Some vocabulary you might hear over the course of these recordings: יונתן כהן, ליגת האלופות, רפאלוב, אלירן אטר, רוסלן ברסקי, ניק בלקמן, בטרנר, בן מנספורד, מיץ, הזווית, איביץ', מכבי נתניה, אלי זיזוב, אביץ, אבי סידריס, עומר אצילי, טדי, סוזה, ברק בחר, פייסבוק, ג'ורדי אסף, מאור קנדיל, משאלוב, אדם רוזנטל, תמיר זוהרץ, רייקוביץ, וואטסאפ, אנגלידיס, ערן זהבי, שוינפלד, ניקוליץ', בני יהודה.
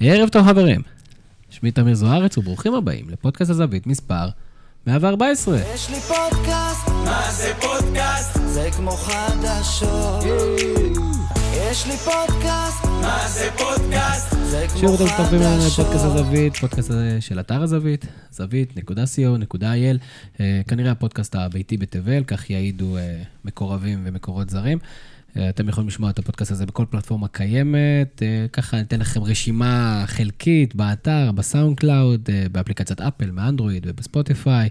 ערב טוב חברים, שמי תמיר זוהרץ וברוכים הבאים לפודקאסט הזווית מספר 114. יש לי פודקאסט, מה זה פודקאסט? זה כמו חדשות. יש לי פודקאסט, מה זה פודקאסט? זה כמו חדשות. שוב, אתם מצטרפים אלינו לפודקאסט הזווית, פודקאסט של אתר הזווית, זווית.co.il, כנראה הפודקאסט הביתי בתבל, כך יעידו מקורבים ומקורות זרים. אתם יכולים לשמוע את הפודקאסט הזה בכל פלטפורמה קיימת, ככה ניתן לכם רשימה חלקית באתר, בסאונד קלאוד, באפליקציית אפל, מאנדרואיד ובספוטיפיי.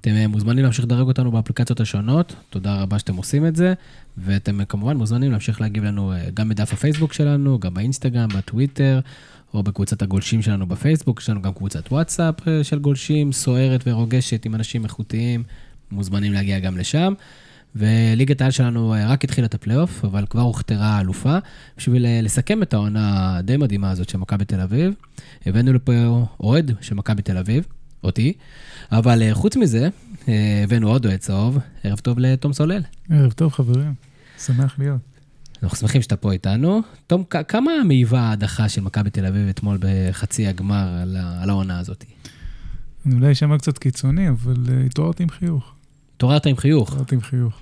אתם מוזמנים להמשיך לדרג אותנו באפליקציות השונות, תודה רבה שאתם עושים את זה, ואתם כמובן מוזמנים להמשיך להגיב לנו גם בדף הפייסבוק שלנו, גם באינסטגרם, בטוויטר, או בקבוצת הגולשים שלנו בפייסבוק, יש לנו גם קבוצת וואטסאפ של גולשים, סוערת ורוגשת עם אנשים איכותיים, מוזמנים להגיע גם לשם. וליגת העל שלנו רק התחילה את הפלייאוף, אבל כבר הוכתרה האלופה, בשביל לסכם את העונה הדי מדהימה הזאת של מכבי תל אביב. הבאנו לפה אוהד של מכבי תל אביב, אותי, אבל חוץ מזה, הבאנו עוד אוהד צהוב. ערב טוב לתום סולל. ערב טוב חברים, שמח להיות. אנחנו שמחים שאתה פה איתנו. תום, כמה מהיבה ההדחה של מכבי תל אביב אתמול בחצי הגמר על העונה הזאת? אני אולי שמע קצת קיצוני, אבל התעוררתי עם חיוך. תוררת עם חיוך. תוררת עם חיוך.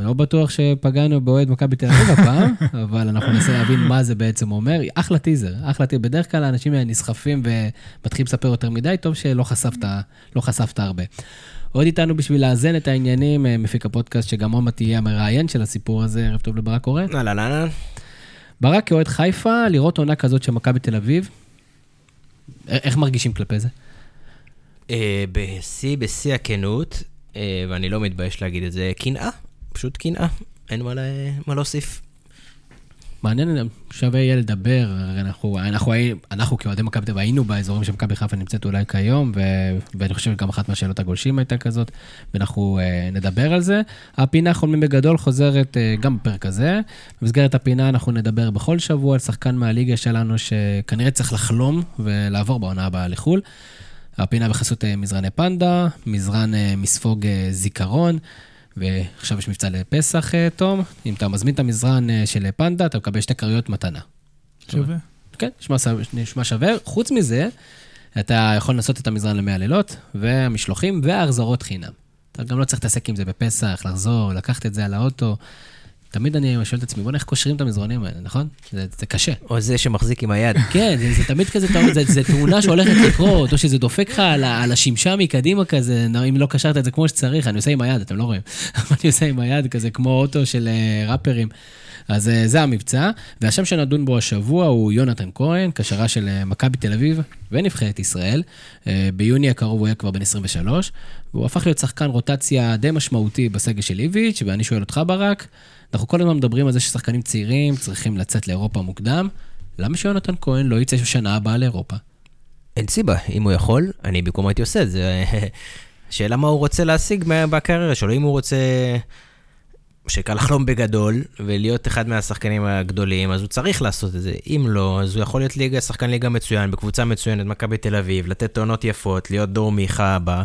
לא בטוח שפגענו באוהד מכבי תל אביב הפעם, אבל אנחנו ננסה להבין מה זה בעצם אומר. אחלה טיזר, אחלה טיזר. בדרך כלל האנשים נסחפים ומתחילים לספר יותר מדי, טוב שלא חשפת הרבה. עוד איתנו בשביל לאזן את העניינים, מפיק הפודקאסט שגם עומד תהיה המראיין של הסיפור הזה, ערב טוב לברק אורן. נהלן. ברק, כאוהד חיפה, לראות עונה כזאת של מכבי תל אביב, איך מרגישים כלפי זה? בשיא הכנות. ואני לא מתבייש להגיד את זה, קנאה, פשוט קנאה, אין מה להוסיף. מעניין, שווה יהיה לדבר, אנחנו כאוהדי מכבי תל אביב היינו באזורים שמכבי חיפה נמצאת אולי כיום, ואני חושב שגם אחת מהשאלות הגולשים הייתה כזאת, ואנחנו נדבר על זה. הפינה חולמים בגדול חוזרת גם בפרק הזה, במסגרת הפינה אנחנו נדבר בכל שבוע על שחקן מהליגה שלנו שכנראה צריך לחלום ולעבור בעונה הבאה לחול. הפינה בחסות מזרני פנדה, מזרן מספוג זיכרון, ועכשיו יש מבצע לפסח, תום. אם אתה מזמין את המזרן של פנדה, אתה מקבל שתי קריות מתנה. שווה. כן, נשמע שווה. חוץ מזה, אתה יכול לנסות את המזרן למאה לילות, והמשלוחים וההחזרות חינם. אתה גם לא צריך להתעסק עם זה בפסח, לחזור, לקחת את זה על האוטו. תמיד אני שואל את עצמי, בוא נראה איך קושרים את המזרונים האלה, נכון? זה קשה. או זה שמחזיק עם היד. כן, זה תמיד כזה, זה תאונה שהולכת לקרות, או שזה דופק לך על השמשה מקדימה כזה, אם לא קשרת את זה כמו שצריך, אני עושה עם היד, אתם לא רואים. אני עושה עם היד כזה, כמו אוטו של ראפרים. אז זה המבצע, והשם שנדון בו השבוע הוא יונתן כהן, קשרה של מכבי תל אביב ונבחרת ישראל. ביוני הקרוב הוא היה כבר בן 23, והוא הפך להיות שחקן רוטציה די משמעותי בסגל של איביץ', ואני שואל אותך ברק, אנחנו כל הזמן מדברים על זה ששחקנים צעירים צריכים לצאת לאירופה מוקדם, למה שיונתן כהן לא יצא שנה הבאה לאירופה? אין סיבה, אם הוא יכול, אני בקום הייתי עושה את זה. השאלה מה הוא רוצה להשיג בקריירה שלו, אם הוא רוצה... שקל לחלום בגדול, ולהיות אחד מהשחקנים הגדולים, אז הוא צריך לעשות את זה. אם לא, אז הוא יכול להיות ליגה, שחקן ליגה מצוין, בקבוצה מצוינת, מכבי תל אביב, לתת תאונות יפות, להיות דור מיכה הבא,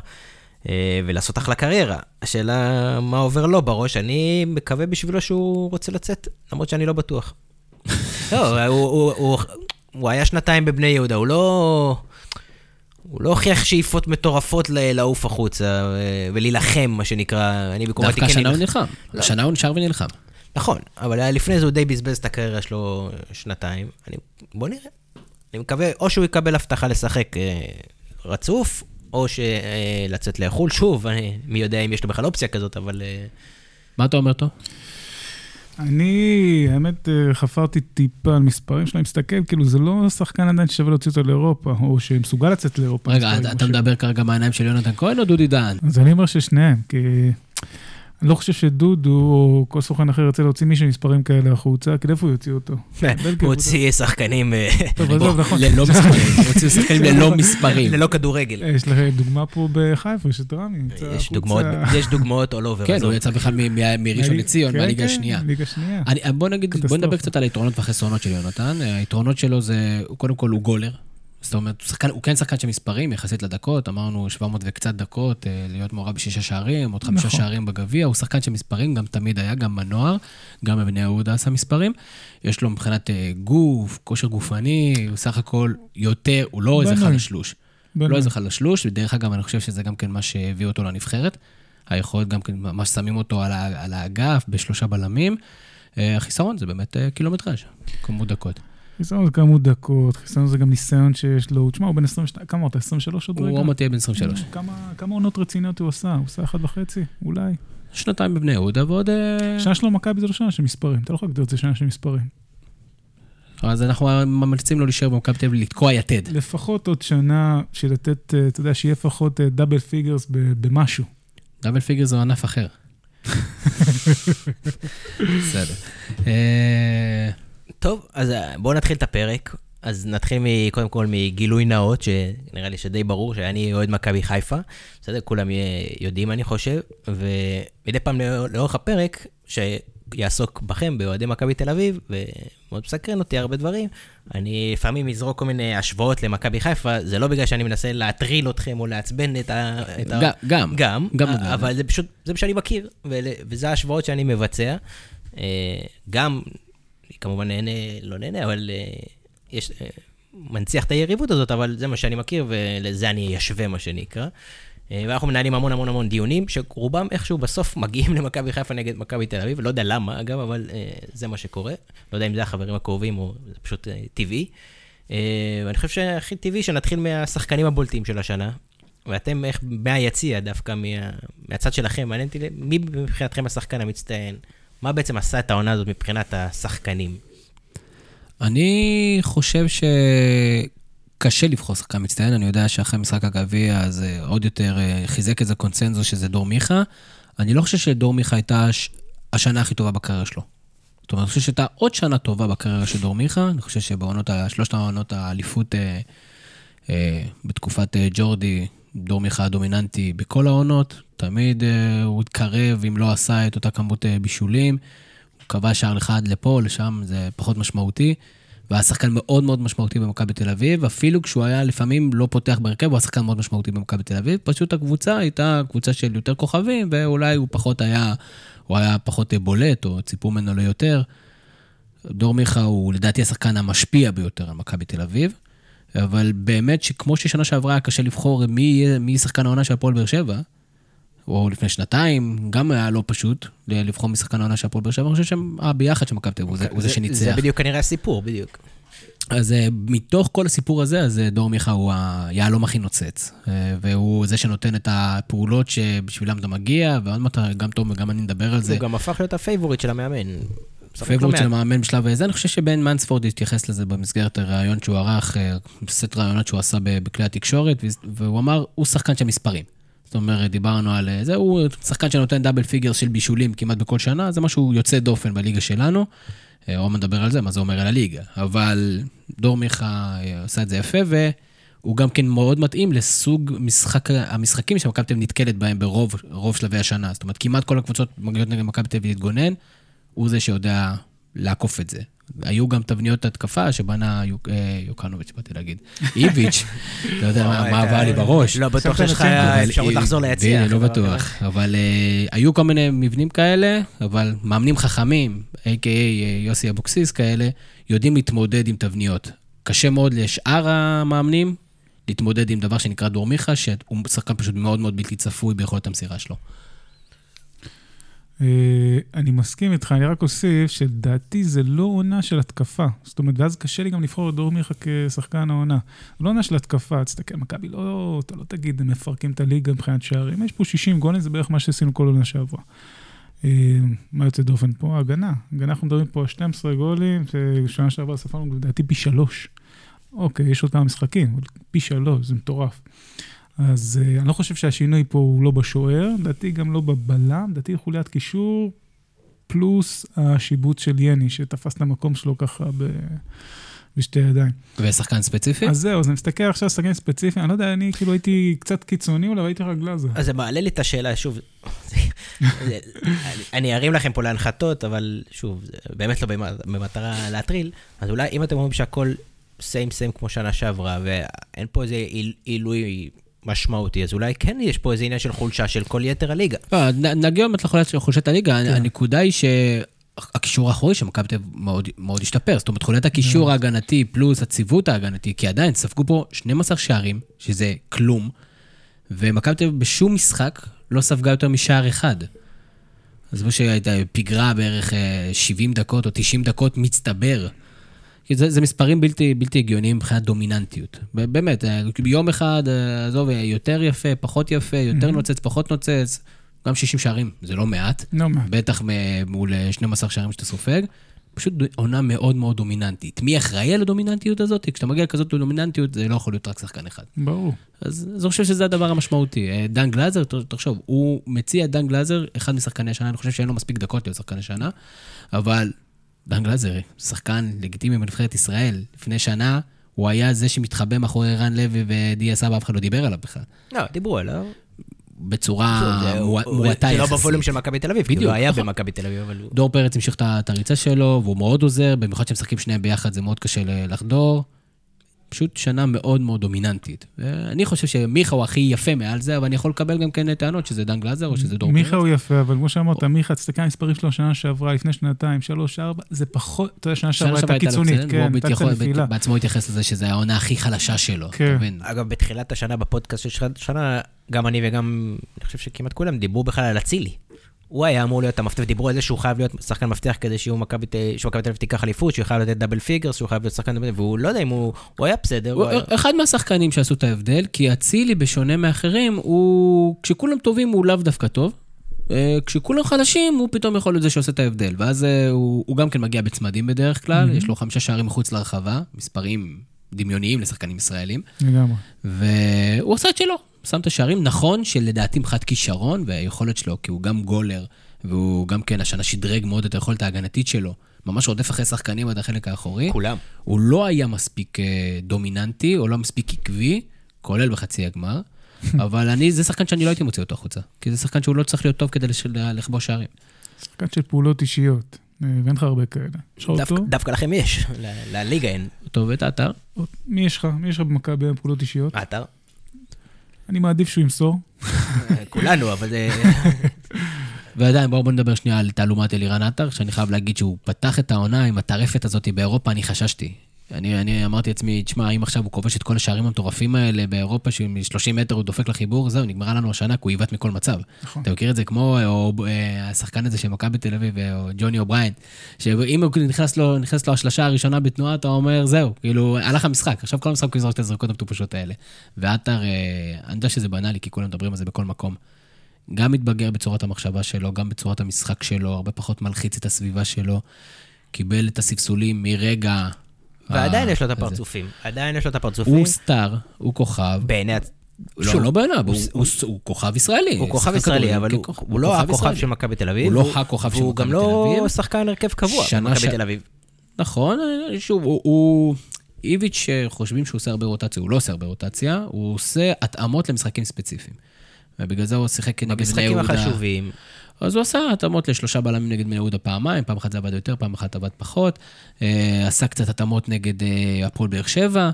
ולעשות אחלה קריירה. השאלה מה עובר לו בראש, אני מקווה בשבילו שהוא רוצה לצאת, למרות שאני לא בטוח. לא, הוא היה שנתיים בבני יהודה, הוא לא הוכיח שאיפות מטורפות לעוף החוצה, ולהילחם, מה שנקרא, אני בקוראתי כן... דווקא השנה הוא נלחם. השנה הוא נשאר ונלחם. נכון, אבל לפני זה הוא די בזבז את הקריירה שלו שנתיים. בוא נראה. אני מקווה, או שהוא יקבל הבטחה לשחק רצוף, או שלצאת לחול שוב, מי יודע אם יש לו בכלל אופציה כזאת, אבל... מה אתה אומר אותו? אני, האמת, חפרתי טיפה על מספרים שלהם, מסתכל, כאילו זה לא שחקן עדיין ששווה להוציא אותו לאירופה, או שמסוגל לצאת לאירופה. רגע, אתה מדבר כרגע מהעיניים של יונתן כהן או דודי דהן? אז אני אומר ששניהם, כי אני לא חושב שדודו או כל סוכן אחר ירצה להוציא מישהו מספרים כאלה החוצה, כי איפה הוא יוציא אותו? הוא הוציא שחקנים ללא מספרים, ללא כדורגל. יש לך דוגמה פה בחיפה, יש את רמי. יש דוגמאות או לא. כן, הוא יצא בכלל מראשון לציון, מהליגה השנייה. בוא נדבר קצת על היתרונות והחסרונות של יונתן. היתרונות שלו זה, קודם כל הוא גולר. זאת אומרת, הוא כן שחקן שמספרים יחסית לדקות, אמרנו 700 וקצת דקות, להיות מורה בשישה שערים, עוד חמישה שערים בגביה, הוא שחקן שמספרים, גם תמיד היה, גם מנוער, גם בבני יהודה עשה מספרים, יש לו מבחינת גוף, כושר גופני, הוא סך הכל יותר, הוא לא איזה חלשלוש. לא איזה חלשלוש, ודרך אגב אני חושב שזה גם כן מה שהביא אותו לנבחרת, היכולת גם כן, מה ששמים אותו על האגף, בשלושה בלמים, החיסרון זה באמת קילומטראז', כמות דקות. חיסרון זה כמות דקות, חיסרון זה גם ניסיון שיש לו, תשמע, הוא בן 22, כמה אותה, 23 עוד רגע? הוא עומד תהיה בן 23. כמה עונות רציניות הוא עשה? הוא עשה 1.5, אולי. שנתיים בבני יהודה ועוד... שנה שלו מכבי זה לא שנה של מספרים, אתה לא יכול להגדיר את זה שנה של מספרים. אז אנחנו ממליצים לו להישאר במכבי תל אביב לתקוע יתד. לפחות עוד שנה של לתת, אתה יודע, שיהיה פחות דאבל פיגרס במשהו. דאבל פיגרס זה ענף אחר. בסדר. טוב, אז בואו נתחיל את הפרק, אז נתחיל קודם כל מגילוי נאות, שנראה לי שדי ברור שאני אוהד מכבי חיפה, בסדר, כולם יודעים אני חושב, ומדי פעם לאורך הפרק, שיעסוק בכם באוהדי מכבי תל אביב, ומאוד מסקרן אותי הרבה דברים, אני לפעמים אזרוק כל מיני השוואות למכבי חיפה, זה לא בגלל שאני מנסה להטריל אתכם או לעצבן את ה... גם. אבל זה פשוט, זה מה שאני מכיר, וזה ההשוואות שאני מבצע, גם... כמובן נהנה, לא נהנה, אבל יש, מנציח את היריבות הזאת, אבל זה מה שאני מכיר, ולזה אני אשווה מה שנקרא. ואנחנו מנהלים המון דיונים, שרובם איכשהו בסוף מגיעים למכבי חיפה נגד מכבי תל אביב, לא יודע למה אגב, אבל זה מה שקורה. לא יודע אם זה החברים הקרובים, או זה פשוט טבעי. ואני חושב שהכי טבעי שנתחיל מהשחקנים הבולטים של השנה, ואתם מהיציע דווקא, מהצד שלכם, מעניין אותי, מי מבחינתכם השחקן המצטיין? מה בעצם עשה את העונה הזאת מבחינת השחקנים? אני חושב שקשה לבחור שחקן מצטיין, אני יודע שאחרי משחק הגביע, אז עוד יותר חיזק איזה קונצנזוס שזה דור מיכה, אני לא חושב שדור מיכה הייתה השנה הכי טובה בקריירה שלו. זאת אומרת, אני חושב שהייתה עוד שנה טובה בקריירה של דור מיכה, אני חושב שבעונות, שלושת העונות האליפות בתקופת ג'ורדי, דור מיכה הדומיננטי בכל העונות, תמיד הוא התקרב, אם לא עשה את אותה כמות בישולים, הוא קבע שער אחד לפה, לשם זה פחות משמעותי, והשחקן מאוד מאוד משמעותי במכבי תל אביב, אפילו כשהוא היה לפעמים לא פותח ברכב, הוא השחקן מאוד משמעותי במכבי תל אביב, פשוט הקבוצה הייתה קבוצה של יותר כוכבים, ואולי הוא היה פחות בולט, או ציפו ממנו ליותר. דור מיכה הוא לדעתי השחקן המשפיע ביותר על מכבי תל אביב, אבל באמת שכמו ששנה שעברה היה קשה לבחור מי שחקן העונה של הפועל באר שבע, או לפני שנתיים, גם היה לא פשוט לבחור משחקן העונה של הפועל באר שבע, אני חושב שביחד שמכבי תל אביב, הוא זה שניצח. זה בדיוק כנראה הסיפור, בדיוק. אז מתוך כל הסיפור הזה, אז דור מיכה הוא היהלום הכי נוצץ, והוא זה שנותן את הפעולות שבשבילם אתה מגיע, ועוד מטה, גם תום וגם אני נדבר על זה. הוא גם הפך להיות הפייבוריט של המאמן. פייבוריט של המאמן בשלב הזה, אני חושב שבן מנספורד התייחס לזה במסגרת הרעיון שהוא ערך, סט רעיונות שהוא עשה בכלי התקשורת, והוא אמר, הוא שחקן של מספרים. זאת אומרת, דיברנו על זה, הוא שחקן שנותן דאבל פיגר של בישולים כמעט בכל שנה, זה משהו יוצא דופן בליגה שלנו, או מדבר על זה, מה זה אומר על הליגה, אבל דור מיכה עושה את זה יפה, והוא גם כן מאוד מתאים לסוג המשחקים שמכבי תל אביב נתקלת בהם ברוב שלבי השנה, זאת אומרת, כמעט כל הקבוצות מגיעות נגד מכבי תל אביב להתגונן, הוא זה שיודע לעקוף את זה. היו גם תבניות התקפה שבנה יוקנוביץ', באתי להגיד, איביץ', לא יודע מה עבר לי בראש. לא בטוח שיש לך אפשרות לחזור ליציאה. לא בטוח, אבל היו כל מיני מבנים כאלה, אבל מאמנים חכמים, a.k.a. יוסי אבוקסיס כאלה, יודעים להתמודד עם תבניות. קשה מאוד לשאר המאמנים, להתמודד עם דבר שנקרא דור מיכה, שהוא שחקן פשוט מאוד מאוד בלתי צפוי ביכולת המסירה שלו. אני מסכים איתך, אני רק אוסיף שדעתי זה לא עונה של התקפה, זאת אומרת, ואז קשה לי גם לבחור את דור מיכה כשחקן העונה, לא עונה של התקפה, תסתכל, מכבי, לא, אתה לא תגיד, הם מפרקים את הליגה מבחינת שערים, יש פה 60 גולים, זה בערך מה שעשינו כל עונה שעברה. מה יוצא דופן פה? הגנה, אנחנו מדברים פה 12 גולים, שנה שעברה ספרנו, דעתי פי 3, אוקיי, יש עוד כמה משחקים, פי 3, זה מטורף. אז אני לא חושב שהשינוי פה הוא לא בשוער, דעתי גם לא בבלם, דעתי חוליית קישור, פלוס השיבוץ של יני, שתפס את המקום שלו ככה בשתי ידיים. ושחקן ספציפי? אז זהו, אז אני מסתכל עכשיו שחקן ספציפי, אני לא יודע, אני כאילו הייתי קצת קיצוני, אולי הייתי רגלזר. אז זה מעלה לי את השאלה, שוב, אני ארים לכם פה להנחתות, אבל שוב, באמת לא במטרה להטריל, אז אולי אם אתם אומרים שהכל סיים כמו שנה שעברה, ואין פה איזה עילוי משמעותי, אז אולי כן יש פה איזה עניין של חולשה של כל יתר הליגה. נגיע באמת לחולשה של חולשת הליגה, הנקודה היא שהקישור האחורי שמכבי מאוד השתפר, זאת אומרת, חולת הקישור ההגנתי פלוס הציבות ההגנתי, כי עדיין ספגו פה 12 שערים, שזה כלום, ומכבי בשום משחק לא ספגה יותר משער אחד. אז כמו שהייתה פיגרה בערך 70 דקות או 90 דקות מצטבר, זה מספרים בלתי הגיוניים מבחינת דומיננטיות. באמת, ביום אחד, עזוב, יותר יפה, פחות יפה, יותר נוצץ, פחות נוצץ, גם 60 שערים, זה לא מעט. לא מעט. בטח מול 12 שערים שאתה סופג. פשוט עונה מאוד מאוד דומיננטית. מי אחראי לדומיננטיות הזאת? כשאתה מגיע לכזאת דומיננטיות, זה לא יכול להיות רק שחקן אחד. ברור. אז אני חושב שזה הדבר המשמעותי. דן גלזר, תחשוב, הוא מציע דן גלזר, אחד משחקני השנה, אני חושב שאין לו מספיק דקות להיות שחקן השנה, אבל דן גלזר, שחקן לגיטימי בנבחרת ישראל, לפני שנה, הוא היה זה שמתחבא מאחורי רן לוי ודיאס אבא, אף אחד לא דיבר עליו בכלל. לא, דיברו עליו. בצורה מועטה יחסית. זה לא בפולום של מכבי תל אביב, כי הוא היה במכבי תל אביב. דור פרץ המשיך את הריצה שלו, והוא מאוד עוזר, במיוחד שמשחקים שניהם ביחד, זה מאוד קשה לחדור. פשוט שנה מאוד מאוד דומיננטית. אני חושב שמיכה הוא הכי יפה מעל זה, אבל אני יכול לקבל גם כן טענות שזה דן גלזר או שזה דור פרץ. מיכה הוא יפה, אבל כמו שאמרת, מיכה הצטקה המספרים שלו שנה שעברה, לפני שנתיים, 3-4, זה פחות, אתה יודע, שנה שעברה הייתה קיצונית, כן, בעצמו התייחס לזה שזה העונה הכי חלשה שלו. אגב, בתחילת השנה בפודקאסט של שנה, גם אני וגם, אני חושב שכמעט כולם דיברו בכלל על אצילי. הוא היה אמור להיות המפתח, דיברו על זה שהוא חייב להיות שחקן מפתח כדי שהוא מכבי תל אביב תיקח אליפות, שהוא חייב לתת דאבל פיגרס, שהוא חייב להיות שחקן, והוא לא יודע אם הוא היה בסדר. אחד מהשחקנים שעשו את ההבדל, כי אצילי בשונה מאחרים, כשכולם טובים הוא לאו דווקא טוב, כשכולם חלשים הוא פתאום יכול להיות זה שעושה את ההבדל, ואז הוא גם כן מגיע בצמדים בדרך כלל, יש לו 5 שערים מחוץ לרחבה, מספרים דמיוניים לשחקנים ישראלים, והוא עושה את שלו. שם את השערים, נכון שלדעתי מחד כישרון והיכולת שלו, כי הוא גם גולר והוא גם כן השנה שדרג מאוד את היכולת ההגנתית שלו, ממש רודף אחרי שחקנים עד החלק האחורי. כולם. הוא לא היה מספיק דומיננטי, או לא מספיק עקבי, כולל בחצי הגמר, אבל זה שחקן שאני לא הייתי מוציא אותו החוצה, כי זה שחקן שהוא לא צריך להיות טוב כדי לכבוש שערים. שחקן של פעולות אישיות, ואין לך הרבה כאלה. דווקא לכם יש, לליגה אין. טוב, ואת האתר? מי יש לך? מי יש לך במכבי פעולות אישיות? האתר? אני מעדיף שהוא ימסור. כולנו, אבל זה... ועדיין, בואו נדבר שנייה על תעלומת אלירן אטר, שאני חייב להגיד שהוא פתח את העונה עם הטרפת הזאת באירופה, אני חששתי. אני אמרתי לעצמי, תשמע, אם עכשיו הוא כובש את כל השערים המטורפים האלה באירופה, ש-30 מטר הוא דופק לחיבור, זהו, נגמרה לנו השנה, כי הוא עיוות מכל מצב. אתה מכיר את זה כמו השחקן הזה של מכבי תל אביב, או ג'וני אובריין, שאם הוא נכנס לו השלשה הראשונה בתנועה, אתה אומר, זהו, כאילו, הלך המשחק, עכשיו כל המשחק הוא יזרוק את הזרקות המטופשות האלה. ואתר, אני יודע שזה בנאלי, כי כולם מדברים על זה בכל מקום. גם מתבגר בצורת המחשבה שלו, גם בצורת המשחק שלו, הרבה פחות מלחיץ את הסביבה שלו, קיבל את הספסולים מרגע ועדיין יש לו את הפרצופים. עדיין יש לו את הפרצופים. הוא סטאר, הוא כוכב. בעיני... לא בעיניו, הוא כוכב ישראלי. הוא כוכב ישראלי, אבל הוא לא הכוכב של מכבי תל אביב. הוא לא הכוכב של מכבי תל אביב. והוא גם לא שחקן הרכב קבוע במכבי תל אביב. נכון, שוב, הוא... איביץ' חושבים שהוא עושה הרבה רוטציה, הוא לא עושה הרבה רוטציה, הוא עושה התאמות למשחקים ספציפיים. ובגלל זה הוא שיחק נגד בני יהודה. המשחקים החשובים. אז הוא עשה התאמות לשלושה בלמים נגד בני יהודה פעמיים, פעם אחת זה עבד יותר, פעם אחת עבד פחות, עשה קצת התאמות נגד הפועל באר שבע,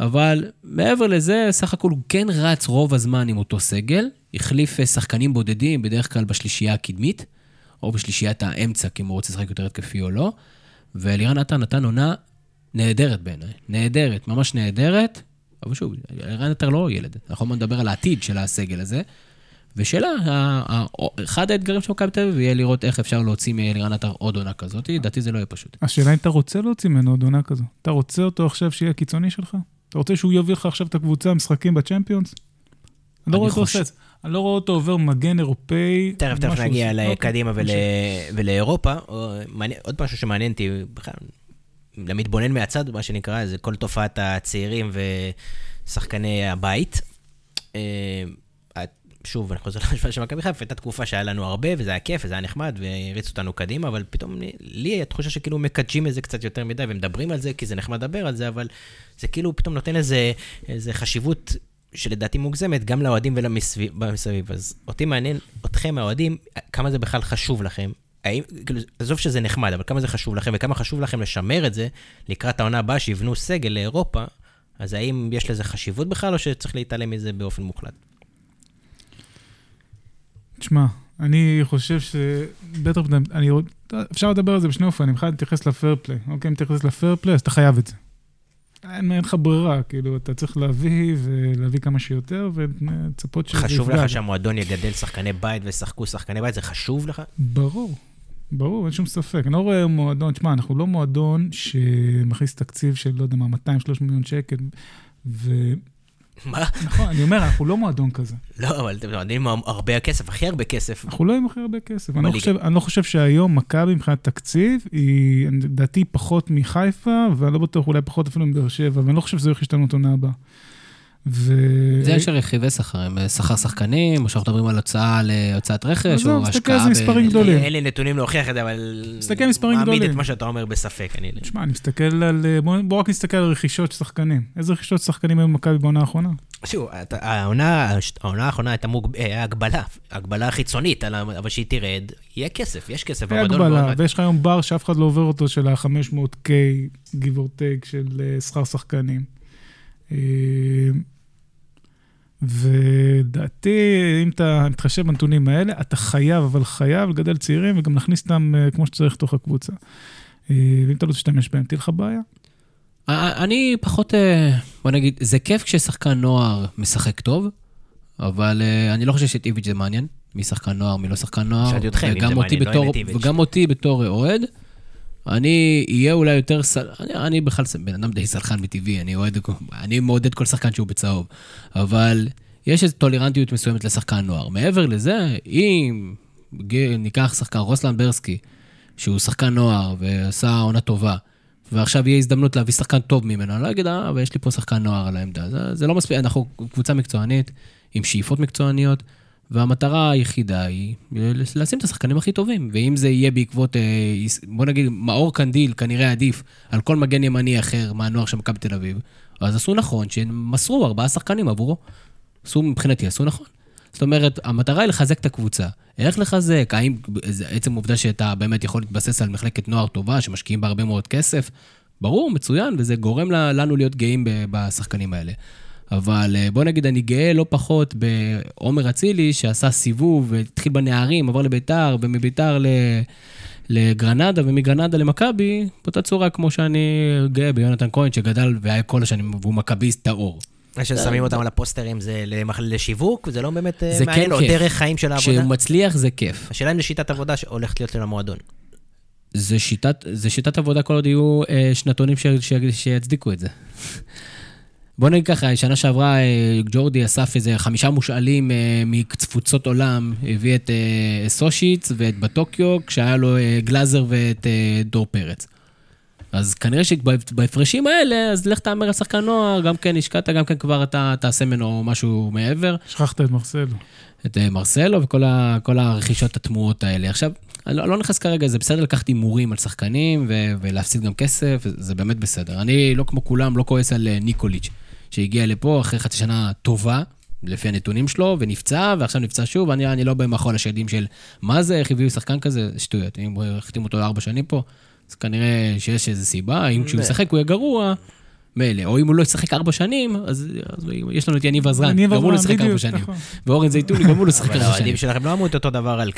אבל מעבר לזה, סך הכל הוא כן רץ רוב הזמן עם אותו סגל, החליף שחקנים בודדים, בדרך כלל בשלישייה הקדמית, או בשלישיית האמצע, כי אם הוא רוצה לשחק יותר התקפי או לא, ואלירן אטר נתן עונה נהדרת בעיניי, נהדרת, ממש נהדרת, אבל שוב, אלירן אטר לא ילד, אנחנו מדבר על העתיד של הסגל הזה, ושאלה, אחד האתגרים של מכבי תל אביב יהיה לראות איך אפשר להוציא מאלירן אטר עוד עונה כזאת, דעתי זה לא יהיה פשוט. השאלה אם אתה רוצה להוציא ממנו עוד עונה כזאת, אתה רוצה אותו עכשיו שיהיה הקיצוני שלך? אתה רוצה שהוא יוביל לך עכשיו את הקבוצה המשחקים בצ'מפיונס? אני לא רואה אותו עושה את זה. אני לא רואה אותו עובר מגן אירופאי. תכף נגיע לקדימה ולאירופה, עוד משהו שמעניין אותי, למתבונן מהצד, מה שנקרא, זה כל תופעת הצעירים ושחקני הבית. שוב, אני חוזר להשפעה של מכבי חיפה, הייתה תקופה שהיה לנו הרבה, וזה היה כיף, וזה היה נחמד, והריץ אותנו קדימה, אבל פתאום לי התחושה שכאילו מקדשים את זה קצת יותר מדי, ומדברים על זה, כי זה נחמד לדבר על זה, אבל זה כאילו פתאום נותן איזה חשיבות שלדעתי מוגזמת, גם לאוהדים ולמסביב. אז אותי מעניין, אתכם האוהדים, כמה זה בכלל חשוב לכם, עזוב שזה נחמד, אבל כמה זה חשוב לכם, וכמה חשוב לכם לשמר את זה, לקראת העונה הבאה שיבנו סגל לאירופה, אז האם יש לזה חשיבות בכלל, או שצריך להתעלם מזה באופן מוחלט? תשמע, אני חושב שבטר, אפשר לדבר על זה בשני אופן, אני מחד תתייחס לפיירפליי, אוקיי, אם תתייחס לפיירפליי, אז אתה חייב את זה. אין לך ברירה, כאילו, אתה צריך להביא ולהביא כמה שיותר, וצפות שזה יפגע. חשוב לך שהמועדון יגדל שחקני בית ושחקו שחקני בית, זה חשוב לך? ברור, ברור, אין שום ספק. אני לא רואה מועדון, תשמע, אנחנו לא מועדון שמכניס תקציב של, לא יודע מה, 200-300 מיליון שקל, ו... מה? נכון, אני אומר, אנחנו לא מועדון כזה. לא, אבל אתם יודעים, הרבה כסף, הכי הרבה כסף. אנחנו לא עם הכי הרבה כסף. אני לא חושב שהיום מכבי מבחינת תקציב, היא דעתי פחות מחיפה, ואני לא בטוח אולי פחות אפילו מבאר שבע, ואני לא חושב שזה יוכל להשתנות עונה הבאה. זה יש רכיבי שכר, שכר שחקנים, או שאנחנו מדברים על הוצאה להוצאת רכש, או השקעה... זה מספרים גדולים. אין לי נתונים להוכיח את זה, אבל... מסתכל מספרים גדולים. מעמיד את מה שאתה אומר בספק, אני... תשמע, אני מסתכל על... בואו רק נסתכל על רכישות שחקנים. איזה רכישות שחקנים היו במכבי בעונה האחרונה? שוב, העונה האחרונה הייתה הגבלה חיצונית, אבל שהיא תרד, יהיה כסף, יש כסף. היא הגבלה, ויש לך היום בר שאף אחד לא עובר אותו של ה-500K גיבורטק של שכר שחקנים. ודעתי, אם אתה מתחשב בנתונים האלה, אתה חייב, אבל חייב לגדל צעירים, וגם להכניס אותם כמו שצריך תוך הקבוצה. ואם אתה לא תשתמש בהם, תהיה לך בעיה. אני פחות, בוא נגיד, זה כיף כששחקן נוער משחק טוב, אבל אני לא חושב שאת איביץ' זה מעניין, מי שחקן נוער, מי לא שחקן נוער, וגם אותי בתור אוהד, אני אהיה אולי יותר, אני בכלל בן אדם די סלחן מטבעי, אני מעודד כל שחקן שהוא בצהוב, אבל יש איזו טולרנטיות מסוימת לשחקן נוער. מעבר לזה, אם ניקח שחקן רוסלן ברסקי, שהוא שחקן נוער ועשה עונה טובה, ועכשיו יהיה הזדמנות להביא שחקן טוב ממנו, אני לא אגיד, אבל יש לי פה שחקן נוער על העמדה, זה לא מספיק, אנחנו קבוצה מקצוענית, עם שאיפות מקצועניות, והמטרה היחידה היא לשים את השחקנים הכי טובים, ואם זה יהיה בעקבות, בוא נגיד, מאור קנדיל, כנראה עדיף, על כל מגן ימני אחר מהנוער של מכבי תל אביב, אז עשו נכון שהם מסרו 4 שחקנים עבורו, עשו מבחינתי, עשו נכון. זאת אומרת, המטרה היא לחזק את הקבוצה. איך לחזק? האם עצם עובדה שאתה באמת יכול להתבסס על מחלקת נוער טובה, שמשקיעים בהרבה מאוד כסף, ברור, מצוין, וזה גורם לנו להיות גאים בשחקנים האלה. אבל בוא נגיד, אני גאה לא פחות בעומר אצילי, שעשה סיבוב, התחיל בנערים, עבר לביתר, ומביתר לגרנדה, ומגרנדה למכבי, באותה צורה כמו שאני גאה ביונתן כהן, שגדל והיה כל השנים, והוא מכביסט טהור. ששמים אותם על הפוסטרים, זה לשיווק, זה לא באמת מעניין, או דרך חיים של העבודה. כשהוא מצליח זה כיף. השאלה אם לשיטת עבודה שהולכת להיות למועדון. זה שיטת עבודה, כל עוד יהיו שנתונים שיצדיקו את זה. בוא נגיד ככה, שנה שעברה ג'ורדי אסף איזה 5 מושאלים מקצפוצות עולם, הביא את סושיץ ואת בטוקיו, כשהיה לו גלזר ואת דור פרץ. אז כנראה שבהפרשים האלה, אז לך תאמר השחקן נוער, גם כן השקעת, גם כן כבר אתה תעשה ממנו משהו מעבר. שכחת את מרסלו. את מרסלו וכל הרכישות התמועות האלה. עכשיו, אני לא נכנס כרגע, זה בסדר לקחת אימורים על שחקנים ולהפסיד גם כסף, זה באמת בסדר. אני לא כמו כולם, לא כועס על ניקוליץ' שהגיע לפה אחרי חצי שנה טובה, לפי הנתונים שלו, ונפצע, ועכשיו נפצע שוב, אני לא במחול השדים של מה זה, איך הביאו שחקן כזה, שטויות. אם החתים אותו 4 שנים פה, אז כנראה שיש איזו סיבה, אם כשהוא ישחק הוא יהיה גרוע, מלא, או אם הוא לא ישחק 4 שנים, אז יש לנו את יניב עזרן, גרמו לו לשחק 4 שנים, ואורן זיתוני גרמו לו לשחק 4 שנים. אבל העדים שלכם לא אמרו את אותו דבר על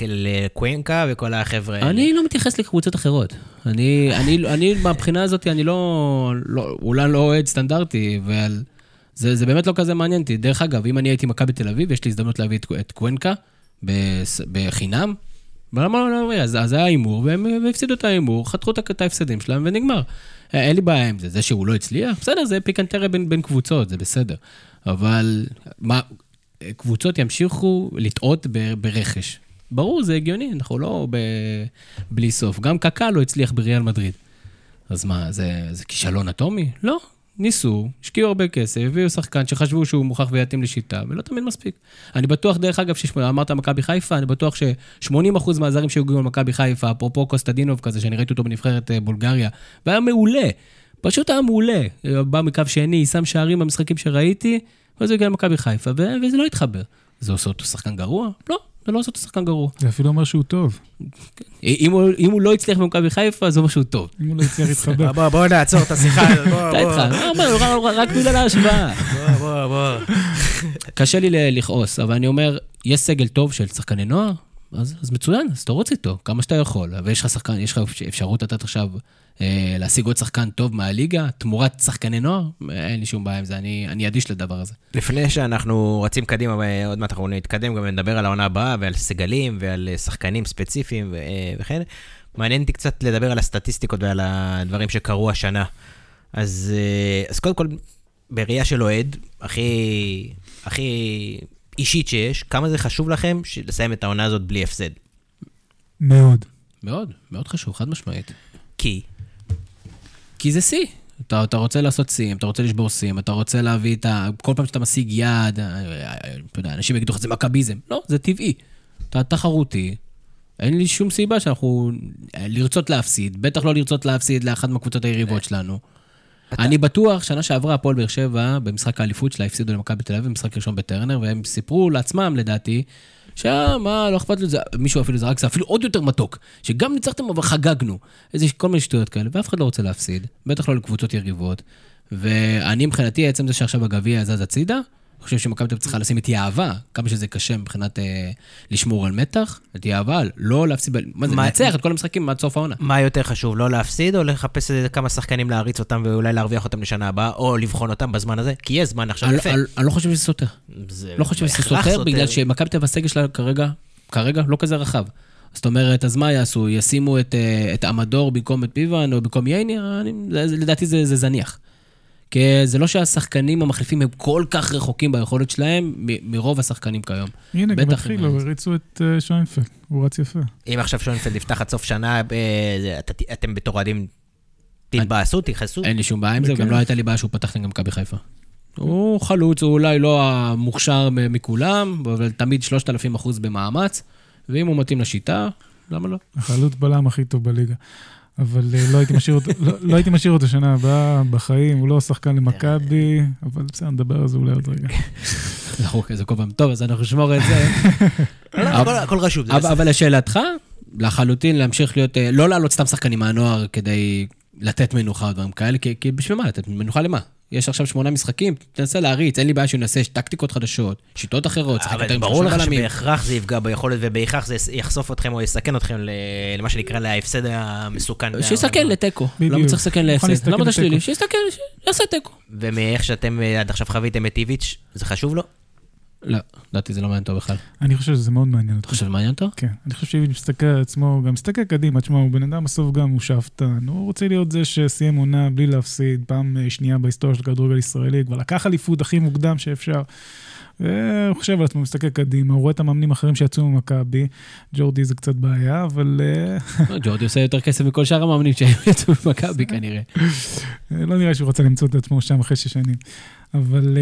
קוינקה וכל החבר'ה. אני לא מתייחס לקבוצות אחרות. אני, מהבחינה הזאת, אני לא, אולי לא אוהד סטנדרטי, אבל זה באמת לא כזה מעניינתי. דרך אגב, אם אני הייתי מכבי בתל אביב, יש לי הזדמנות להביא את קוינקה בחינם, אז היה אימור, והם הפסידו את האימור, חתכו את ההפסדים שלהם ונגמר. אין לי בעיה עם זה, זה שהוא לא הצליח, בסדר, זה פיקנטריה בין קבוצות, זה בסדר. אבל קבוצות ימשיכו לטעות ברכש. ברור, זה הגיוני, אנחנו לא בלי סוף. גם קקה לא הצליח בריאל מדריד. אז מה, זה כישלון אטומי? לא, ניסו, השקיעו הרבה כסף, הביאו שחקן שחשבו שהוא מוכח ויתאים לשיטה, ולא תמיד מספיק. אני בטוח, דרך אגב, אמרת מכבי חיפה, אני בטוח ש80% מהזרים שהגיעו למכבי חיפה, אפרופו קוסטדינוב כזה, שאני ראיתי אותו בנבחרת בולגריה, והיה מעולה, פשוט היה מעולה, בא מקו שני, שם שערים במשחקים שראיתי, ואז הוא הגיע למכבי חיפה, וזה לא התחבר. זה עושה אותו שחקן גרוע? לא, זה לא עושה אותו שחקן גרוע. זה אפילו אומר שהוא טוב. אם הוא לא יצליח במכבי חיפה, זה אומר שהוא טוב. אם הוא לא יצליח להתחבר. בואו נעצור את השיחה. רק מילה להשוואה. קשה לי לכעוס, אבל אני אומר, יש סגל טוב של שחקני נוער, אז מצוין, אז אתה רוצה איתו, כמה שאתה יכול. ויש לך שחקן, יש לך אפשרות לתת עכשיו להשיג עוד שחקן טוב מהליגה, תמורת שחקני נוער, אין לי שום בעיה עם זה, אני אדיש לדבר הזה. לפני שאנחנו רצים קדימה, עוד מעט אנחנו נתקדם, גם נדבר על העונה הבאה, ועל סגלים, ועל שחקנים ספציפיים וכן. מעניין אותי קצת לדבר על הסטטיסטיקות ועל הדברים שקרו השנה. אז קודם כל, בראייה של אוהד, הכי אישית שיש, כמה זה חשוב לכם לסיים את העונה הזאת בלי הפסד? מאוד. מאוד, מאוד חשוב, חד משמעית. כי זה סי. אתה רוצה לעשות סים, אתה רוצה לשבור סים, אתה רוצה להביא את ה... כל פעם שאתה משיג יד, אנשים יגידו לך, זה מקביזם. לא, זה טבעי. אתה תחרותי. אין לי שום סיבה שאנחנו... לרצות להפסיד, בטח לא לרצות להפסיד לאחת מהקבוצות היריבות שלנו. אני בטוח, שנה שעברה הפועל באר שבע, במשחק האליפות שלה, הפסידו למכבי תל אביב, במשחק ראשון בטרנר, והם סיפרו לעצמם, לדעתי, שמה, לא אכפת לו, מישהו אפילו זרק, זה אפילו עוד יותר מתוק, שגם ניצחתם אבל חגגנו, איזה כל מיני שטויות כאלה, ואף אחד לא רוצה להפסיד, בטח לא לקבוצות יריבות, ואני מבחינתי, עצם זה שעכשיו הגביע זז הצידה, אני חושב שמכבי צריכה לשים את יאהבה, כמה שזה קשה מבחינת לשמור על מתח, את יאהבה, לא להפסיד, מה זה, לנצח את כל המשחקים עד סוף העונה. מה יותר חשוב, לא להפסיד או לחפש כמה שחקנים להריץ אותם ואולי להרוויח אותם לשנה הבאה, או לבחון אותם בזמן הזה? כי יש זמן עכשיו יפה. אני לא חושב שזה סותר. לא חושב שזה סותר, בגלל שמכבי תבסגל שלה כרגע לא כזה רחב. זאת אומרת, אז מה יעשו? ישימו את אמדור במקום את פיוון או במקום ייני? לדעתי זה זניח. כי זה לא שהשחקנים המחליפים הם כל כך רחוקים ביכולת שלהם מרוב השחקנים כיום. הנה, גם התחיל, הריצו את שוינפלד, הוא רץ יפה. אם עכשיו שוינפלד יפתח עד סוף שנה, אתם בתורדים תתבאסו, תכעסו? אין לי שום בעיה עם זה, גם לא הייתה לי בעיה שהוא פתח גם מכבי חיפה. הוא חלוץ, הוא אולי לא המוכשר מכולם, אבל תמיד 3,000% במאמץ, ואם הוא מתאים לשיטה, למה לא? החלוץ בלם הכי טוב בליגה. אבל לא הייתי משאיר אותו שנה הבאה בחיים, הוא לא שחקן למכבי, אבל בסדר, נדבר על זה אולי עוד רגע. זה כל פעם טוב, אז אנחנו נשמור את זה. הכל רשום. אבל לשאלתך, לחלוטין להמשיך להיות, לא לעלות סתם שחקנים מהנוער כדי לתת מנוחה או דברים כאלה, כי בשביל מה לתת? מנוחה למה? יש עכשיו 8 משחקים, תנסה להריץ, אין לי בעיה שינסה טקטיקות חדשות, שיטות אחרות, אבל ברור לך שבהכרח זה יפגע ביכולת, ובהכרח זה יחשוף אתכם או יסכן אתכם למה שנקרא להפסד המסוכן. שיסכן לתיקו, למה צריך לסכן להפסד? למה אתה שלילי? שיסכן, שיעשה תיקו. ומאיך שאתם עד עכשיו חוויתם את איביץ', זה חשוב לו? לא, דעתי זה לא מעניין טוב בכלל. אני חושב שזה מאוד מעניין אותו. אתה חושב מעניין אותו? כן, אני חושב שאיביץ' מסתכל עצמו, גם מסתכל קדימה, תשמע, הוא בן אדם הסוף גם, הוא שאפתן, הוא רוצה להיות זה שסיים עונה בלי להפסיד, פעם שנייה בהיסטוריה של כדורגל ישראלי, כבר לקח אליפות הכי מוקדם שאפשר. הוא חושב על עצמו, מסתכל קדימה, הוא רואה את המאמנים אחרים שיצאו ממכבי, ג'ורדי זה קצת בעיה, אבל... ג'ורדי עושה יותר כסף מכל שאר המאמנים שיצאו ממכבי כנראה. לא נראה שהוא רוצה למצוא את עצמו שם אחרי 6 שנים, אבל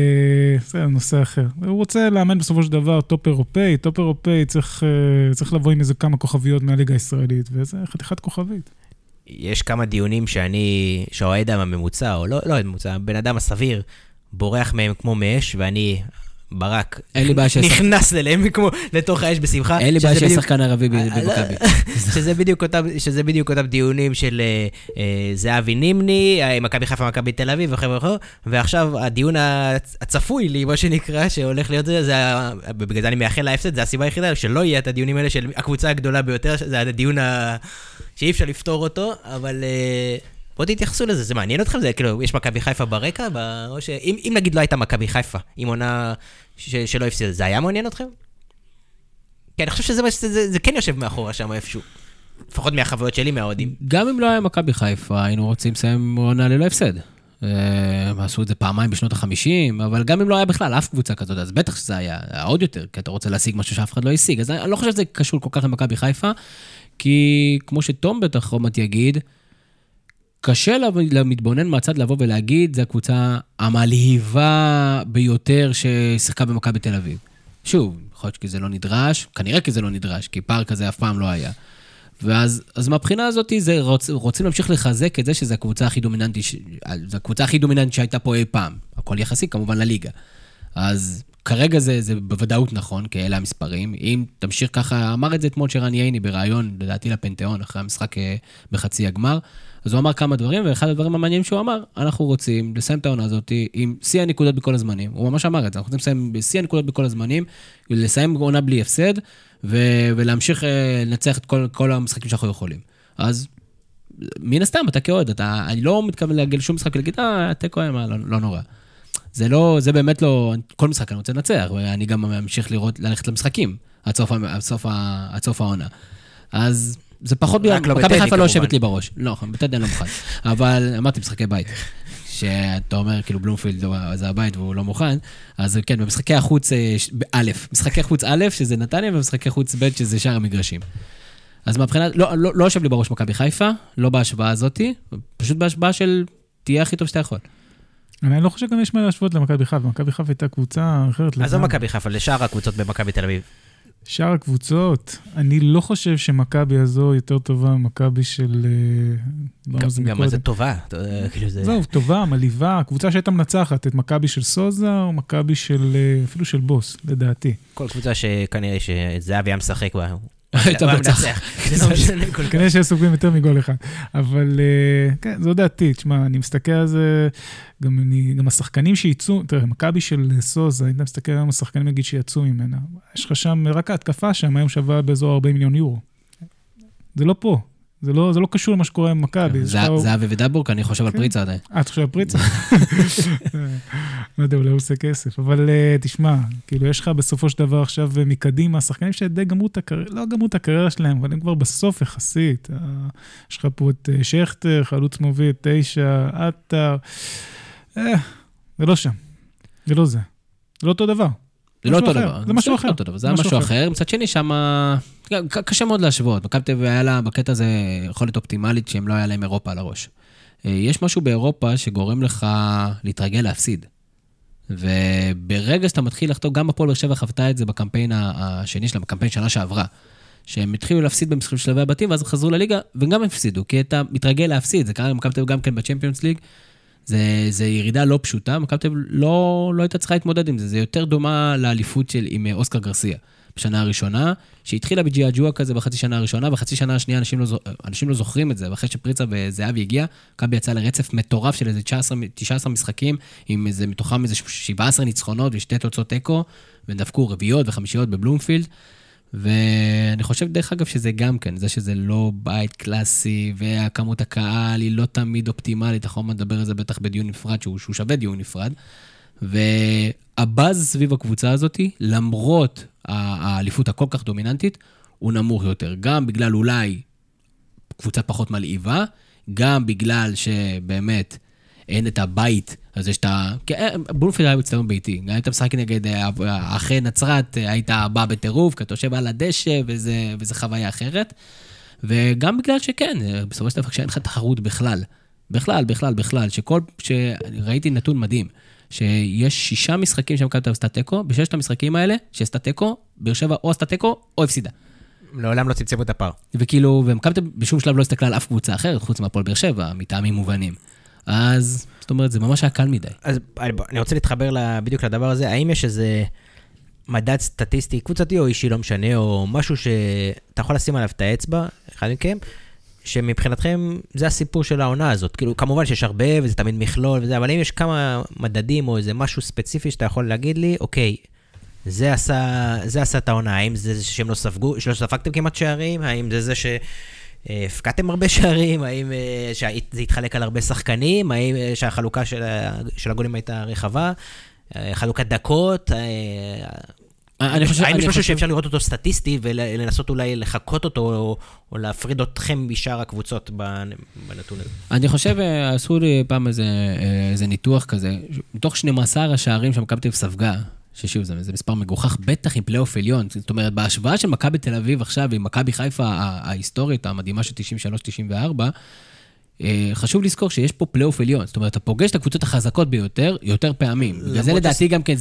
זה נושא אחר. הוא רוצה לאמן בסופו של דבר טופ אירופאי, טופ אירופאי צריך לבוא עם איזה כמה כוכביות מהליגה הישראלית, וזה חתיכת כוכבית. יש כמה דיונים שהאוהד הממוצע, או לא הממוצע, הבן אדם הסביר, בורח מהם כמו מאש, ואני... ברק, נכנס ללהם כמו לתוך האש בשמחה. אין לי בעיה שיש שחקן ערבי במכבי. שזה בדיוק אותם דיונים של זהבי נימני, מכבי חיפה, מכבי תל אביב וכו'. ועכשיו הדיון הצפוי לי, מה שנקרא, שהולך להיות זה, בגלל זה אני מאחל להפסד, זה הסיבה היחידה, שלא יהיה את הדיונים האלה של הקבוצה הגדולה ביותר, זה הדיון שאי אפשר לפתור אותו, אבל... בואו תתייחסו לזה, זה מעניין אתכם? זה כאילו, יש מכבי חיפה ברקע? או שאם נגיד לא הייתה מכבי חיפה, עם עונה שלא הפסידה, זה היה מעניין אתכם? כן, אני חושב שזה כן יושב מאחורה שם איפשהו. לפחות מהחוויות שלי, מהאוהדים. גם אם לא היה מכבי חיפה, היינו רוצים לסיים עונה ללא הפסד. הם עשו את זה פעמיים בשנות ה-50, אבל גם אם לא היה בכלל אף קבוצה כזאת, אז בטח שזה היה עוד יותר, כי אתה רוצה להשיג משהו שאף אחד לא השיג. אז אני לא חושב שזה קשור כל כך למכבי חיפה, כי כמו שתום בטח רומת יגיד, קשה למתבונן מהצד לבוא ולהגיד, זה הקבוצה המלהיבה ביותר ששיחקה במכבי תל אביב. שוב, יכול להיות כי זה לא נדרש, כנראה כי זה לא נדרש, כי פער כזה אף פעם לא היה. אז מהבחינה הזאת, רוצים להמשיך לחזק את זה שזו הקבוצה הכי דומיננטית שהייתה פה אי פעם. הכל יחסי, כמובן, לליגה. אז כרגע זה בוודאות נכון, כי אלה המספרים. אם תמשיך ככה, אמר את זה אתמול שרן ייני בראיון, לדעתי לפנתאון, אחרי המשחק בחצי הגמר, אז הוא אמר כמה דברים, ואחד הדברים המעניינים שהוא אמר, אנחנו רוצים לסיים את העונה הזאת עם שיא הנקודות בכל הזמנים. הוא ממש אמר את זה, אנחנו רוצים לסיים בשיא הנקודות בכל הזמנים, לסיים עונה בלי הפסד, ולהמשיך לנצח את כל המשחקים שאנחנו יכולים. אז מן הסתם, אתה כאוהד, אני לא מתכוון להגיע לשום משחק ולהגיד, תיקו היה, לא נורא. זה באמת לא, כל משחק אני רוצה לנצח, ואני גם ממשיך ללכת למשחקים, עד סוף העונה. אז זה פחות ביום, מכבי חיפה לא יושבת לי בראש. לא, בטדי אני לא מוכן. אבל אמרתי משחקי בית, שאתה אומר, כאילו בלומפילד זה הבית והוא לא מוכן, אז כן, במשחקי החוץ א', משחקי חוץ א', שזה נתניה, ומשחקי חוץ ב', שזה שאר המגרשים. אז מהבחינה, לא יושב לי בראש מכבי חיפה, לא בהשוואה הזאת, פשוט בהשוואה של תהיה הכי טוב שאתה יכול. אני לא חושב גם יש מה להשוות למכבי חיפה, מכבי חיפה הייתה קבוצה אחרת. אז לא מכבי חיפה, לשאר הקבוצות במכבי תל אביב. שאר הקבוצות, אני לא חושב שמכבי הזו יותר טובה, מכבי של... גם מה זה טובה. זהו, טובה, מליבה, קבוצה שהייתה מנצחת, את מכבי של סוזה, או מכבי של, אפילו של בוס, לדעתי. כל קבוצה שכנראה שזהב ים שחק בה, הוא המנצח. כנראה שסוגרים יותר מגול אחד. אבל כן, זו דעתי, תשמע, אני מסתכל על זה, גם השחקנים שיצאו, תראה, מכבי של סוזה, אני מסתכל על השחקנים, נגיד שיצאו ממנה. יש לך שם רק ההתקפה שם, היום שווה באזור 40 מיליון יורו. זה לא פה. זה לא קשור למה שקורה עם מכבי. זה ודאבורק, אני חושב על פריצה עדיין. את חושב על פריצה? לא יודע, אולי הוא עושה כסף. אבל תשמע, כאילו יש לך בסופו של דבר עכשיו מקדימה, השחקנים שדי גמרו את הקריירה, לא גמרו את הקריירה שלהם, אבל הם כבר בסוף יחסית. יש לך פה את שכטר, חלוץ מוביל, 9, אטר. זה לא שם. זה לא זה. זה לא אותו דבר. זה לא אותו דבר. זה משהו אחר. זה משהו אחר. מצד שני, שמה... קשה מאוד להשוות. מכבי תל אביב היה לה בקטע הזה יכולת אופטימלית שהם לא היה להם אירופה על הראש. יש משהו באירופה שגורם לך להתרגל להפסיד. וברגע שאתה מתחיל לחתוך, גם הפועל באר שבע חוותה את זה בקמפיין השני שלה, בקמפיין שנה שעברה. שהם התחילו להפסיד במשחקים שלבי הבתים, ואז חזרו לליגה, וגם הפסידו, כי אתה מתרגל להפסיד. זה קרה למכבי תל אביב גם כן בצ'מפיונס ליג. זה ירידה לא פשוטה, מכבי תל אביב לא הייתה צריכה להתמודד עם זה, זה יותר דומה לאליפות של עם אוסקר גרסיה, בשנה הראשונה, שהתחילה בג'יאג'ואה כזה בחצי שנה הראשונה, בחצי שנה השנייה אנשים לא זוכרים את זה, ואחרי שפריצה וזהב יגיע, מכבי יצאה לרצף מטורף של איזה 19 משחקים, עם איזה מתוכם איזה 17 ניצחונות ושתי תוצאות אקו, ודפקו רביעיות וחמישיות בבלומפילד, ואני חושב דרך אגב שזה גם כן, זה שזה לא בית קלאסי, והכמות הקהל היא לא תמיד אופטימלית, אנחנו מדבר על זה בטח בדיון נפרד, שהוא שווה דיון נפרד, והבאז סביב הקבוצה הזאת, למרות האליפות הכל כך דומיננטית, הוא נמוך יותר, גם בגלל אולי קבוצה פחות מלאיבה, גם בגלל שבאמת אין את הבית, אז יש את ה... בלומפילד היה מצטרון ביתי, גם היית משחק נגד אחרי נצרת, היית בא בטירוף, כי אתה יושב על הדשא, וזה חוויה אחרת, וגם בגלל שכן, בסופו של דבר כשאין לך תחרות בכלל, שראיתי נתון מדהים, שיש 6 משחקים שמכבי תל אביב עשתה תיקו, בששת המשחקים האלה, שעשתה תיקו, באר שבע או עשתה תיקו, או הפסידה. לעולם לא צמצמו את הפער. וכאילו, ומכבי תל אביב בשום שלב לא הסתכלה על אף קבוצה אחרת, חוץ מהפועל באר שבע, מטעמים מובנים. אז, זאת אומרת, זה ממש היה קל מדי. אז אני רוצה להתחבר בדיוק לדבר הזה, האם יש איזה מדד סטטיסטי, קבוצתי או אישי, לא משנה, או משהו שאתה יכול לשים עליו את האצבע, אחד מכם, שמבחינתכם זה הסיפור של העונה הזאת. כאילו, כמובן שיש הרבה, וזה תמיד מכלול וזה, אבל אם יש כמה מדדים או איזה משהו ספציפי שאתה יכול להגיד לי, אוקיי, זה עשה את העונה, האם זה שהם לא ספגו, שלא ספגתם כמעט שערים, האם זה ש... הפקעתם הרבה שערים, האם זה התחלק על הרבה שחקנים, האם שהחלוקה של הגולים הייתה רחבה, חלוקת דקות, האם יש משהו שאפשר לראות אותו סטטיסטי ולנסות אולי לחכות אותו או להפריד אתכם משאר הקבוצות בנתון הזה? אני חושב, עשו לי פעם איזה ניתוח כזה, מתוך 12 השערים שמכבי תל אביב ספגה, ששוב, זה מספר מגוחך, בטח עם פלייאוף עליון. זאת אומרת, בהשוואה של מכבי תל אביב עכשיו, עם מכבי חיפה ההיסטורית, המדהימה של 93-94, חשוב לזכור שיש פה פלייאוף עליון. זאת אומרת, אתה פוגש את הקבוצות החזקות ביותר, יותר פעמים. בגלל זה לדעתי גם כן,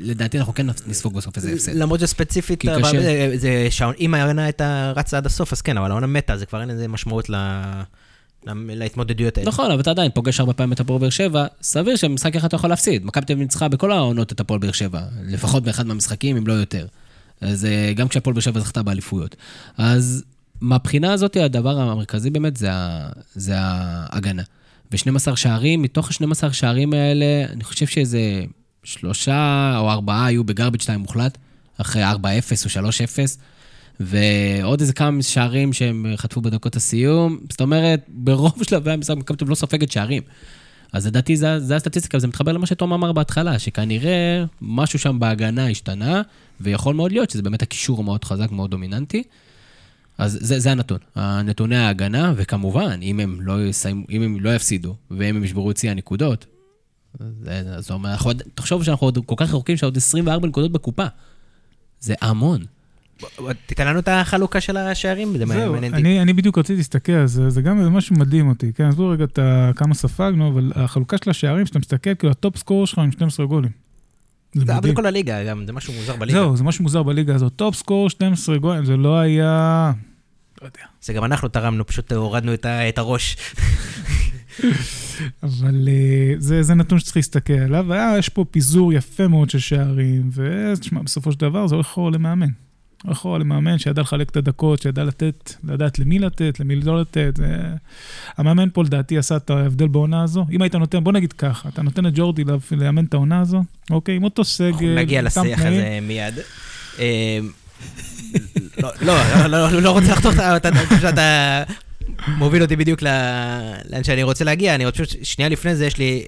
לדעתי אנחנו כן נספוג בסוף איזה הפסד. למרות שספציפית, אם העונה הייתה רצה עד הסוף, אז כן, אבל העונה מתה, זה כבר אין איזה משמעות להתמודדויות האלה. נכון, אבל אתה עדיין פוגש הרבה פעמים את הפועל באר שבע, סביר שמשחק אחד אתה יכול להפסיד. מכבי תל אביב ניצחה בכל העונות את הפועל באר שבע, לפחות באחד מהמשחקים, אם לא יותר. אז גם כשהפועל באר שבע זכתה באליפויות. אז מהבחינה הזאת, הדבר המרכזי באמת זה ההגנה. ו-12 שערים, מתוך ה-12 שערים האלה, אני חושב שאיזה 3 או 4 היו בגרביץ' 2 מוחלט, אחרי 4-0 או 3-0, ועוד איזה כמה שערים שהם חטפו בדקות הסיום, זאת אומרת, ברוב שלבי המשחק מכבי תל אביב לא סופגת שערים. אז לדעתי זה הסטטיסטיקה, וזה מתחבר למה שתום אמר בהתחלה, שכנראה משהו שם בהגנה השתנה, ויכול מאוד להיות שזה באמת הקישור מאוד חזק, מאוד דומיננטי. אז זה הנתון, הנתוני ההגנה, וכמובן, אם הם לא יפסידו, ואם הם ישברו את צי הנקודות, אז תחשוב שאנחנו עוד כל כך רחוקים, שעוד 24 נקודות בקופה. זה המון. תיתן לנו את החלוקה של השערים? זהו, אני בדיוק רציתי להסתכל, זה גם משהו מדהים אותי, כן, אז בואו רגע כמה ספגנו, אבל החלוקה של השערים, שאתה מסתכל, כאילו הטופ סקורר שלך עם 12 גולים. זה אבל כל הליגה, גם זה משהו מוזר בליגה. זהו, זה משהו מוזר בליגה, אז הטופ סקורר 12 גולים, זה לא היה... לא יודע. זה גם אנחנו תרמנו, פשוט הורדנו את הראש. אבל זה נתון שצריך להסתכל עליו, יש פה פיזור יפה מאוד של שערים, ותשמע, בסופו של דבר זה יכול למאמן. יכול למאמן שידע לחלק את הדקות, שידע לתת, לדעת למי לתת, למי לא לתת. המאמן פה לדעתי עשה את ההבדל בעונה הזו. אם היית נותן, בוא נגיד ככה, אתה נותן את ג'ורדי לאמן את העונה הזו, אוקיי, עם אותו סגל. אנחנו נגיע לשיח הזה מיד. לא רוצה לחתוך שאתה מוביל אותי בדיוק לאן שאני רוצה להגיע. אני רוצה שנייה לפני זה, יש לי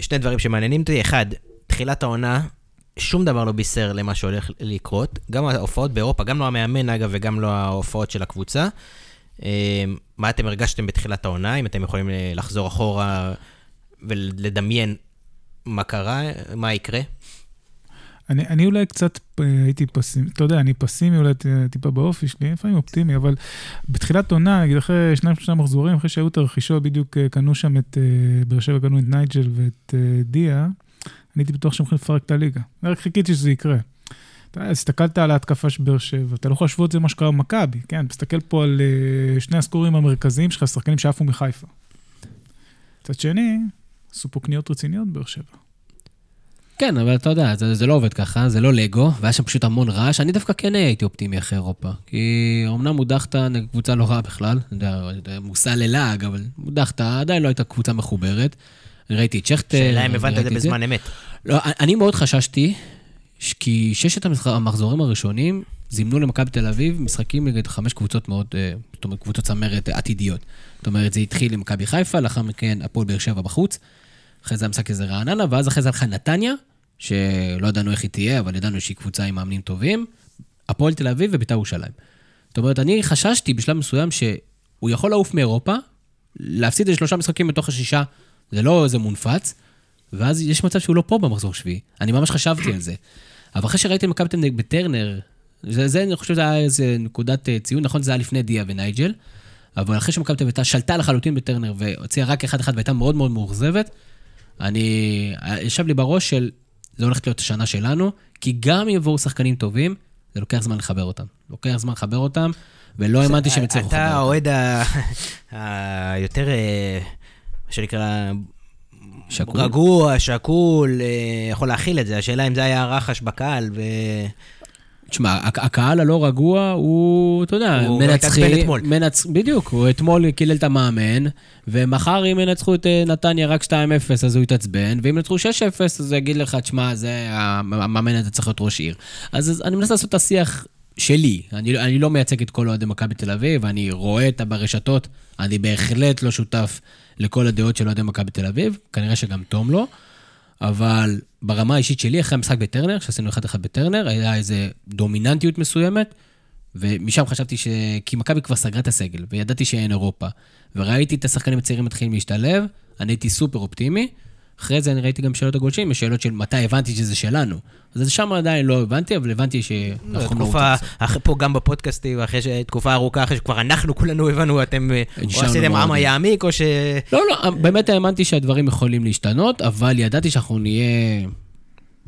שני דברים שמעניינים אותי. אחד, תחילת העונה, שום דבר לא בישר למה שהולך לקרות, גם ההופעות באירופה, גם לא המאמן אגב, וגם לא ההופעות של הקבוצה. מה אתם הרגשתם בתחילת העונה, אם אתם יכולים לחזור אחורה ולדמיין מה קרה, מה יקרה? אני אולי קצת הייתי פסימי, אתה יודע, אני פסימי אולי טיפה באופי שלי, לפעמים אופטימי, אבל בתחילת עונה, נגיד אחרי 2-3 מחזורים, אחרי שהיו את הרכישות, בדיוק קנו שם את באר שבע, קנו את נייג'ל ואת דיה, אני הייתי בטוח שהם יכולים לפרק את הליגה. רק חיכיתי שזה יקרה. אתה הסתכלת על ההתקפה של באר שבע, ואתה לא יכול להשוות את זה מה שקרה במכבי, כן? אתה מסתכל פה על שני הסקורים המרכזיים שלך, השחקנים שעפו מחיפה. קצת שני, עשו פה קניות רציניות באר שבע. כן, אבל אתה יודע, זה לא עובד ככה, זה לא לגו, והיה שם פשוט המון רעש. אני דווקא כן הייתי אופטימי אחרי אירופה, כי אמנם מודחת קבוצה לא רעה בכלל, מוסה ללאג, אבל מודחת, עדיין לא הייתה קבוצה מחוברת. ראיתי את שכתר. שאלה אם הבנת את זה בזמן אמת. לא, אני מאוד חששתי, כי 6 המחזורים הראשונים זימנו למכבי תל אביב משחקים נגד 5 קבוצות מאוד, זאת אומרת, קבוצות צמרת עתידיות. זאת אומרת, זה התחיל עם מכבי חיפה, לאחר מכן הפועל באר שבע בחוץ, אחרי זה המשחק הזה רעננה, ואז אחרי זה הלכה נתניה, שלא ידענו איך היא תהיה, אבל ידענו שהיא קבוצה עם מאמנים טובים, הפועל תל אביב ובית"ר ירושלים. זאת אומרת, אני חששתי בשלב מסוים שהוא יכול לעוף מאירופה, להפסיד 3 משחקים מתוך 6, זה לא איזה מונפץ, ואז יש מצב שהוא לא פה במחזור שביעי. אני ממש חשבתי על זה. אבל אחרי שראיתם מכבי בטרנר, זה אני חושב שזה היה איזה נקודת ציון, נכון, זה היה לפני דיה ונייג'ל, אבל אחרי שמכבי הייתה שלטה לחלוטין בטרנר, והוציאה רק 1-1 והייתה מאוד מאוד מאוכזבת, אני ישב לי בראש של, זה הולכת להיות השנה שלנו, כי גם יבואו שחקנים טובים, זה לוקח זמן לחבר אותם. לוקח זמן לחבר אותם, ולא האמנתי שמצליח לחבר אותם. אתה אוהד היותר... מה שנקרא, רגוע, שקול, יכול להכיל את זה. השאלה אם זה היה רחש בקהל. תשמע, הקהל הלא רגוע הוא, אתה יודע, מנצחי. בדיוק, הוא אתמול קילל את המאמן, ומחר אם ינצחו את נתניה רק 2-0, אז הוא יתעצבן, ואם ינצחו 6-0, אז הוא יגיד לך, תשמע, המאמן הזה צריך להיות ראש עיר. אז אני מנסה לעשות את השיח שלי. אני לא מייצג את כל אוהדי מכבי בתל אביב, ואני רואה את ברשתות, אני בהחלט לא שותף לכל הדעות של אוהדי מכבי בתל אביב, כנראה שגם תום לא, אבל ברמה האישית שלי, אחרי המשחק בטרנר, שעשינו 1-1 בטרנר, היה איזו דומיננטיות מסוימת, ומשם חשבתי כי מכבי כבר סגרה את הסגל, וידעתי שאין אירופה, וראיתי את השחקנים הצעירים מתחילים להשתלב, אני הייתי סופר אופטימי, אחרי זה אני ראיתי גם שאלות הגולשים, שאלות של מתי הבנתי שזה שלנו. אז שם עדיין לא הבנתי, אבל הבנתי שאנחנו לא רוצים. פה גם בפודקאסטים, אחרי תקופה ארוכה, אחרי שכבר אנחנו כולנו הבנו, אתם או עשיתם עם היעמיק, או ש... לא, באמת האמנתי שהדברים יכולים להשתנות, אבל ידעתי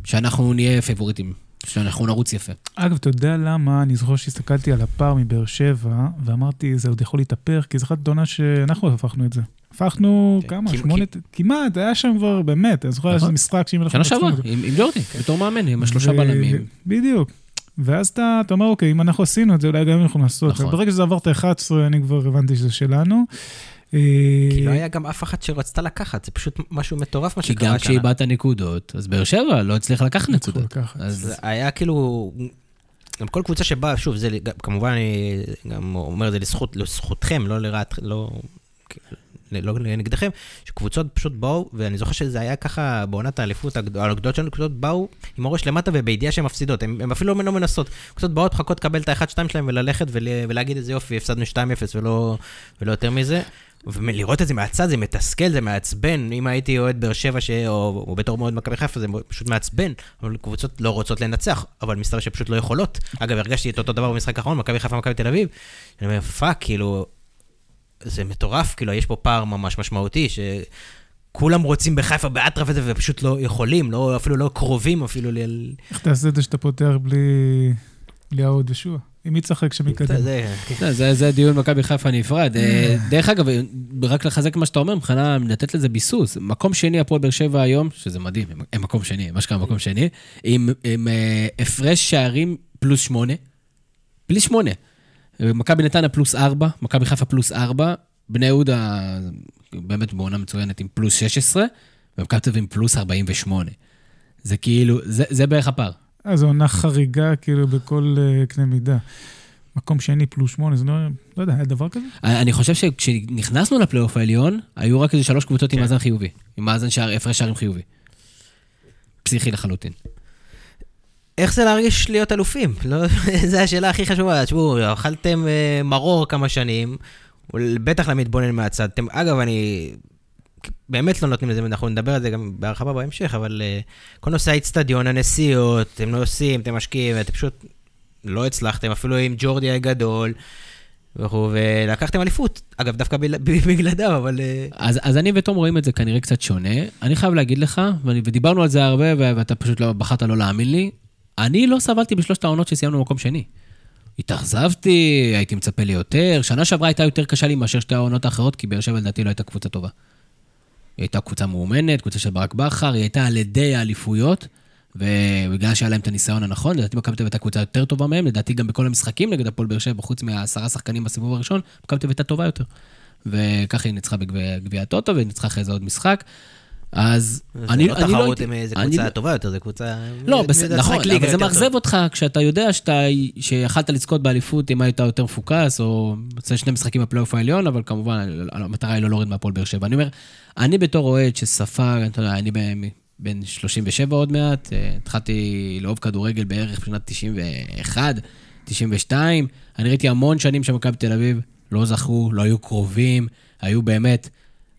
שאנחנו נהיה פייבוריטים שאנחנו נרוץ יפה. אגב, אתה יודע למה? אני זוכר שהסתכלתי על הפער מבאר שבע, ואמרתי, זה עוד יכול להתאפך, כי זו אחת דונה שאנחנו הפכנו את זה. הפכנו כמה? שמונת? כמעט, היה שם כבר באמת, אני זוכר שזה משחק שאם אנחנו... שנה שעבר, עם ג'ורדי, בתור מאמן, עם השלושה בלמים. בדיוק. ואז אתה אומר, אוקיי, אם אנחנו עשינו את זה, אולי גם אנחנו נעשות. ברגע שזה עבר את ה-11, אני כבר הבנתי שזה שלנו. כי לא היה גם אף אחת שרצתה לקחת, זה פשוט משהו מטורף מה שקרה. כי גם כשהיא באת הנקודות, אז באר שבע לא הצליח לקחת נקודות. אז היה כאילו, גם כל קבוצה שבאה, שוב, זה כמובן, אני גם אומר, זה לזכותכם, לא לרעת, לא נגדכם, שקבוצות פשוט באו, ואני זוכר שזה היה ככה, בעונת האליפות, הגדולות שלנו, קבוצות באו עם הראש למטה ובידיעה שהן מפסידות, הן אפילו לא מנסות, קבוצות באות, חכות לקבל את ה-1-2 שלהם וללכת ולהגיד איזה יופי, הפסדנו 2-0 ולא יותר מזה. ולראות את זה מהצד, זה מתסכל, זה מעצבן. אם הייתי אוהד באר שבע, או בתור מאוד מכבי חיפה, זה פשוט מעצבן. אבל קבוצות לא רוצות לנצח, אבל מסתבר שפשוט לא יכולות. אגב, הרגשתי את אותו דבר במשחק האחרון, מכבי חיפה, מכבי תל אביב. אני אומר, פאק, כאילו, זה מטורף, כאילו, יש פה פער ממש משמעותי, שכולם רוצים בחיפה באטרף הזה, ופשוט לא יכולים, אפילו לא קרובים, אפילו ל... איך תעשה את זה שאתה פותח בלי העוד ושוע? עם מי צחק שמקדם. זה הדיון מכבי חיפה נפרד. דרך אגב, רק לחזק מה שאתה אומר, מבחינה לתת לזה ביסוס. מקום שני, הפועל באר שבע היום, שזה מדהים, הם מקום שני, מה שקרה מקום שני, עם הפרש שערים +8, בלי 8. מכבי נתניה +4, מכבי חיפה +4, בני יהודה, באמת בעונה מצוינת, עם +16, ומכבי תל אביב עם +48. זה כאילו, זה בערך הפער. אז עונה חריגה, כאילו, בכל קנה מידה. מקום שני +8, זה לא יודע, היה דבר כזה? אני חושב שכשנכנסנו לפלייאוף העליון, היו רק איזה 3 קבוצות עם מאזן חיובי. עם מאזן הפרש שערים חיובי. פסיכי לחלוטין. איך זה להרגיש להיות אלופים? זו השאלה הכי חשובה. תשמעו, אכלתם מרור כמה שנים, בטח למתבונן מהצד. אגב, אני... באמת לא נותנים לזה, אנחנו נדבר על זה גם בהרחבה בהמשך, אבל כל נושא האצטדיון, הנסיעות, אתם לא עושים, אתם משקיעים, אתם פשוט לא הצלחתם, אפילו עם ג'ורדי הגדול, ולקחתם אליפות, אגב, דווקא בגלדיו, אבל... אז אני ותום רואים את זה כנראה קצת שונה, אני חייב להגיד לך, ודיברנו על זה הרבה, ואתה פשוט בחרת לא להאמין לי, אני לא סבלתי בשלושת העונות שסיימנו במקום שני. התאכזבתי, הייתי מצפה לי יותר, שנה שעברה הייתה יותר קשה לי מאשר שתי העונות האחרות, כי באר שבע לדעתי לא הייתה קבוצה טובה. היא הייתה קבוצה מאומנת, קבוצה של ברק בחר, היא הייתה על ידי האליפויות, ובגלל שהיה להם את הניסיון הנכון, לדעתי מכבי תל אביב הייתה קבוצה יותר טובה מהם, לדעתי גם בכל המשחקים נגד הפועל באר שבע, בחוץ מה10 שחקנים בסיבוב הראשון, מכבי תל אביב הייתה טובה יותר. וככה היא ניצחה בגביע הטוטו, וניצחה אחרי זה עוד משחק. אז אני לא... זה לא תחרות עם איזה קבוצה טובה יותר, זה קבוצה... לא, נכון, אבל זה מאכזב אותך כשאתה יודע שיכלת לזכות באליפות אם היית יותר מפוקס, או שני משחקים בפלייאוף העליון, אבל כמובן המטרה היא לא להוריד מהפועל באר שבע. אני אומר, אני בתור אוהד שספג, אני בן 37 עוד מעט, התחלתי לאהוב כדורגל בערך בשנת 91, 92, אני ראיתי המון שנים שמכבי תל אביב לא זכו, לא היו קרובים, היו באמת...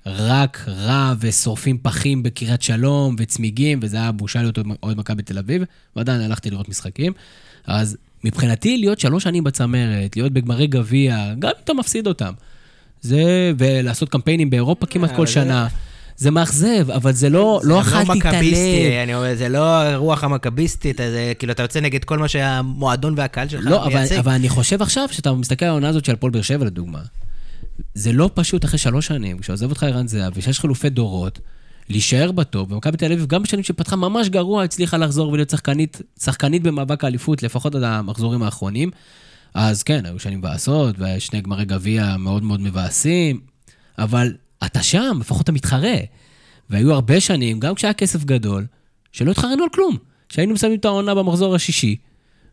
רק רע ושורפים פחים בקירת שלום וצמיגים, וזה היה בושה להיות עוד מכבי תל אביב, ועדיין הלכתי לראות משחקים. אז מבחינתי להיות 3 שנים בצמרת, להיות בגמרי גביע, גם אתה מפסיד אותם. זה, ולעשות קמפיינים באירופה כמעט כל שנה. זה מאכזב, אבל זה לא אכלתי תלב. זה לא רוח המכביסטית, כאילו אתה יוצא נגד כל מה שהמועדון והקהל שלך מייצג. אבל אני חושב עכשיו שאתה מסתכל על העונה הזאת של הפועל באר שבע לדוגמה, זה לא פשוט אחרי 3 שנים, כשעוזב אותך ערן זהב, ושיש חילופי דורות, להישאר בטוב, ומכבי תל אביב, גם בשנים שפתחה ממש גרוע, הצליחה לחזור ולהיות שחקנית במאבק האליפות, לפחות עד המחזורים האחרונים, אז כן, היו שנים מבאסות, ושני גמרי גביע מאוד מאוד מבאסים, אבל אתה שם, לפחות אתה מתחרה, והיו הרבה שנים, גם כשהיה כסף גדול, שלא התחרנו על כלום, שהיינו מסיימים את העונה במחזור השישי,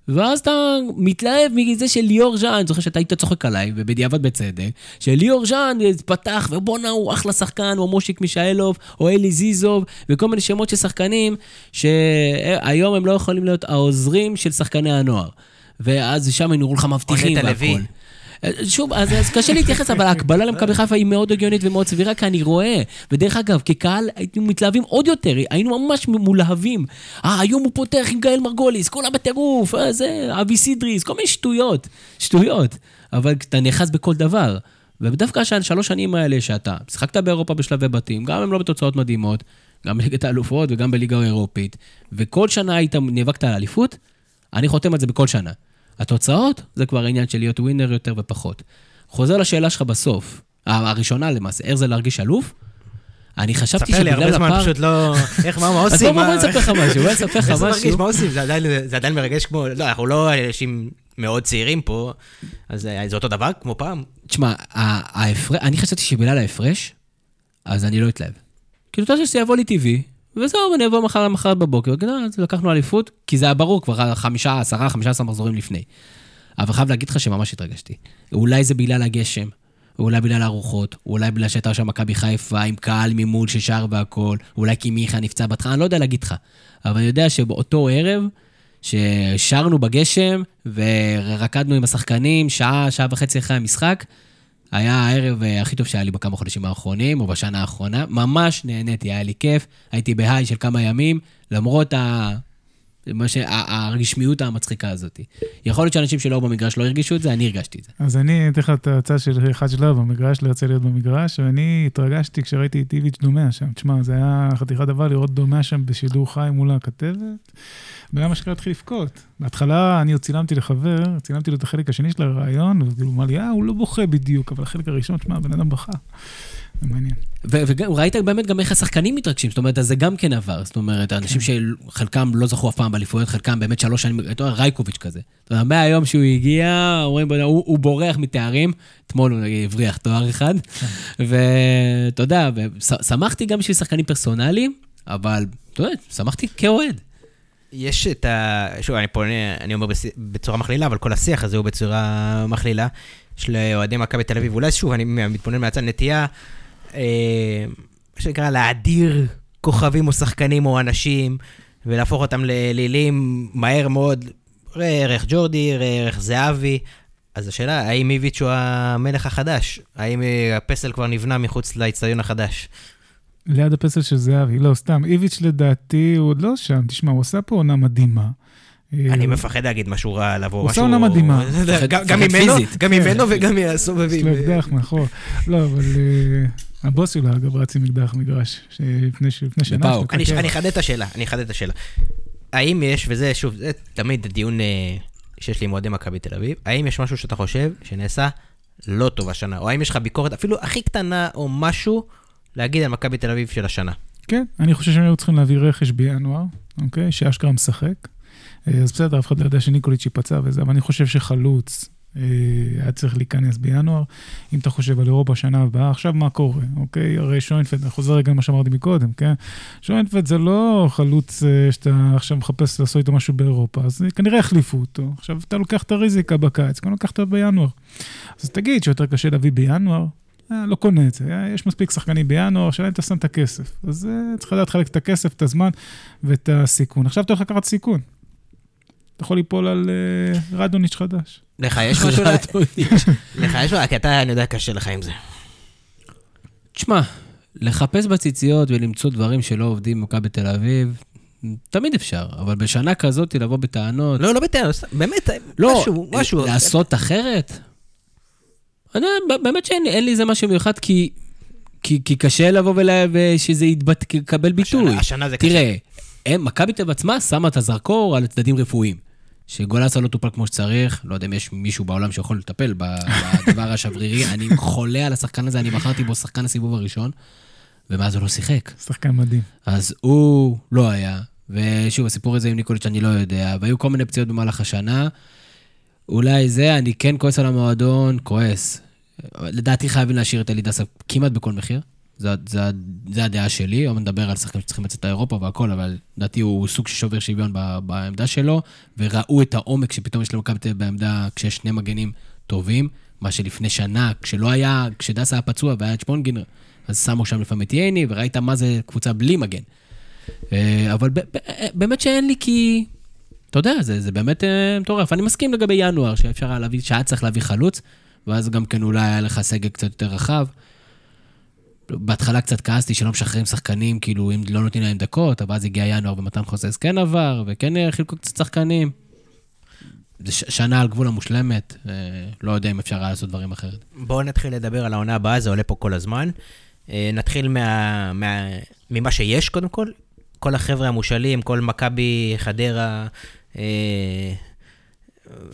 ואז אתה מתלהב מזה של ליאור ז'אן, זוכר שאתה היית צוחק עליי, ובדיעבד בצדק, של ליאור ז'אן פתח, ובונה הוא אחלה שחקן, או מושיק משאלוב, או אלי זיזוב, וכל מיני שמות של שחקנים, שהיום הם לא יכולים להיות העוזרים של שחקני הנוער. ואז שם נראו לך מבטיחים והכל. שוב, אז קשה להתייחס, אבל ההקבלה למכבי חיפה היא מאוד הגיונית ומאוד סבירה, כי אני רואה, ודרך אגב, כקהל היינו מתלהבים עוד יותר, היינו ממש מולהבים, היום הוא פותח עם גאל מרגוליס, כולה בטירוף, זה, אבי סידריס, כל מיני שטויות, אבל אתה נחס בכל דבר, ודווקא ש3 שנים האלה שאתה, שחקת באירופה בשלבי בתים, גם הם לא בתוצאות מדהימות, גם בליגת האלופות וגם בליגה האירופית, וכל שנה היית נאבקת על האליפות, אני חותם את זה בכל שנה. התוצאות, זה כבר העניין של להיות ווינר יותר ופחות. חוזר לשאלה שלך בסוף, הראשונה למעשה, איך זה להרגיש אלוף? אני חשבתי שבגלל הפער... ספר לי, הרבה זמן פשוט לא... איך, מה עושים? אז בואו נספר לך משהו, בואו נספר לך משהו. איך זה מרגיש, מה עושים? זה עדיין מרגש כמו... לא, אנחנו לא אנשים מאוד צעירים פה, אז זה אותו דבר כמו פעם. תשמע, אני חשבתי שבגלל ההפרש, אז אני לא אתלהב. כאילו, תודה שזה יבוא לי טבעי, וזהו, אני אבוא מחר למחרת בבוקר, אז לקחנו אליפות, כי זה היה ברור, כבר 15 מחזורים לפני. אבל חייב להגיד לך שממש התרגשתי. אולי זה בגלל הגשם, אולי בגלל הארוחות, אולי בגלל שהייתה שם מכבי חיפה, עם קהל ממול ששר והכל, אולי כי מיכה נפצע בתך, אני לא יודע להגיד לך. אבל אני יודע שבאותו ערב, ששרנו בגשם, ורקדנו עם השחקנים, שעה וחצי אחרי המשחק, היה הערב הכי טוב שהיה לי בכמה חודשים האחרונים, או בשנה האחרונה, ממש נהניתי, היה לי כיף, הייתי בהיי של כמה ימים, למרות הרשמיות המצחיקה הזאת. יכול להיות שאנשים שלא במגרש לא הרגישו את זה, אני הרגשתי את זה. אז אני אתן לך את ההצעה של אחד שלא במגרש, לא יוצא להיות במגרש, ואני התרגשתי כשראיתי איביץ' דומע שם. תשמע, זה היה חתיכת דבר לראות דומע שם בשידור חי מול הכתבת, וגם אשכרה התחיל לבכות. בהתחלה אני עוד צילמתי לחבר, צילמתי לו את החלק השני של הרעיון, והוא אמר לי, הוא לא בוכה בדיוק, אבל החלק הראשון, תשמע, בן אדם בכה. מעניין. וראית באמת גם איך השחקנים מתרגשים, זאת אומרת, אז זה גם כן עבר, זאת אומרת, האנשים שחלקם לא זכו אף פעם באליפויות, חלקם באמת 3 שנים, רייקוביץ כזה. זאת אומרת, מהיום שהוא הגיע, הוא בורח מתארים, אתמול הוא הבריח תואר אחד, ואתה יודע, שמחתי גם בשביל שחקנים פרסונליים, אבל, אתה יודע, שמחתי כאוהד. יש את ה... שוב, אני אומר בצורה מכלילה, אבל כל השיח הזה הוא בצורה מכלילה, של אוהדי מכבי תל אביב, אולי שוב, אני מתבונן מהצד נטייה, מה שנקרא, להדיר כוכבים או שחקנים או אנשים, ולהפוך אותם ללילים מהר מאוד, ראה ערך ג'ורדי, ראה ערך זהבי, אז השאלה, האם אביץ' הוא המלך החדש? האם הפסל כבר נבנה מחוץ לאצטדיון החדש? ליד הפסל של זהבי, לא, סתם, אביץ' לדעתי הוא עוד לא שם, תשמע, הוא עושה פה עונה מדהימה, אני מפחד להגיד משהו רע לבוא. הוא עושה עונה מדהימה. גם ממנו וגם מהסובבים. יש לו אקדח מאחור. לא, אבל הבוס שלו אגב רץ עם אקדח מגרש. לפני שנה. אני אחדד את השאלה. האם יש, וזה שוב, זה תמיד דיון שיש לי עם אוהדי מכבי תל אביב, האם יש משהו שאתה חושב שנעשה לא טוב השנה? או האם יש לך ביקורת אפילו הכי קטנה או משהו להגיד על מכבי תל אביב של השנה? כן, אני חושב שהם היו צריכים להביא רכש בינואר, אוקיי, שאשכרה משחק. אז בסדר, אף אחד לא יודע שניקוליץ' ייפצע וזה, אבל אני חושב שחלוץ היה צריך להיכנס בינואר, אם אתה חושב על אירופה שנה הבאה, עכשיו מה קורה, אוקיי? הרי שוינפלד, אני חוזר רגע למה שאמרתי מקודם, כן? שוינפלד זה לא חלוץ שאתה עכשיו מחפש לעשות איתו משהו באירופה, אז כנראה החליפו אותו. עכשיו אתה לוקח את הריזיקה בקיץ, כאן לוקח את בינואר. אז תגיד שיותר קשה להביא בינואר, לא קונה את זה, יש מספיק שחקנים בינואר, שאלה אם אתה שם את הכסף. אז צריך לדעת חלק את הכסף, את הזמן ואת הסיכון. עכשיו אתה הולך לקחת סיכון. אתה יכול ליפול על רדוניץ' חדש. לך יש משהו? כי אתה, אני יודע, קשה לך עם זה. תשמע, לחפש בציציות ולמצוא דברים שלא עובדים מוקע בתל אביב, תמיד אפשר, אבל בשנה כזאת לבוא בטענות... לא, לא בטענות, באמת, משהו... לעשות אחרת? באמת שאין לי זה משהו מיוחד, כי קשה לבוא ושזה יקבל ביטוי. השנה זה קשה. תראה. מכבי בעצמה שמה את הזרקור על הצדדים רפואיים, שגולסה לא טופל כמו שצריך, לא יודע אם יש מישהו בעולם שיכול לטפל בדבר השברירי, אני חולה על השחקן הזה, אני בחרתי בו שחקן הסיבוב הראשון, ומאז הוא לא שיחק. שחקן מדהים. אז הוא לא היה, ושוב, הסיפור הזה עם ניקוליץ' אני לא יודע, והיו כל מיני פציעות במהלך השנה, אולי זה, אני כן כועס על המועדון, כועס. לדעתי חייבים להשאיר את אלי זיזוב כמעט בכל מחיר, זה הדעה שלי, אני מדבר על שחקנים שצריכים לצאת לאירופה והכל, אבל לדעתי הוא סוג ששובר שוויון בעמדה שלו, וראו את העומק שפתאום יש למכבי בעמדה כשיש שני מגנים טובים, מה שלפני שנה, כשלא היה, כשדס היה פצוע והיה את שמונגין, אז שמו שם לפעמים את ייני, וראית מה זה קבוצה בלי מגן. אבל באמת שאין לי כי, אתה יודע, זה באמת מטורף. אני מסכים לגבי ינואר, שהיה צריך להביא חלוץ, ואז גם כן אולי היה לך סגל קצת יותר רחב, בהתחלה קצת כעסתי שלא משחררים שחקנים, כאילו, אם לא נותנים להם דקות, אבל אז הגיע ינואר ומתן חוסס כן עבר, וכן חילקו קצת שחקנים. זה שנה על גבול המושלמת, לא יודע אם אפשר היה לעשות דברים אחרת. בואו נתחיל לדבר על העונה הבאה, זה עולה פה כל הזמן. נתחיל ממה שיש, קודם כל. כל החבר'ה המושלים, כל מכבי, חדרה,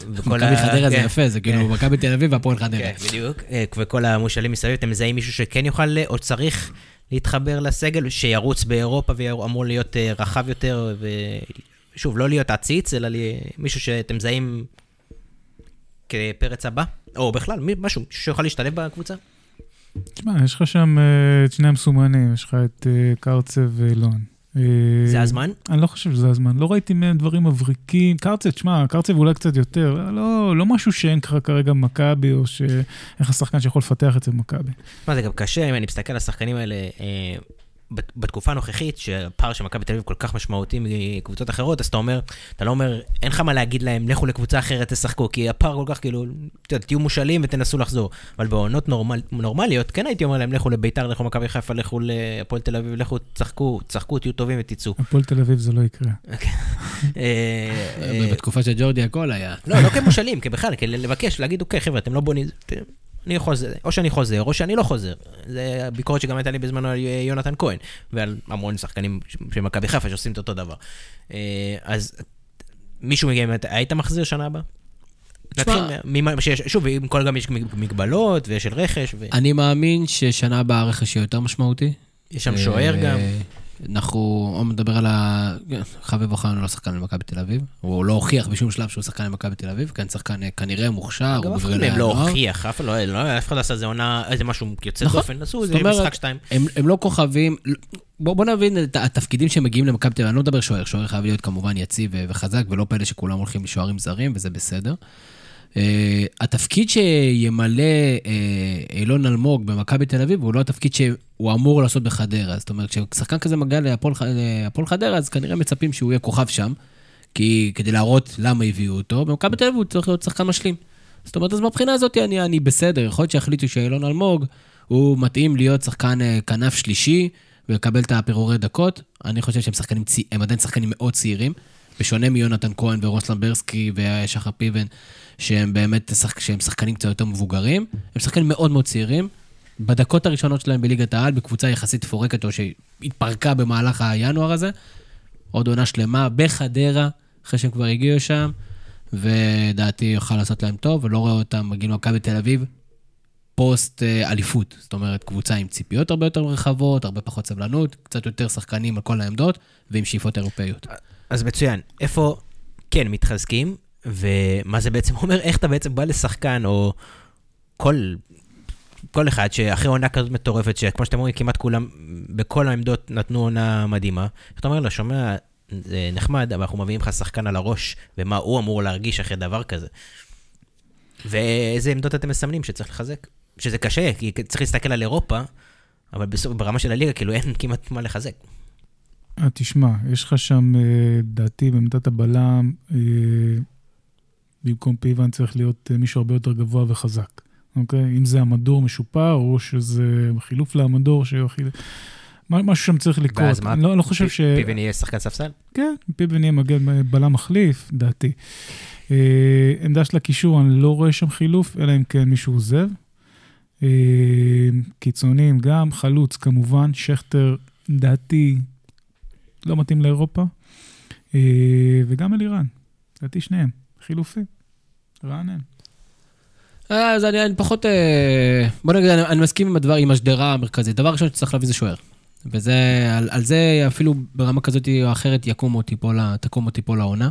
מכבי חדרה זה יפה, זה כאילו מכבי תל אביב והפועל חדרה. בדיוק, וכל המושאלים מסביב, אתם מזהים מישהו שכן יוכל או צריך להתחבר לסגל, שירוץ באירופה ואמור להיות רחב יותר, ושוב, לא להיות עציץ, אלא מישהו שאתם מזהים כפרץ הבא, או בכלל, משהו שיוכל להשתלב בקבוצה? תשמע, יש לך שם את שני המסומנים, יש לך את קרצה ואלון. זה הזמן? אני לא חושב שזה הזמן, לא ראיתי מהם דברים מבריקים. קרצה, תשמע, קרצה ואולי קצת יותר, לא משהו שאין כרגע במכבי, או שאיך השחקן שיכול לפתח את זה במכבי. תשמע, זה גם קשה, אם אני מסתכל על השחקנים האלה בתקופה הנוכחית, שהפער שמכבי תל אביב כל כך משמעותי מקבוצות אחרות, אז אתה לא אומר, אין לך מה להגיד להם, לכו לקבוצה אחרת תשחקו, כי הפער כל כך כאילו, תהיו מושאלים ותנסו לחזור. אבל בעונות נורמליות, כן הייתי אומר להם, לכו לביתר, לכו מכבי חיפה, לכו להפועל תל אביב, לכו, תשחקו, תהיו טובים ותיצאו. הפועל תל אביב זה לא יקרה. בתקופה של ג'ורדי הכל היה. לא כמושאלים, כבכלל, לבקש, להגיד, אוקיי, חבר'ה, אתם לא בונים, אני חוזר, או שאני חוזר, או שאני לא חוזר. זה הביקורת שגם הייתה לי בזמנו על יונתן כהן, ועל המון שחקנים שמכבי חיפה שעושים את אותו דבר. אז מישהו מגיע, היית מחזיר שנה הבאה? שוב, עם כל גם יש מגבלות, ויש של רכש. אני מאמין ששנה הבאה הרכש יהיה יותר משמעותי. יש שם שוער גם. אנחנו מדבר על חביב אוחנה, הוא לא שחקן למכבי תל אביב, הוא לא הוכיח בשום שלב שהוא שחקן למכבי תל אביב, כן, שחקן כנראה מוכשר, גם אף אחד לא הוכיח, אף אחד עשה איזה משהו יוצא דופן, זה משחק שתיים. הם לא כוכבים, בוא נבין את התפקידים שמגיעים למכבי תל אביב, אני לא מדבר שוער, שוער חייב להיות כמובן יציב וחזק, ולא פלא שכולם הולכים לשוערים זרים, וזה בסדר. התפקיד שימלא אילון אלמוג במכבי תל אביב הוא לא התפקיד שהוא אמור לעשות בחדרה, זאת אומרת כששחקן כזה מגיע להפועל חדרה אז כנראה מצפים שהוא יהיה כוכב שם, כי כדי להראות למה הביאו אותו במכבי תל אביב הוא צריך להיות שחקן משלים, זאת אומרת אז מבחינה הזאת אני בסדר, יכול להיות שהחליטו שאילון אלמוג הוא מתאים להיות שחקן כנף שלישי ולקבל את הפירורי דקות. אני חושב שהם עדיין שחקנים מאוד צעירים בשונה מיונתן כהן ורוסלן ברסקי ושחר פיבן, שהם באמת שחקנים קצת יותר מבוגרים, הם שחקנים מאוד מאוד צעירים, בדקות הראשונות שלהם בליגת העל, בקבוצה יחסית פורקת או שהתפרקה במהלך הינואר הזה, עוד עונה שלמה בחדרה, אחרי שהם כבר הגיעו שם, ודעתי יוכל לעשות להם טוב, ולא רואה אותם מגיעים למכבי תל אביב, פוסט אליפות, זאת אומרת קבוצה עם ציפיות הרבה יותר רחבות, הרבה פחות סבלנות, קצת יותר שחקנים על כל העמדות, ועם שאיפות אירופאיות. אז מצוין, איפה כן מתחזקים, ומה זה בעצם אומר, איך אתה בעצם בא לשחקן, או כל אחד שאחרי עונה כזאת מטורפת, שכמו שאתם אומרים, כמעט כולם, בכל העמדות נתנו עונה מדהימה, אתה אומר לה, שומע, זה נחמד, אבל אנחנו מביאים לך שחקן על הראש, ומה הוא אמור להרגיש אחרי דבר כזה. ואיזה עמדות אתם מסמנים שצריך לחזק? שזה קשה, כי צריך להסתכל על אירופה, אבל בסוף, ברמה של הליגה, כאילו אין כמעט מה לחזק. תשמע, יש לך שם דעתי בעמדת הבלם, במקום פיוון צריך להיות מישהו הרבה יותר גבוה וחזק, אוקיי? אם זה המדור משופר, או שזה חילוף למדור, משהו שם צריך לקרות. ואז מה? לא חושב פיוון יהיה שחקן ספסל? כן, פיוון יהיה מגן בלם מחליף, דעתי. עמדה של הקישור, אני לא רואה שם חילוף, אלא אם כן מישהו עוזב. קיצוניים גם, חלוץ כמובן, שכתר דעתי, לא מתאים לאירופה, וגם אלירן, דעתי שניהם, חילופי, רענן. אז אני פחות, בוא נגיד, אני מסכים עם הדבר, עם השדרה המרכזית, דבר ראשון שצריך להביא זה שוער, וזה, על זה אפילו ברמה כזאת או אחרת, תקום אותי פה לעונה,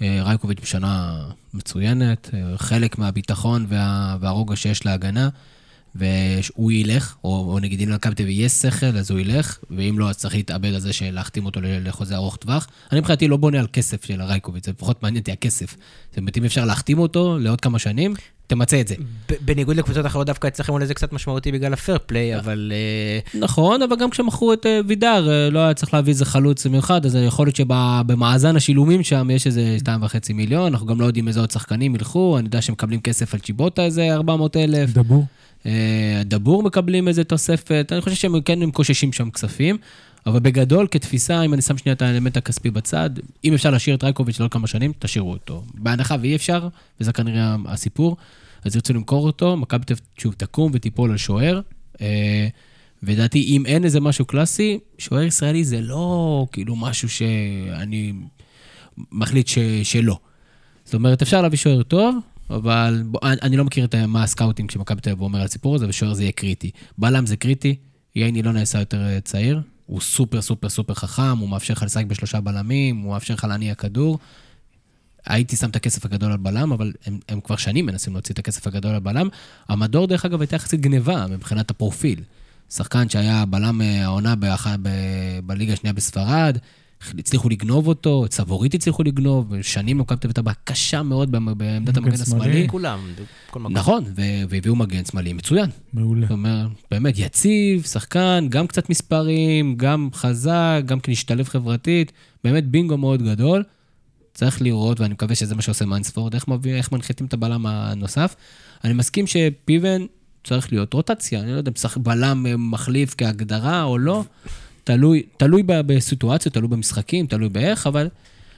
רייקוביץ בשנה מצוינת, חלק מהביטחון והרוגע שיש להגנה, והוא ילך, או נגיד אם לקבתי ויש שכל, אז הוא ילך, ואם לא, אז צריך להתאבד על זה שלהחתים אותו לחוזה ארוך טווח. אני מבחינתי לא בונה על כסף של הרייקוביץ, זה פחות מעניין אותי הכסף. זאת אומרת, אם אפשר להחתים אותו לעוד כמה שנים, תמצא את זה. בניגוד לקבוצות אחרות, דווקא אצלכם אולי זה קצת משמעותי בגלל הפייר פליי, אבל... נכון, אבל גם כשמכרו את וידר, לא היה צריך להביא איזה חלוץ מיוחד, אז יכול להיות שבמאזן השילומים שם יש איזה 2.5 מיליון, אנחנו גם לא יודעים איזה עוד שחקנים ילכו, אני יודע שהם מקבלים כסף על צ'יבוטה איזה 400,000. דבור. הדבור מקבלים איזה תוספת, אני חושב שהם כן קוששים שם כספים, אבל בגדול, כתפיסה, אם אני שם שנייה את האלמנט הכספי בצד, אם אפשר להשאיר את רייקוביץ' לעוד כמה שנים, תשאירו אותו. בהנחה ואי אפשר, וזה כנראה הסיפור, אז ירצו למכור אותו, מכבי שוב תקום וטיפול על שוער, ודעתי, אם אין איזה משהו קלאסי, שוער ישראלי זה לא כאילו משהו שאני... מחליט שלא. זאת אומרת, אפשר להביא שוער טוב, אבל אני לא מכיר מה הסקאוטינג שמכבי תל אביב אומר על הסיפור הזה, ושוער זה יהיה קריטי. בלם זה קריטי, ייני לא נעשה יותר צעיר, הוא סופר סופר סופר חכם, הוא מאפשר לך לשחק בשלושה בלמים, הוא מאפשר לך להניע כדור. הייתי שם את הכסף הגדול על בלם, אבל הם כבר שנים מנסים להוציא את הכסף הגדול על בלם. המדור דרך אגב הייתה יחסית גניבה מבחינת הפרופיל. שחקן שהיה בלם העונה בליגה השנייה בספרד, הצליחו לגנוב אותו, צבורית הצליחו לגנוב, שנים לא קמתם את הבאה קשה מאוד בעמדת המגן השמאלי. כולם, כל מקום. נכון, והביאו מגן שמאלי מצוין. מעולה. זאת אומרת, באמת יציב, שחקן, גם קצת מספרים, גם חזק, גם כנשתלב חברתית, באמת בינגו מאוד גדול. צריך לראות, ואני מקווה שזה מה שעושה מאנספורד, איך מנחיתים את הבלם הנוסף. אני מסכים שפיבן צריך להיות רוטציה, אני לא יודע, בלם מחליף כהגדרה או לא, תלוי בסיטואציות, תלוי במשחקים, תלוי באיך, אבל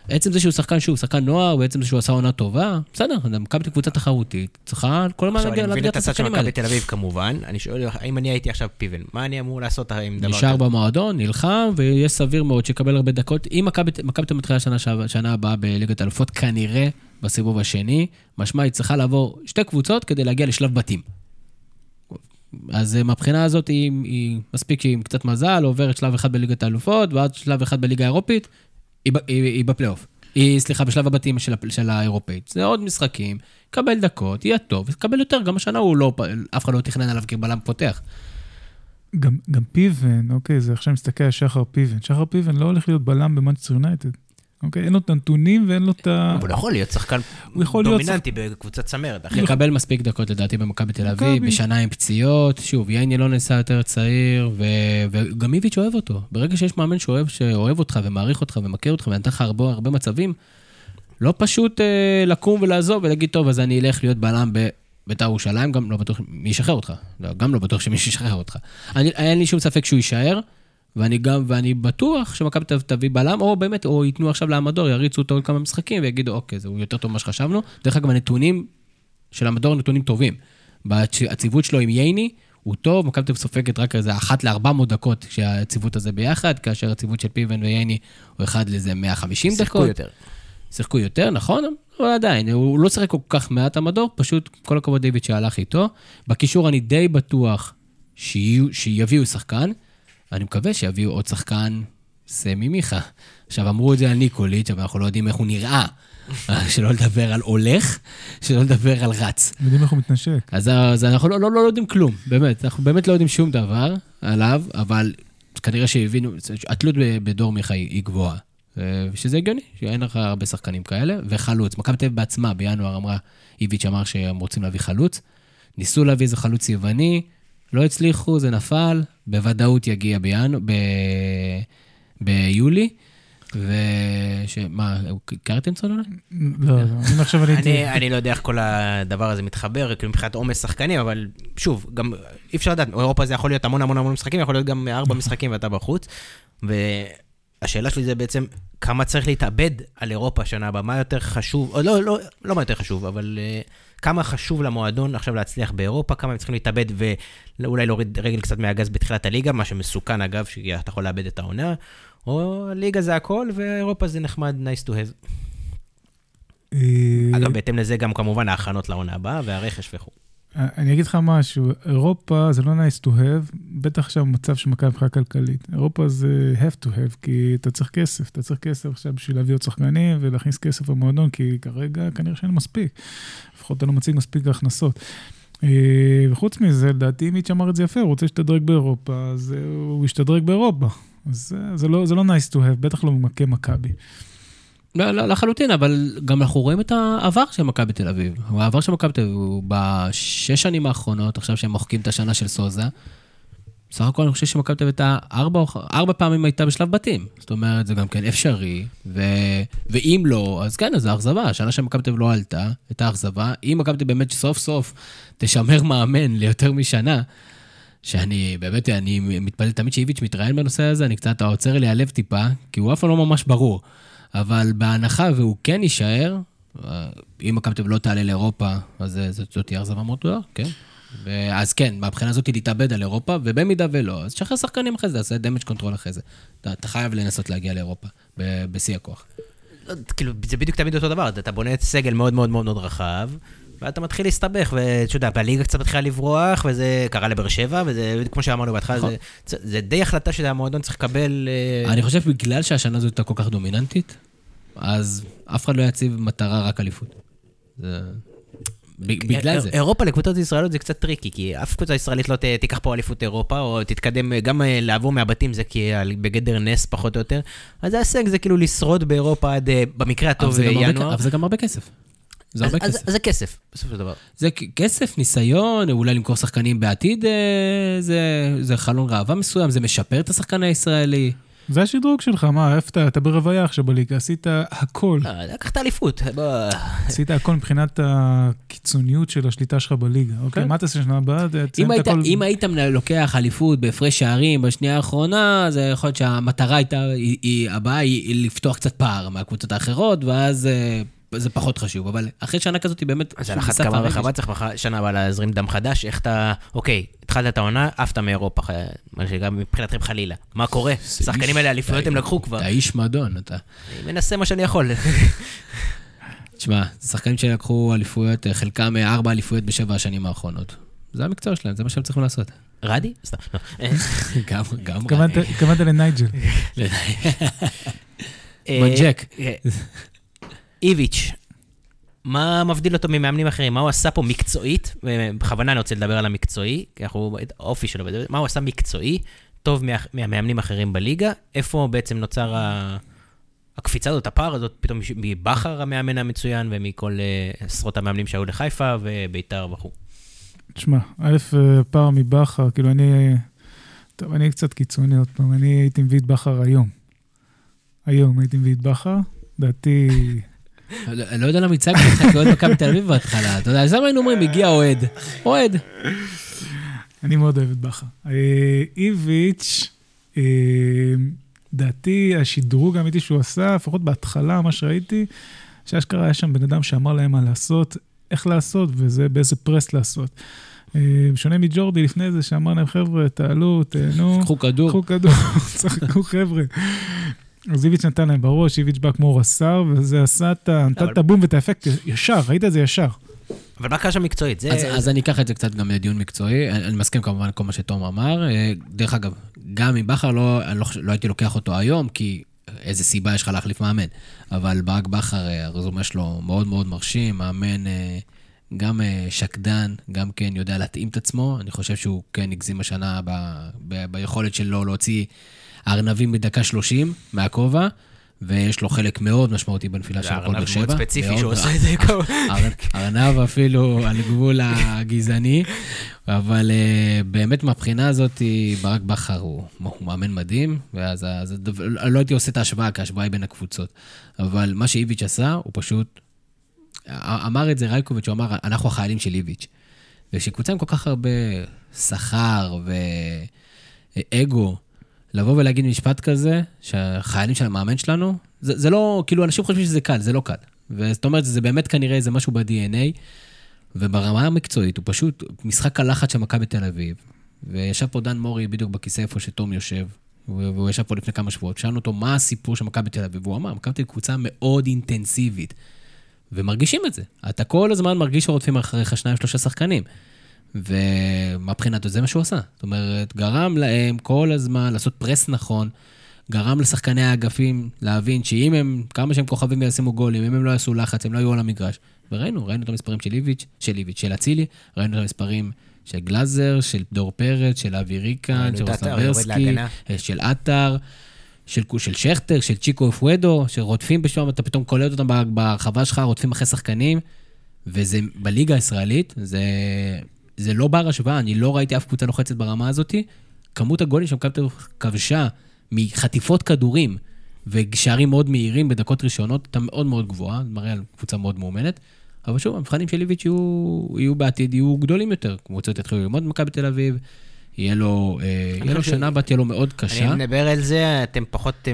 עצם זה שהוא שחקן שוב, שחקן נוער, בעצם זה שהוא עשה עונה טובה, בסדר, מכבי קבוצה תחרותית, צריכה כל מה להגיע להגיע את השחקנים האלה. אני מבין את הצד של מכבי תל אביב כמובן, אני שואל, האם אני הייתי עכשיו פיבן, מה אני אמור לעשות עם דבר? נשאר במועדון, נלחם, ויהיה סביר מאוד שיקבל הרבה דקות, אם מכבי מתחילה שנה הבאה בליגת האלופות, כנראה בסיבוב השני, משמע היא צריכה לעבור שתי קבוצות כדי להגיע לשלב בתים. אז מהבחינה הזאת היא מספיק עם קצת מזל, עוברת שלב אחד בליגת האלופות, ועד שלב אחד בליגה האירופית, היא בפלייאוף. היא, סליחה, בשלב הבתים של האירופית. זה עוד משחקים, קבל דקות, יהיה טוב, קבל יותר, גם השנה הוא לא, אף אחד לא תכנן עליו כבלם פותח. גם פיבן, אוקיי, זה עכשיו מסתכל על שחר פיבן. שחר פיבן לא הולך להיות בלם במנצ'סטר יונייטד. אוקיי, אין לו את הנתונים ואין לו את ה... הוא לא יכול להיות שחקן דומיננטי בקבוצת צמרת. הוא יקבל מספיק דקות לדעתי במכבי תל אביב, בשנה עם פציעות, שוב, ייני לא נעשה יותר צעיר, וגם איביץ' אוהב אותו. ברגע שיש מאמן שאוהב אותך ומעריך אותך ומכיר אותך, ונתן לך הרבה מצבים, לא פשוט לקום ולעזוב ולהגיד, טוב, אז אני אלך להיות בלם בבית"ר ירושלים, גם לא בטוח מי ישחרר אותך. גם לא בטוח שמי ישחרר אותך. אין לי שום ספק שהוא יישאר. ואני בטוח שמכבי תביא בלם, או באמת, או ייתנו עכשיו לעמדור, יריצו אותו עוד כמה משחקים, ויגידו, אוקיי, זה יותר טוב מה שחשבנו. דרך אגב, הנתונים של עמדור נתונים טובים. הציוות שלו עם ייני, הוא טוב, מכבי סופגת רק איזה 1-400 דקות, כשהציוות הזה ביחד, כאשר הציוות של פיבן וייני, הוא 1-150 דקות. שיחקו יותר. שיחקו יותר, נכון? אבל עדיין, הוא לא שיחק כל כך מעט עמדור, פשוט כל הכבוד דיוויד שהלך איתו. בקישור אני די בטוח שיביאו שחקן. אני מקווה שיביאו עוד שחקן סמי מיכה. עכשיו, אמרו את זה על ניקוליץ', אבל אנחנו לא יודעים איך הוא נראה. שלא לדבר על הולך, שלא לדבר על רץ. יודעים איך הוא מתנשק. אז אנחנו לא יודעים כלום, באמת. אנחנו באמת לא יודעים שום דבר עליו, אבל כנראה שהבינו, התלות בדור מיכה היא גבוהה. שזה הגיוני, שאין לך הרבה שחקנים כאלה. וחלוץ, מכבי תל אביב בעצמה, בינואר אמרה, איביץ' אמר שהם רוצים להביא חלוץ. ניסו להביא איזה חלוץ יווני, לא הצליחו, זה נפל, בוודאות יגיע ביולי, מה, קראתם צונונה? לא, אני לא יודע איך כל הדבר הזה מתחבר, כאילו מבחינת עומס שחקנים, אבל שוב, גם אי אפשר לדעת, אירופה זה יכול להיות המון המון המון משחקים, יכול להיות גם 4 משחקים ואתה בחוץ, והשאלה שלי זה בעצם, כמה צריך להתאבד על אירופה השנה הבאה, מה יותר חשוב, או לא מה יותר חשוב, אבל... כמה חשוב למועדון עכשיו להצליח באירופה, כמה הם צריכים להתאבד ואולי להוריד רגל קצת מהגז בתחילת הליגה, מה שמסוכן אגב, שאתה יכול לאבד את העונה, או ליגה זה הכל, ואירופה זה נחמד, nice to have. אגב, בהתאם לזה גם כמובן ההכנות לעונה הבאה, והרכש וכו'. אני אגיד לך משהו, אירופה זה לא nice to have, בטח עכשיו מצב שמכה מבחינה כלכלית. אירופה זה have to have, כי אתה צריך כסף, אתה צריך כסף עכשיו בשביל להביא עוד שחקנים, ולהכניס כסף במועדון, כי כרגע כנראה שאין מספיק. לפחות אתה לא מציג מספיק הכנסות. וחוץ מזה, לדעתי, מיץ' אמר את זה יפה, הוא רוצה שתדרג באירופה, אז הוא ישתדרג באירופה. אז זה לא nice to have, בטח לא מכה מכבי. לא, לחלוטין, אבל גם אנחנו רואים את העבר של מכבי תל אביב. העבר של מכבי תל אביב הוא ב6 שנים האחרונות, עכשיו שהם מוחקים את השנה של סוזה, בסך הכל אני חושב שמכבי תל אביב הייתה 4 פעמים הייתה בשלב בתים. זאת אומרת, זה גם כן אפשרי, ואם לא, אז כן, אז זה אכזבה. השנה שמכבי תל אביב לא עלתה, הייתה אכזבה. אם מכבי תל אביב באמת סוף סוף תשמר מאמן ליותר משנה, שאני, באמת, אני מתפלל תמיד שאיביץ' מתראיין בנושא הזה, אני קצת עוצר לי הלב טיפה, כי הוא אף לא ממש ברור. אבל בהנחה, והוא כן יישאר, אם מכבי תל אביב לא תעלה לאירופה, אז זאת תהיה אכזבה מאוד גדולה, כן? אז כן, מהבחינה הזאת היא להתאבד על אירופה, ובמידה ולא, אז שחרר שחקנים אחרי זה, עשה דמג' קונטרול אחרי זה. אתה חייב לנסות להגיע לאירופה, בשיא הכוח. כאילו, זה בדיוק תמיד אותו דבר, אתה בונה את סגל מאוד מאוד מאוד רחב, ואתה מתחיל להסתבך, ואתה יודע, הליגה קצת מתחילה לברוח, וזה קרה לבאר שבע, וזה, כמו שאמרנו בהתחלה, זה די החלטה שהמועדון צריך לקבל. אני חושב בגלל שהשנה הזאת הייתה כל כך דומיננטית, אז אף אחד לא יציב מטרה רק אליפות. זה... בגלל זה. אירופה לקבוצות ישראליות זה קצת טריקי, כי אף קבוצה ישראלית לא תיקח פה אליפות אירופה, או תתקדם גם לעבור מהבתים, זה בגדר נס פחות או יותר. אז ההישג זה כאילו לשרוד באירופה עד, במקרה הטוב, ינואר. אבל זה גם הרבה כסף. זה הרבה כסף. זה כסף, בסוף של דבר. זה כסף, ניסיון, אולי למכור שחקנים בעתיד, זה חלון ראווה מסוים, זה משפר את השחקן הישראלי. זה השדרוג שלך, מה, איפה אתה ברוויה עכשיו בליגה, עשית הכל. לקחת אליפות. עשית הכל מבחינת הקיצוניות של השליטה שלך בליגה. אוקיי, מה אתה עושה שנה הבאה? אם היית לוקח אליפות בהפרש שערים בשנייה האחרונה, זה יכול להיות שהמטרה הבאה היא לפתוח קצת פער מהקבוצות האחרות, ואז זה פחות חשוב, אבל אחרי שנה כזאת היא באמת... אז על אחת כמה רחבה צריך שנה הבאה להזרים דם חדש, איך אתה... אוקיי, התחלת את העונה, אף אתה מאירופה, גם מבחינתכם חלילה. מה קורה? שחקנים האלה, לפעמים הם לקחו כבר. אתה איש מדון, אתה... אני מנסה מה שאני יכול. תשמע, שחקנים שלקחו אליפויות, חלקם 4 אליפויות ב7 השנים האחרונות. זה המקצוע שלהם, זה מה שהם צריכים לעשות. רדי? סתם. גם רדי. התכוונת לנייג'ל. מנג'ק. איביץ', מה מבדיל אותו ממאמנים אחרים? מה הוא עשה פה מקצועית? בכוונה אני רוצה לדבר על המקצועי, כי אנחנו, האופי שלו, מה הוא עשה מקצועי, טוב מהמאמנים אחרים בליגה, איפה בעצם נוצר הקפיצה הזאת, הפער הזאת, פתאום מבחר המאמן המצוין, ומכל עשרות המאמנים שהיו לחיפה, וביתר וכו'. תשמע, א', פער מבחר, כאילו אני, טוב, אני קצת קיצוני עוד פעם, אני הייתי מביא את בחר היום. היום הייתי מביא את בחר, דעתי... אני לא יודע למה יצא לך, כאוהד מכבי תל אביב בהתחלה. אתה יודע, אז למה היינו אומרים, הגיע אוהד. אוהד. אני מאוד אוהב את בחר. איביץ', דעתי, השדרוג האמיתי שהוא עשה, לפחות בהתחלה, מה שראיתי, שאשכרה היה שם בן אדם שאמר להם מה לעשות, איך לעשות, וזה באיזה פרס לעשות. שונה מג'ורדי לפני זה, שאמר להם, חבר'ה, תעלו, תהנו. קחו כדור. קחו כדור, צחקו חבר'ה. אז איביץ' נתן להם בראש, איביץ' בא כמו רסר, וזה עשה את הבום ואת האפקט ישר, ראית את זה ישר. אבל מה קשה מקצועית? אז אני אקח את זה קצת גם לדיון מקצועי, אני מסכים כמובן כל מה שתום אמר, דרך אגב, גם עם בחר לא הייתי לוקח אותו היום, כי איזה סיבה יש לך להחליף מאמן, אבל ברק בחר, הרזומה שלו מאוד מאוד מרשים, מאמן גם שקדן, גם כן יודע להתאים את עצמו, אני חושב שהוא כן הגזים השנה ביכולת שלו להוציא ארנבים בדקה 30 מהכובע, ויש לו חלק מאוד משמעותי בנפילה של הפועל באר שבע. ארנב מאוד ספציפי שעושה את זה. ארנב אפילו על גבול הגזעני, אבל באמת מהבחינה הזאת, ברק בחר הוא מאמן מדהים, ואז לא הייתי עושה את ההשוואה, כי ההשוואה היא בין הקבוצות. אבל מה שאיביץ' עשה, הוא פשוט אמר את זה רייקוביץ, הוא אמר, אנחנו החיילים של איביץ'. ושקבוצה עם כל כך הרבה שכר ואגו, לבוא ולהגיד משפט כזה, שהחיילים של המאמן שלנו, זה לא, כאילו אנשים חושבים שזה קל, זה לא קל. וזאת אומרת, זה באמת כנראה, זה משהו ב-DNA, וברמה המקצועית, הוא פשוט משחק הלחץ של מכבי בתל אביב, וישב פה דן מורי בדיוק בכיסא איפה שתום יושב, והוא ישב פה לפני כמה שבועות, שאלנו אותו מה הסיפור של מכבי בתל אביב, והוא אמר, מכבי בתל אביב קבוצה מאוד אינטנסיבית, ומרגישים את זה. אתה כל הזמן מרגיש שרודפים אחריך 2-3 שחקנים. ומבחינת זה מה שהוא עשה. זאת אומרת, גרם להם כל הזמן לעשות פרס נכון, גרם לשחקני האגפים להבין שאם הם, כמה שהם כוכבים ישימו גולים, אם הם לא יעשו לחץ, הם לא יהיו על המגרש. וראינו, ראינו את המספרים של איביץ', של אצילי, ראינו את המספרים של גלזר, של דור פרץ, של אבי ריקן, של רוסטברסקי, של אטר, של שכטר, של צ'יקו אפואדו, שרודפים בשביל, אתה פתאום קולט אותם ברחבה שלך, רודפים אחרי שחקנים, וזה בליגה הישראלית, זה לא בר השוואה, אני לא ראיתי אף קבוצה לוחצת ברמה הזאת, כמות הגולים שם כבשה מחטיפות כדורים, ושערים מאוד מהירים בדקות ראשונות, הייתה מאוד מאוד גבוהה, מראה על קבוצה מאוד מאומנת, אבל שוב, המבחנים של איביץ' יהיו בעתיד, יהיו גדולים יותר, קבוצות יתחילו ללמוד במכבי בתל אביב, יהיה לו שנה בת, יהיה לו מאוד קשה. אני מדבר על זה, אתם פחות...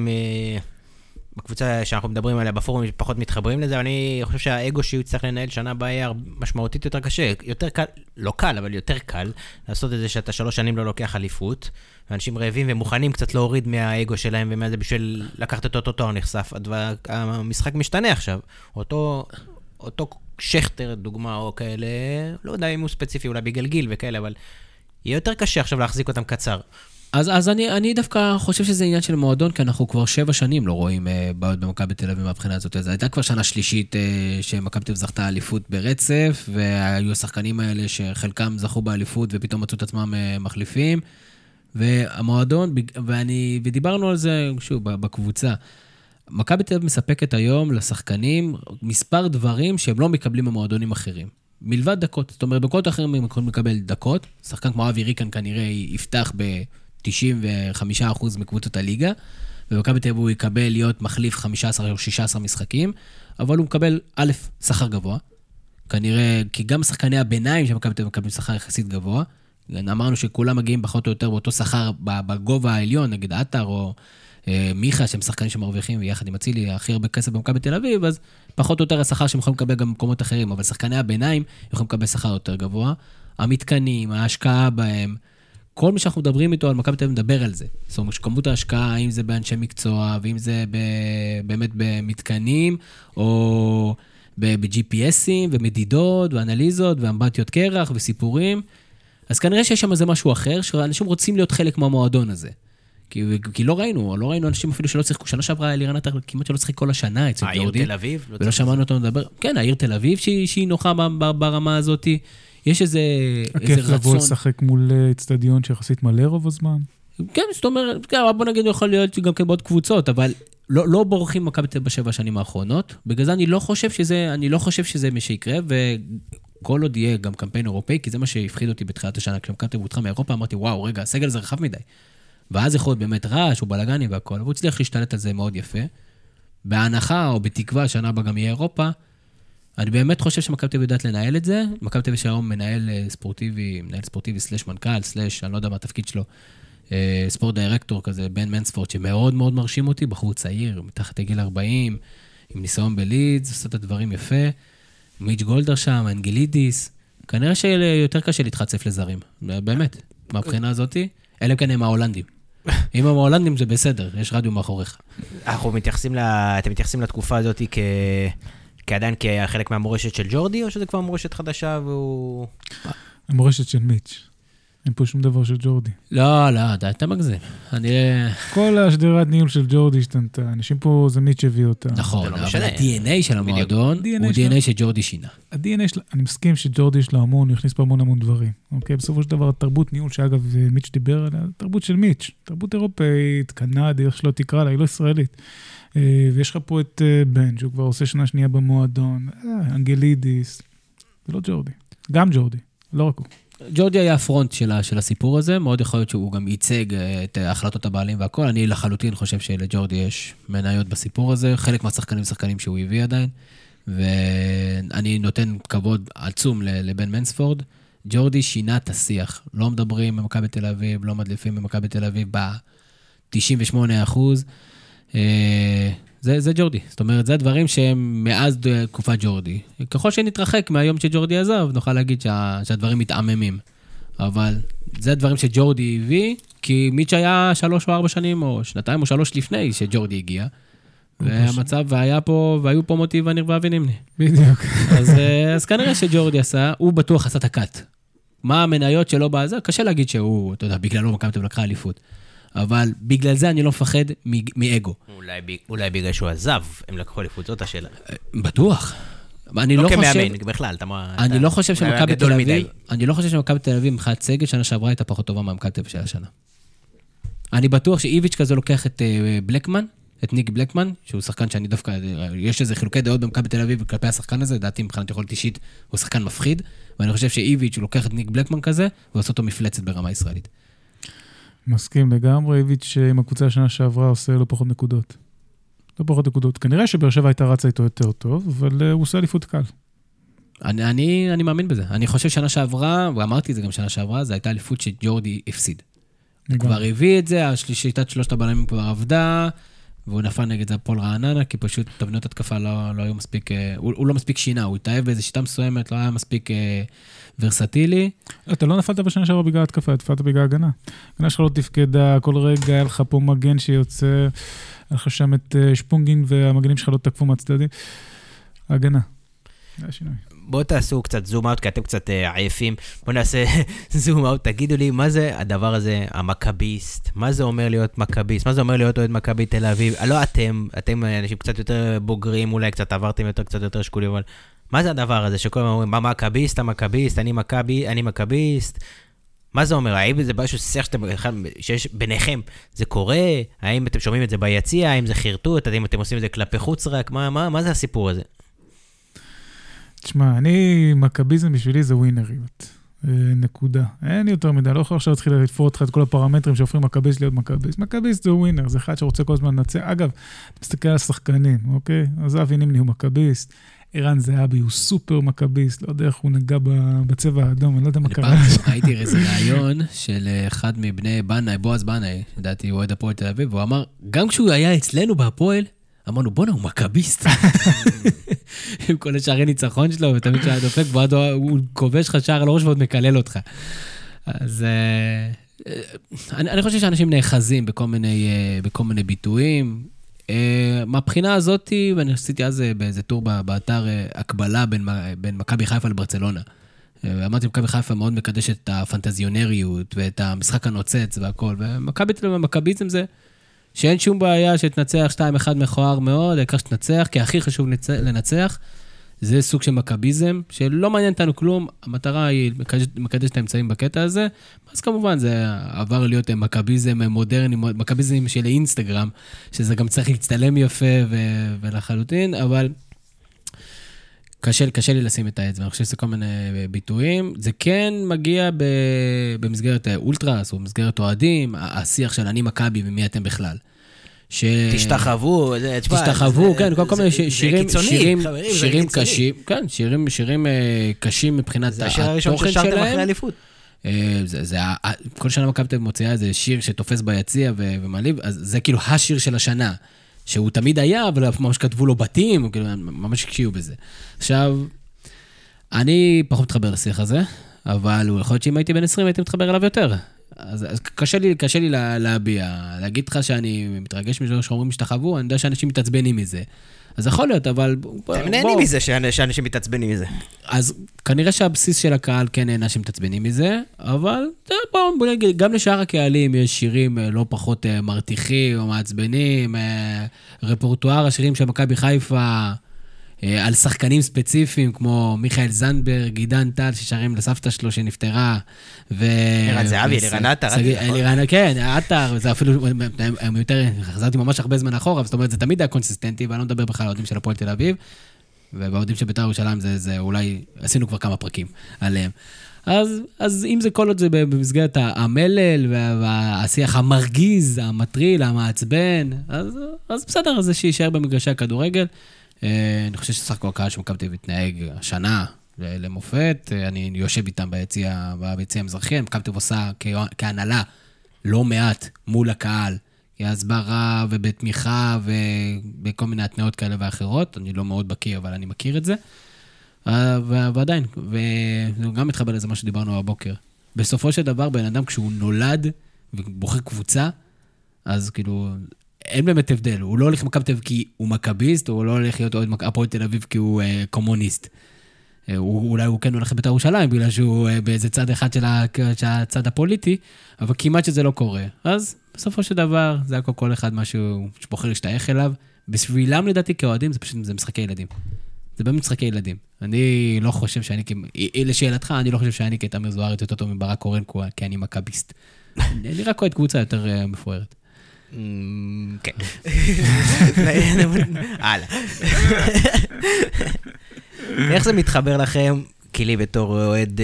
בקבוצה שאנחנו מדברים עליה בפורום פחות מתחברים לזה, אבל אני חושב שהאגו שהוא צריך לנהל שנה הבאה יהיה משמעותית יותר קשה, יותר קל, לא קל, אבל יותר קל, לעשות את זה שאתה 3 שנים לא לוקח אליפות, ואנשים רעבים ומוכנים קצת להוריד מהאגו שלהם ומה זה בשביל לקחת את אותו תואר נחשף, המשחק משתנה עכשיו, אותו שכתר דוגמה או כאלה, לא יודע אם הוא ספציפי, אולי בגלגיל וכאלה, אבל יהיה יותר קשה עכשיו להחזיק אותם קצר. אז אני דווקא חושב שזה עניין של מועדון, כי אנחנו כבר 7 שנים לא רואים בעיות במכבי תל אביב מהבחינה הזאת. אז הייתה כבר שנה שלישית שמכבי תל אביב זכתה אליפות ברצף, והיו השחקנים האלה שחלקם זכו באליפות ופתאום מצאו את עצמם מחליפים, והמועדון, ודיברנו על זה שוב בקבוצה, מכבי תל אביב מספקת היום לשחקנים מספר דברים שהם לא מקבלים במועדונים אחרים. מלבד דקות, זאת אומרת, בקולות אחרים הם יכולים לקבל דקות, שחקן כמו אבי ריקן כנראה יפתח ב-95% מקבוצות הליגה, ובמכבי תל אביב הוא יקבל להיות מחליף 15 או 16 משחקים, אבל הוא מקבל א', שכר גבוה, כנראה, כי גם שחקני הביניים שבמכבי תל אביב מקבלים שכר יחסית גבוה, אמרנו שכולם מגיעים פחות או יותר באותו שכר בגובה העליון, נגד אטר או מיכה, שהם שחקנים שמרוויחים, ויחד עם אצילי, הכי הרבה כסף במכבי תל אביב, אז פחות או יותר השכר שהם יכולים לקבל גם במקומות אחרים, אבל שחקני הביניים יכולים לקבל שכר יותר גבוה. המתקנים, ההשקעה בהם, כל מי שאנחנו מדברים איתו על מכבי תל אביב מדבר על זה. זאת אומרת, שכמות ההשקעה, אם זה באנשי מקצוע, ואם זה באמת במתקנים, או ב-GPSים, ומדידות, ואנליזות, ואמבטיות קרח, וסיפורים. אז כנראה שיש שם איזה משהו אחר, שאנשים רוצים להיות חלק מהמועדון הזה. כי לא ראינו אנשים אפילו שלא שיחקו. שנה שעברה אלירן אטר כמעט שלא שיחק כל השנה אצל ג'ורדי. העיר תל אביב. ולא שמענו אותנו לדבר. כן, העיר תל אביב שהיא נוחה ברמה הזאת. יש איזה רצון. הכיף לבוא לשחק מול אצטדיון שיחסית מלא רוב הזמן. כן, זאת אומרת, בוא נגיד, הוא יכול להיות גם כבוד קבוצות, אבל לא בורחים מכבי תל אביב ב7 השנים האחרונות. בגלל זה אני לא חושב שזה מה שיקרה, כל עוד יהיה גם קמפיין אירופאי, כי זה מה שהפחיד אותי בתחילת השנה. כשמקמתם אותך מאירופה, אמרתי, וואו, רגע, הסגל זה רחב מדי. ואז יכול להיות באמת רעש ובלגני והכל, והוא הצליח להשתלט על זה מאוד יפה. בהנחה או בתקווה שנה הבאה גם יהיה אירופה, אני באמת חושב שמכבי תל אביב יודעת לנהל את זה. מכבי תל אביב שהיום מנהל ספורטיבי /מנכ"ל אני לא יודע מה התפקיד שלו, ספורט דירקטור כזה, בן מנספורט, שמאוד מאוד מרשים אותי, בחור צעיר, מתחת לגיל 40, עם ניסיון בלידס, עושה את הדברים יפה. מיץ' גולדר שם, אנגלידיס, כנראה שיותר קשה להתחצף לזרים, באמת, מהבחינה הזאת, אלה כאן הם ההולנדים. אם הם ההולנדים זה בסדר, יש רדיו מאחוריך. אתם מתייחסים לתקופה הזאת כעדיין כחלק מהמורשת של ג'ורדי, או שזה כבר מורשת חדשה והוא... המורשת של מיץ'. אין פה שום דבר של ג'ורדי. לא, אתה מגזים. כל השדרת ניהול של ג'ורדי השתנתה. אנשים פה זה מיץ' הביא אותה. נכון, אבל ה-DNA של המועדון הוא DNA שג'ורדי שינה. אני מסכים שג'ורדי יש לה המון, הוא הכניס פה המון דברים. בסופו של דבר, התרבות ניהול, שאגב מיץ' דיבר עליה, תרבות של מיץ', תרבות אירופאית, קנדי, איך שלא תקרא לה, היא לא ישראלית. ויש לך פה את בן, שהוא כבר עושה שנה שנייה במועדון, אנגלידיס, זה לא ג'ורדי. גם ג'ורדי, לא רק הוא. ג'ורדי היה הפרונט של הסיפור הזה, מאוד יכול להיות שהוא גם ייצג את החלטות הבעלים והכל, אני לחלוטין חושב שלג'ורדי יש מניות בסיפור הזה, חלק מהשחקנים שהוא הביא עדיין, ואני נותן כבוד עצום לבן מנספורד, ג'ורדי שינה את השיח, לא מדברים במכבי תל אביב, לא מדליפים במכבי תל אביב, ב-98%, זה ג'ורדי, זאת אומרת, זה הדברים שהם מאז תקופה ג'ורדי. ככל שנתרחק מהיום שג'ורדי עזב, נוכל להגיד שהדברים מתעממים. אבל זה הדברים שג'ורדי הביא, כי מיץ' היה 3 או 4 שנים, או 2 או 3 לפני שג'ורדי הגיע. והמצב, והיו פה מוטיב הנרבה ונמני. בדיוק. אז כנראה שג'ורדי עשה, הוא בטוח עשה את הקאט. מה המניות שלו בעזה? קשה להגיד שהוא, אתה יודע, בגללו מכבי תל אביב לקחה אליפות. אבל בגלל זה אני לא מפחד מאגו. אולי בגלל שהוא עזב, הם לקחו אליפות, זאת השאלה. בטוח. לא כמאמן, בכלל. אני לא חושב שמכבי תל אביב, מבחינת סגל שנה שעברה הייתה פחות טובה מהמכבי תל אביב של השנה. אני בטוח שאיביץ' כזה לוקח את בלקמן, את ניק בלקמן, שהוא שחקן שאני דווקא, יש איזה חילוקי דעות במכבי תל אביב כלפי השחקן הזה, דעתי מבחינת יכולת אישית, הוא שחקן מפחיד, ואני חושב שאיביץ' לוקח את ניק בלקמן כזה, ועושה אותו מפלצת ברמה ישראלית. מסכים לגמרי, אביץ עם הקבוצה השנה שעברה עושה לו פחות נקודות. לא פחות נקודות. כנראה שבאר שבע הייתה רצה איתו יותר טוב, אבל הוא עושה אליפות קל. אני מאמין בזה. אני חושב שנה שעברה, ואמרתי את זה גם שנה שעברה, זו הייתה אליפות שג'ורדי הפסיד. הוא כבר הביא את זה, השיטת 3 הבלמים כבר עבדה, והוא נפל נגד הפועל רעננה, כי פשוט תבניות התקפה לא היו מספיק, הוא לא מספיק שינה, הוא התאהב באיזו שיטה מסוימת, לא היה מספיק ורסטילי. אתה לא נפלת בשנה שעברה בגלל התקפה, נפלת בגלל הגנה. הגנה שלך לא תפקדה, כל רגע היה לך פה מגן שיוצא, היה לך שם את שפונגין, והמגנים שלך לא תקפו מהצדדים. הגנה. זה השינוי. בואו תעשו קצת זום-אוט, כי אתם קצת עייפים. בואו נעשה זום-אוט, תגידו לי, מה זה הדבר הזה, המכביסט? מה זה אומר להיות מכביסט? מה זה אומר להיות אוהד מכבי תל אביב? לא אתם אנשים קצת יותר בוגרים, אולי קצת עברתם יותר, קצת יותר שקולים, אבל מה זה הדבר הזה שכל הזמן אומרים, מה מכביסט, המכביסט, אני מכביסט? מה זה אומר? האם זה משהו שיש ביניכם? זה קורה? האם אתם שומעים את זה ביציע? האם זה חרטוט? האם אתם עושים את זה כלפי חוץ רק? מה זה הסיפור הזה? תשמע, אני, מכביזם בשבילי זה ווינריות, נקודה. אין יותר מדי, לא יכול עכשיו להתחיל לתפור אותך את כל הפרמטרים שהופכים מכביסט להיות מכביסט. מכביסט זה ווינר, זה אחד שרוצה כל הזמן לנצח. אגב, אתה מסתכל על שחקנים, אוקיי? אז אבינים לי הוא מכביסט, ערן זהבי הוא סופר מכביסט, לא יודע איך הוא נגע בצבע האדום, אני לא יודע מה קרה. הייתי איזה רעיון של אחד מבני בנאי, בועז בנאי, לדעתי הוא עד הפועל תל אביב, והוא אמר, גם כשהוא היה אצלנו בהפועל, אמרנו, בונה, הוא מכביסט. עם כל השערי ניצחון שלו, ותמיד שהיה דופק, הוא כובש לך שער על הראש ועוד מקלל אותך. אז אני חושב שאנשים נאחזים בכל מיני ביטויים. מהבחינה הזאת, ואני עשיתי אז באיזה טור באתר הקבלה בין מכבי חיפה לברצלונה. אמרתי, מכבי חיפה מאוד מקדשת את הפנטזיונריות, ואת המשחק הנוצץ והכל, ומכביסטים זה... שאין שום בעיה שתנצח 2-1 מכוער מאוד, העיקר שתנצח, כי הכי חשוב לנצח, זה סוג של מכביזם, שלא מעניין אותנו כלום, המטרה היא מקדש את האמצעים בקטע הזה, אז כמובן זה עבר להיות מכביזם מודרני, מכביזם של אינסטגרם, שזה גם צריך להצטלם יפה ולחלוטין, אבל קשה לי לשים את העצמם, אני חושב שזה כל מיני ביטויים, זה כן מגיע במסגרת אולטרס, או במסגרת אוהדים, השיח של אני מכבי ומי אתם בכלל. תשתחוו, כן, כל מיני שירים קשים, כן, שירים קשים מבחינת התוכן שלהם. זה השיר הראשון ששרתם אחרי אליפות. כל שנה מכבי מוציאה איזה שיר שתופס ביציע ומעליב, אז זה כאילו השיר של השנה. שהוא תמיד היה, אבל ממש כתבו לו בתים, ממש הקשיעו בזה. עכשיו, אני פחות מתחבר לשיח הזה, אבל יכול להיות שאם הייתי בן 20, הייתי מתחבר אליו יותר. אז קשה לי להביע, להגיד לך שאני מתרגש מזה שאומרים שתחוו, אני יודע שאנשים מתעצבנים מזה. אז יכול להיות, אבל... אתם נהנים מזה שאנשים מתעצבנים מזה. אז כנראה שהבסיס של הקהל כן נהנה שמתעצבנים מזה, אבל בואו נגיד, גם לשאר הקהלים יש שירים לא פחות מרתיחים או מעצבנים, רפורטואר השירים של מכבי חיפה על שחקנים ספציפיים, כמו מיכאל זנדברג, עידן טל, ששרים לסבתא שלו שנפטרה, אלירן זהבי, אלירן אטר. אלירן, כן, אטר, זה אפילו, חזרתי ממש הרבה זמן אחורה, זאת אומרת, זה תמיד היה קונסיסטנטי, ואני לא מדבר בכלל על אוהדים של הפועל תל אביב, ובאוהדים של בית"ר ירושלים, זה אולי, עשינו כבר כמה פרקים עליהם. אז אם זה כל עוד זה במסגרת המלל, והשיח המרגיז, המטריל, המעצבן, אז בסדר, זה שישאר במגרשי הכדורגל. אני חושב שסך כל הקהל שמכבי מתנהג השנה למופת, אני יושב איתם ביציע המזרחי, מכבי עושה כהנהלה לא מעט מול הקהל, כהסברה ובתמיכה ובכל מיני התנאות כאלה ואחרות, אני לא מאוד בקיא אבל אני מכיר את זה, ועדיין, וגם מתחבר לזה מה שדיברנו הבוקר, בסופו של דבר בן אדם כשהוא נולד ובוחר קבוצה, אז כאילו... אין באמת הבדל, הוא לא הולך מכבי תל אביב כי הוא מכביסט, הוא לא הולך להיות עוד הפועל תל אביב כי הוא קומוניסט. אולי הוא כן הולך לבית"ר ירושלים, בגלל שהוא באיזה צד אחד של הצד הפוליטי, אבל כמעט שזה לא קורה. אז בסופו של דבר, זה היה כל אחד משהו שבוחר להשתייך אליו. בשבילם לדעתי כאוהדים, זה פשוט משחקי ילדים. זה באמת משחקי ילדים. אני לא חושב שאני, לשאלתך, אני לא חושב שאני כתמיר זוהרץ יותר טוב מברק קורן, כי אני מכביסט. אני רק אוהד קבוצה יותר מפוארת. כן. הלאה. איך זה מתחבר לכם, כי לי בתור אוהד,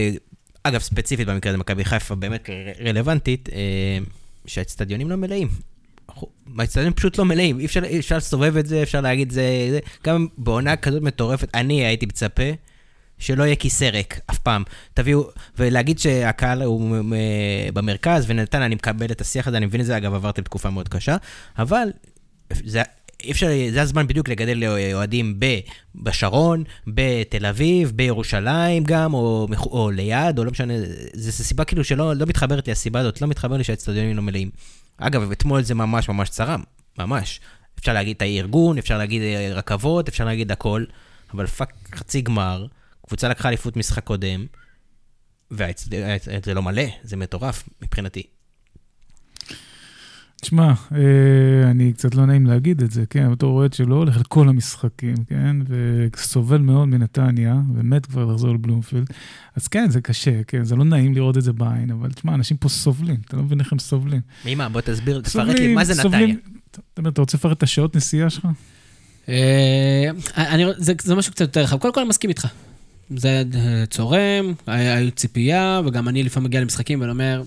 אגב ספציפית במקרה הזה מכבי חיפה באמת רלוונטית, שהאצטדיונים לא מלאים. האצטדיונים פשוט לא מלאים. אפשר לסובב את זה, אפשר להגיד זה. גם בעונה כזאת מטורפת, אני הייתי מצפה שלא יהיה כיסא ריק, אף פעם. תביאו, ולהגיד שהקהל הוא במרכז, ונתן, אני מקבל את השיח הזה, אני מבין את זה, אגב, עברתם תקופה מאוד קשה, אבל זה אפשר, זה הזמן בדיוק לגדל לאוהדים בשרון, בתל אביב, בירושלים גם, או ליד, או לא משנה, זו סיבה כאילו שלא מתחברת לי, הסיבה הזאת לא מתחבר לי שהאצטדיונים לא מלאים. אגב, אתמול זה ממש ממש צרם, ממש. אפשר להגיד את הארגון, אפשר להגיד רכבות, אפשר להגיד הכל, אבל פאק חצי גמר, קבוצה לקחה אליפות משחק קודם, וזה לא מלא, זה מטורף מבחינתי. תשמע, אני קצת לא נעים להגיד את זה, כן, אותו רועד שלא הולך לכל המשחקים, כן, וסובל מאוד מנתניה, ומת כבר לחזור לבלומפילד, אז כן, זה קשה, כן, זה לא נעים לראות את זה בעין, אבל תשמע, אנשים פה סובלים, אתה לא מבין איך הם סובלים. מימה, בוא תסביר, תפרט לי, מה זה נתניה? אתה רוצה לפרט את השעות נסיעה שלך? זה משהו קצת יותר רחב, קודם כל אני מסכים איתך. זה צורם, היו ציפייה, וגם אני לפעמים מגיע למשחקים ואני אומר,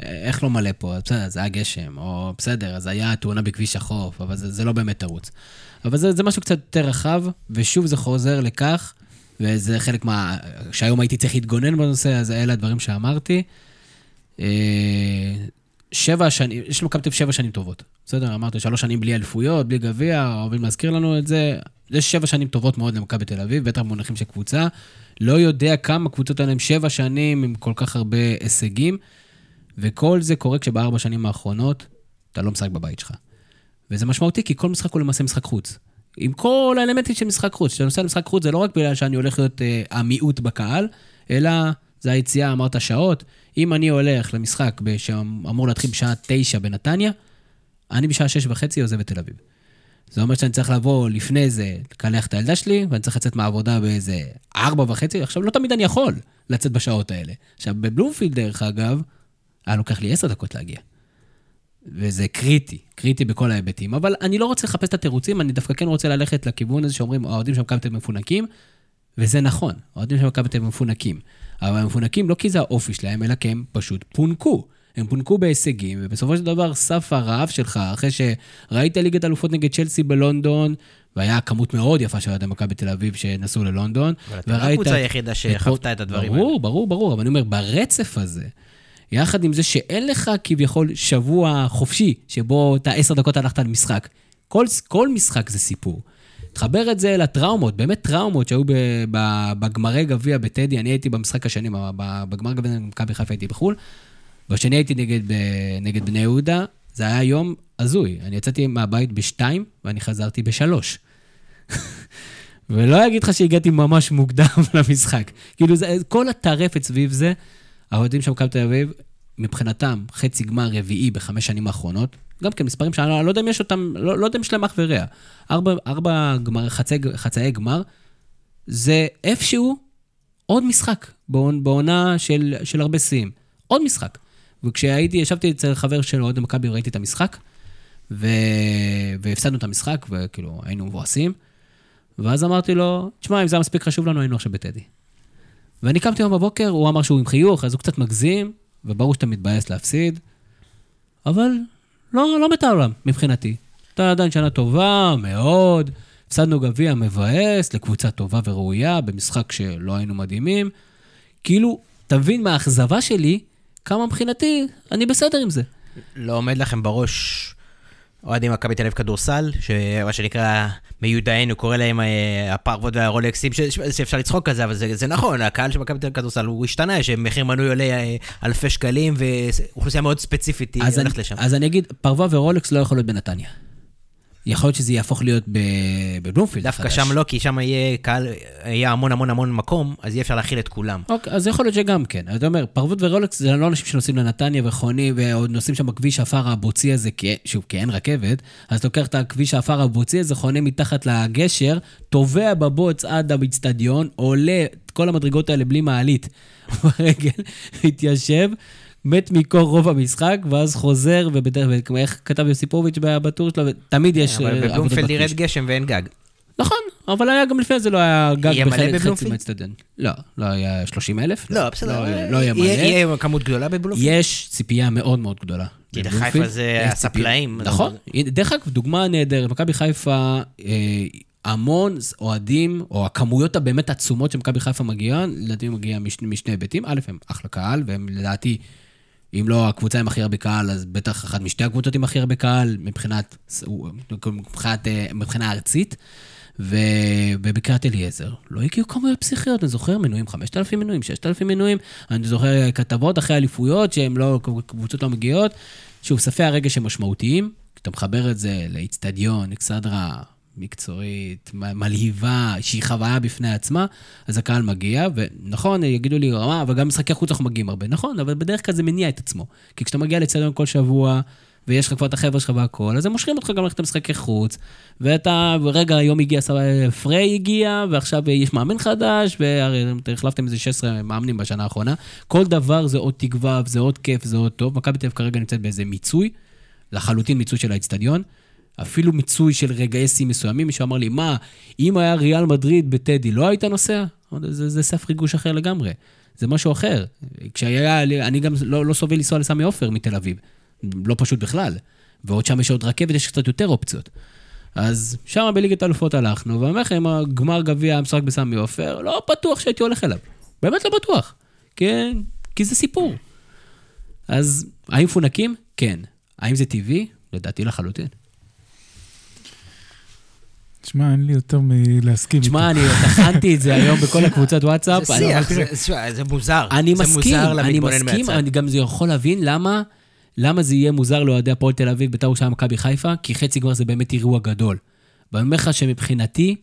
איך לא מלא פה? בסדר, זה היה גשם, או בסדר, אז היה תאונה בכביש החוף, אבל זה לא באמת תירוץ. אבל זה משהו קצת יותר רחב, ושוב זה חוזר לכך, וזה חלק מה... שהיום הייתי צריך להתגונן בנושא, אז אלה הדברים שאמרתי. 7 שנים, יש לו קמטב 7 שנים טובות. בסדר, אמרתי, 3 שנים בלי אלפויות, בלי גביע, אוהבים להזכיר לנו את זה. יש 7 שנים טובות מאוד למכבי בתל אביב, בטח מונחים של קבוצה. לא יודע כמה קבוצות עליהם 7 שנים עם כל כך הרבה הישגים, וכל זה קורה כשב4 שנים האחרונות אתה לא משחק בבית שלך. וזה משמעותי, כי כל משחק הוא למעשה משחק חוץ. עם כל האלמנטים של משחק חוץ. כשאתה נוסע למשחק חוץ, זה לא רק בגלל שאני הולך להיות המיעוט בקהל, אלא זה היציאה, אמרת שעות. אם אני הולך למשחק שאמור להתחיל בשעה 9 בנתניה, אני בשעה 6:30 עוזב בתל אביב. זה אומר שאני צריך לבוא לפני זה, לקלח את הילדה שלי, ואני צריך לצאת מהעבודה באיזה 4:30. עכשיו, לא תמיד אני יכול לצאת בשעות האלה. עכשיו, בבלומפילד, דרך אגב, לוקח לי 10 דקות להגיע. וזה קריטי, קריטי בכל ההיבטים. אבל אני לא רוצה לחפש את התירוצים, אני דווקא כן רוצה ללכת לכיוון הזה שאומרים, האוהדים שמכבי תל אביב מפונקים, וזה נכון, האוהדים שמכבי תל אביב מפונקים. אבל הם מפונקים לא כי זה האופי שלהם, אלא כי הם פשוט פונקו. הם פונקו בהישגים, ובסופו של דבר סף הרעב שלך, אחרי שראית ליגת אלופות נגד צ'לסי בלונדון, והיה כמות מאוד יפה של אוהדי מכבי בתל אביב שנסעו ללונדון, וראית... הקבוצה היחידה שחוותה את הדברים האלה. ברור, ברור, ברור, אבל אני אומר, ברצף הזה, יחד עם זה שאין לך כביכול שבוע חופשי, שבו אתה 10 דקות הלכת על משחק. כל משחק זה סיפור. תחבר את זה לטראומות, באמת טראומות שהיו בגמרי גביע בטדי, אני הייתי במשחק השני, בגמר גביע מכבי חיפה הייתי בחול, והשני הייתי נגד בני יהודה, זה היה יום הזוי. אני יצאתי מהבית 2:00, ואני חזרתי 3:00. ולא אגיד לך שהגעתי ממש מוקדם למשחק. כאילו, כל הטרפת סביב זה, ההודים של מכבי תל אביב, מבחינתם, חצי גמר רביעי ב5 שנים האחרונות, גם כן מספרים שאני לא יודע אם יש אותם, לא יודע אם שלם אח ורע. 4 גמר, חצאי גמר, זה איפשהו עוד משחק, בעונה של הרבה שיאים. עוד משחק. וכשהייתי, ישבתי אצל חבר של אוהד מכבי, ראיתי את המשחק, והפסדנו את המשחק, וכאילו היינו מבואסים, ואז אמרתי לו, תשמע, אם זה מספיק חשוב לנו, היינו עכשיו בטדי. ואני קמתי יום בבוקר, הוא אמר שהוא עם חיוך, אז הוא קצת מגזים, וברור שאתה מתבייס להפסיד, אבל לא מתעולם, מבחינתי. אתה עדיין שנה טובה, מאוד, הפסדנו גביע מבאס, לקבוצה טובה וראויה, במשחק שלא היינו מדהימים, כאילו, תבין מהאכזבה שלי, כמה מבחינתי, אני בסדר עם זה. לא עומד לכם בראש, אוהדים מכבי תל אביב כדורסל, שמה שנקרא... מיודעין, הוא קורא להם הפרוות והרולקסים, שאפשר לצחוק כזה, אבל זה נכון, הקהל שמכבי תל אביב כדורסל, הוא השתנה, שמחיר מנוי עולה 2,000 שקלים, ואוכלוסייה מאוד ספציפית, היא הולכת לשם. אז אני אגיד, פרווה ורולקס לא יכול להיות בנתניה. יכול להיות שזה יהפוך להיות בבלומפילד. דווקא שם לא, כי שם יהיה המון המון המון מקום, אז יהיה אפשר להכיל את כולם. אוקיי, אז יכול להיות שגם כן. אתה אומר, פרוות ורולקס זה לא אנשים שנוסעים לנתניה וחונים, ונוסעים שם בכביש האפר הבוצי הזה, שוב, כי אין רכבת, אז אתה לוקח את הכביש האפר הבוצי הזה, חונים מתחת לגשר, טובע בבוץ עד האצטדיון, עולה את כל המדרגות האלה בלי מעלית. ברגל, התיישב, מת מכל רוב המשחק, ואז חוזר, ובדרך כלל, איך כתב יוסיפוביץ' בטור שלו, תמיד יש... אבל בבלומפילד ירד גשם ואין גג. נכון, אבל היה גם לפני זה לא היה גג בחצי מהאצטדיון. לא, לא היה 30,000. לא, בסדר. לא היה מלא. יהיה כמות גדולה בבלומפילד? יש ציפייה מאוד מאוד גדולה. כי לחיפה זה הספלאים. נכון. דרך כלל, דוגמה נהדרת, מכבי חיפה... המון אוהדים, או הכמויות הבאמת עצומות שמכבי חיפה מגיעה, לדעתי מגיעה משני היבטים, א', הם אחלה קהל, והם לדעתי אם לא הקבוצה עם הכי הרבה קהל, אז בטח אחת משתי הקבוצות עם הכי הרבה קהל, מבחינה ארצית, ובבקעת אליעזר, לא הגיעו כמויות פסיכיות, אני זוכר מנויים, 5,000 מנויים, 6,000 מנויים, אני זוכר כתבות אחרי אליפויות, שהן לא, קבוצות לא מגיעות, שוב, ספי הרגע שמשמעותיים, כשאתה מחבר את זה לאצטדיון, אקסדרה מקצועית, מלהיבה, שהיא חוויה בפני עצמה, אז הקהל מגיע, ונכון, יגידו לי רמה, אבל גם משחקי חוץ אנחנו מגיעים הרבה, נכון, אבל בדרך כלל זה מניע את עצמו, כי כשאתה מגיע לאצטדיון כל שבוע, ויש לך כבר את החבר'ה שלך והכל, אז הם מושכים אותך גם ללכת למשחקי חוץ, ואתה, רגע, היום הגיע, פריי הגיע, ועכשיו יש מאמן חדש, והחלפתם איזה 16 מאמנים בשנה האחרונה, כל דבר זה עוד תקווה, זה עוד כיף, זה עוד טוב, מכבי תל אביב כרגע נמצאת באיזה מיצוי, לחלוטין מיצוי של האצטדיון, אפילו מיצוי של רגעי שיא מסוימים, מישהו אמר לי, מה, אם היה ריאל מדריד בטדי, לא היית נוסע? זה סף ריגוש אחר לגמרי, זה משהו אחר, כשהיה, אני גם לא סובל לנסוע לסמי עופר מתל אביב, לא פשוט בכלל, ועוד שם יש עוד רכבת, יש קצת יותר אופציות, אז שם בליגת האלופות הלכנו, ואני אומר לכם, גמר גביע, המשחק בסמי עופר, לא בטוח שהייתי הולך אליו, באמת לא בטוח, כן, כי זה סיפור, אז האם פונקים? כן, האם זה טבעי? לדעתי לחלוטין. תשמע, אין לי יותר מלהסכים איתו. תשמע, אני תחנתי את זה היום בכל הקבוצת וואטסאפ. זה שיח, זה מוזר. אני מסכים, אני גם יכול להבין למה זה יהיה מוזר לאוהדי הפועל תל אביב בית"ר ירושלים מכבי חיפה, כי חצי גמר זה באמת אירוע גדול. ואני אומר לך שמבחינתי,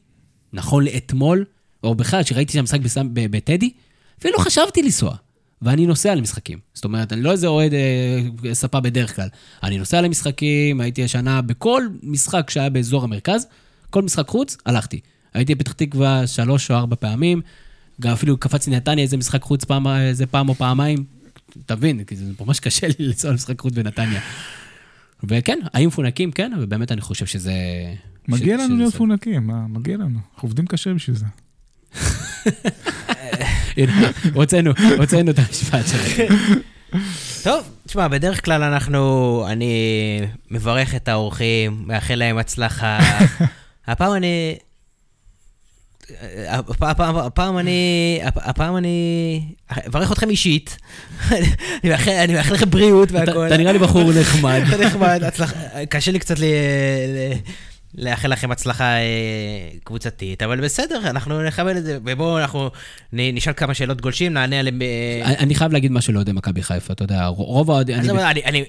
נכון לאתמול, או בכלל, שראיתי שהמשחק בטדי, אפילו חשבתי לנסוע. ואני נוסע למשחקים. זאת אומרת, אני לא איזה אוהד ספה בדרך כלל. אני נוסע למשחקים, הייתי השנה בכל משחק שהיה באזור המרכז, כל משחק חוץ, הלכתי. הייתי בפתח תקווה 3 או 4 פעמים, גם אפילו קפצתי נתניה איזה משחק חוץ פעם או פעמיים, תבין, כי זה ממש קשה לי לנסוע למשחק חוץ בנתניה. וכן, האם פונקים? כן, ובאמת אני חושב שזה... מגיע לנו להיות פונקים, מגיע לנו. אנחנו עובדים קשה בשביל זה. הוצאנו את המשפט שלנו. טוב, תשמע, בדרך כלל אני מברך את האורחים, מאחל להם הצלחה. הפעם אני אברך אתכם אישית, אני מאחל לכם בריאות והכל. אתה נראה לי בחור נחמד. אתה נחמד, קשה לי קצת לאחל לכם הצלחה קבוצתית, אבל בסדר, אנחנו נכבל את זה, ובואו אנחנו נשאל כמה שאלות גולשים, נענה עליהם... אני חייב להגיד משהו לאוהדי מכבי חיפה, אתה יודע, רוב האוהדים...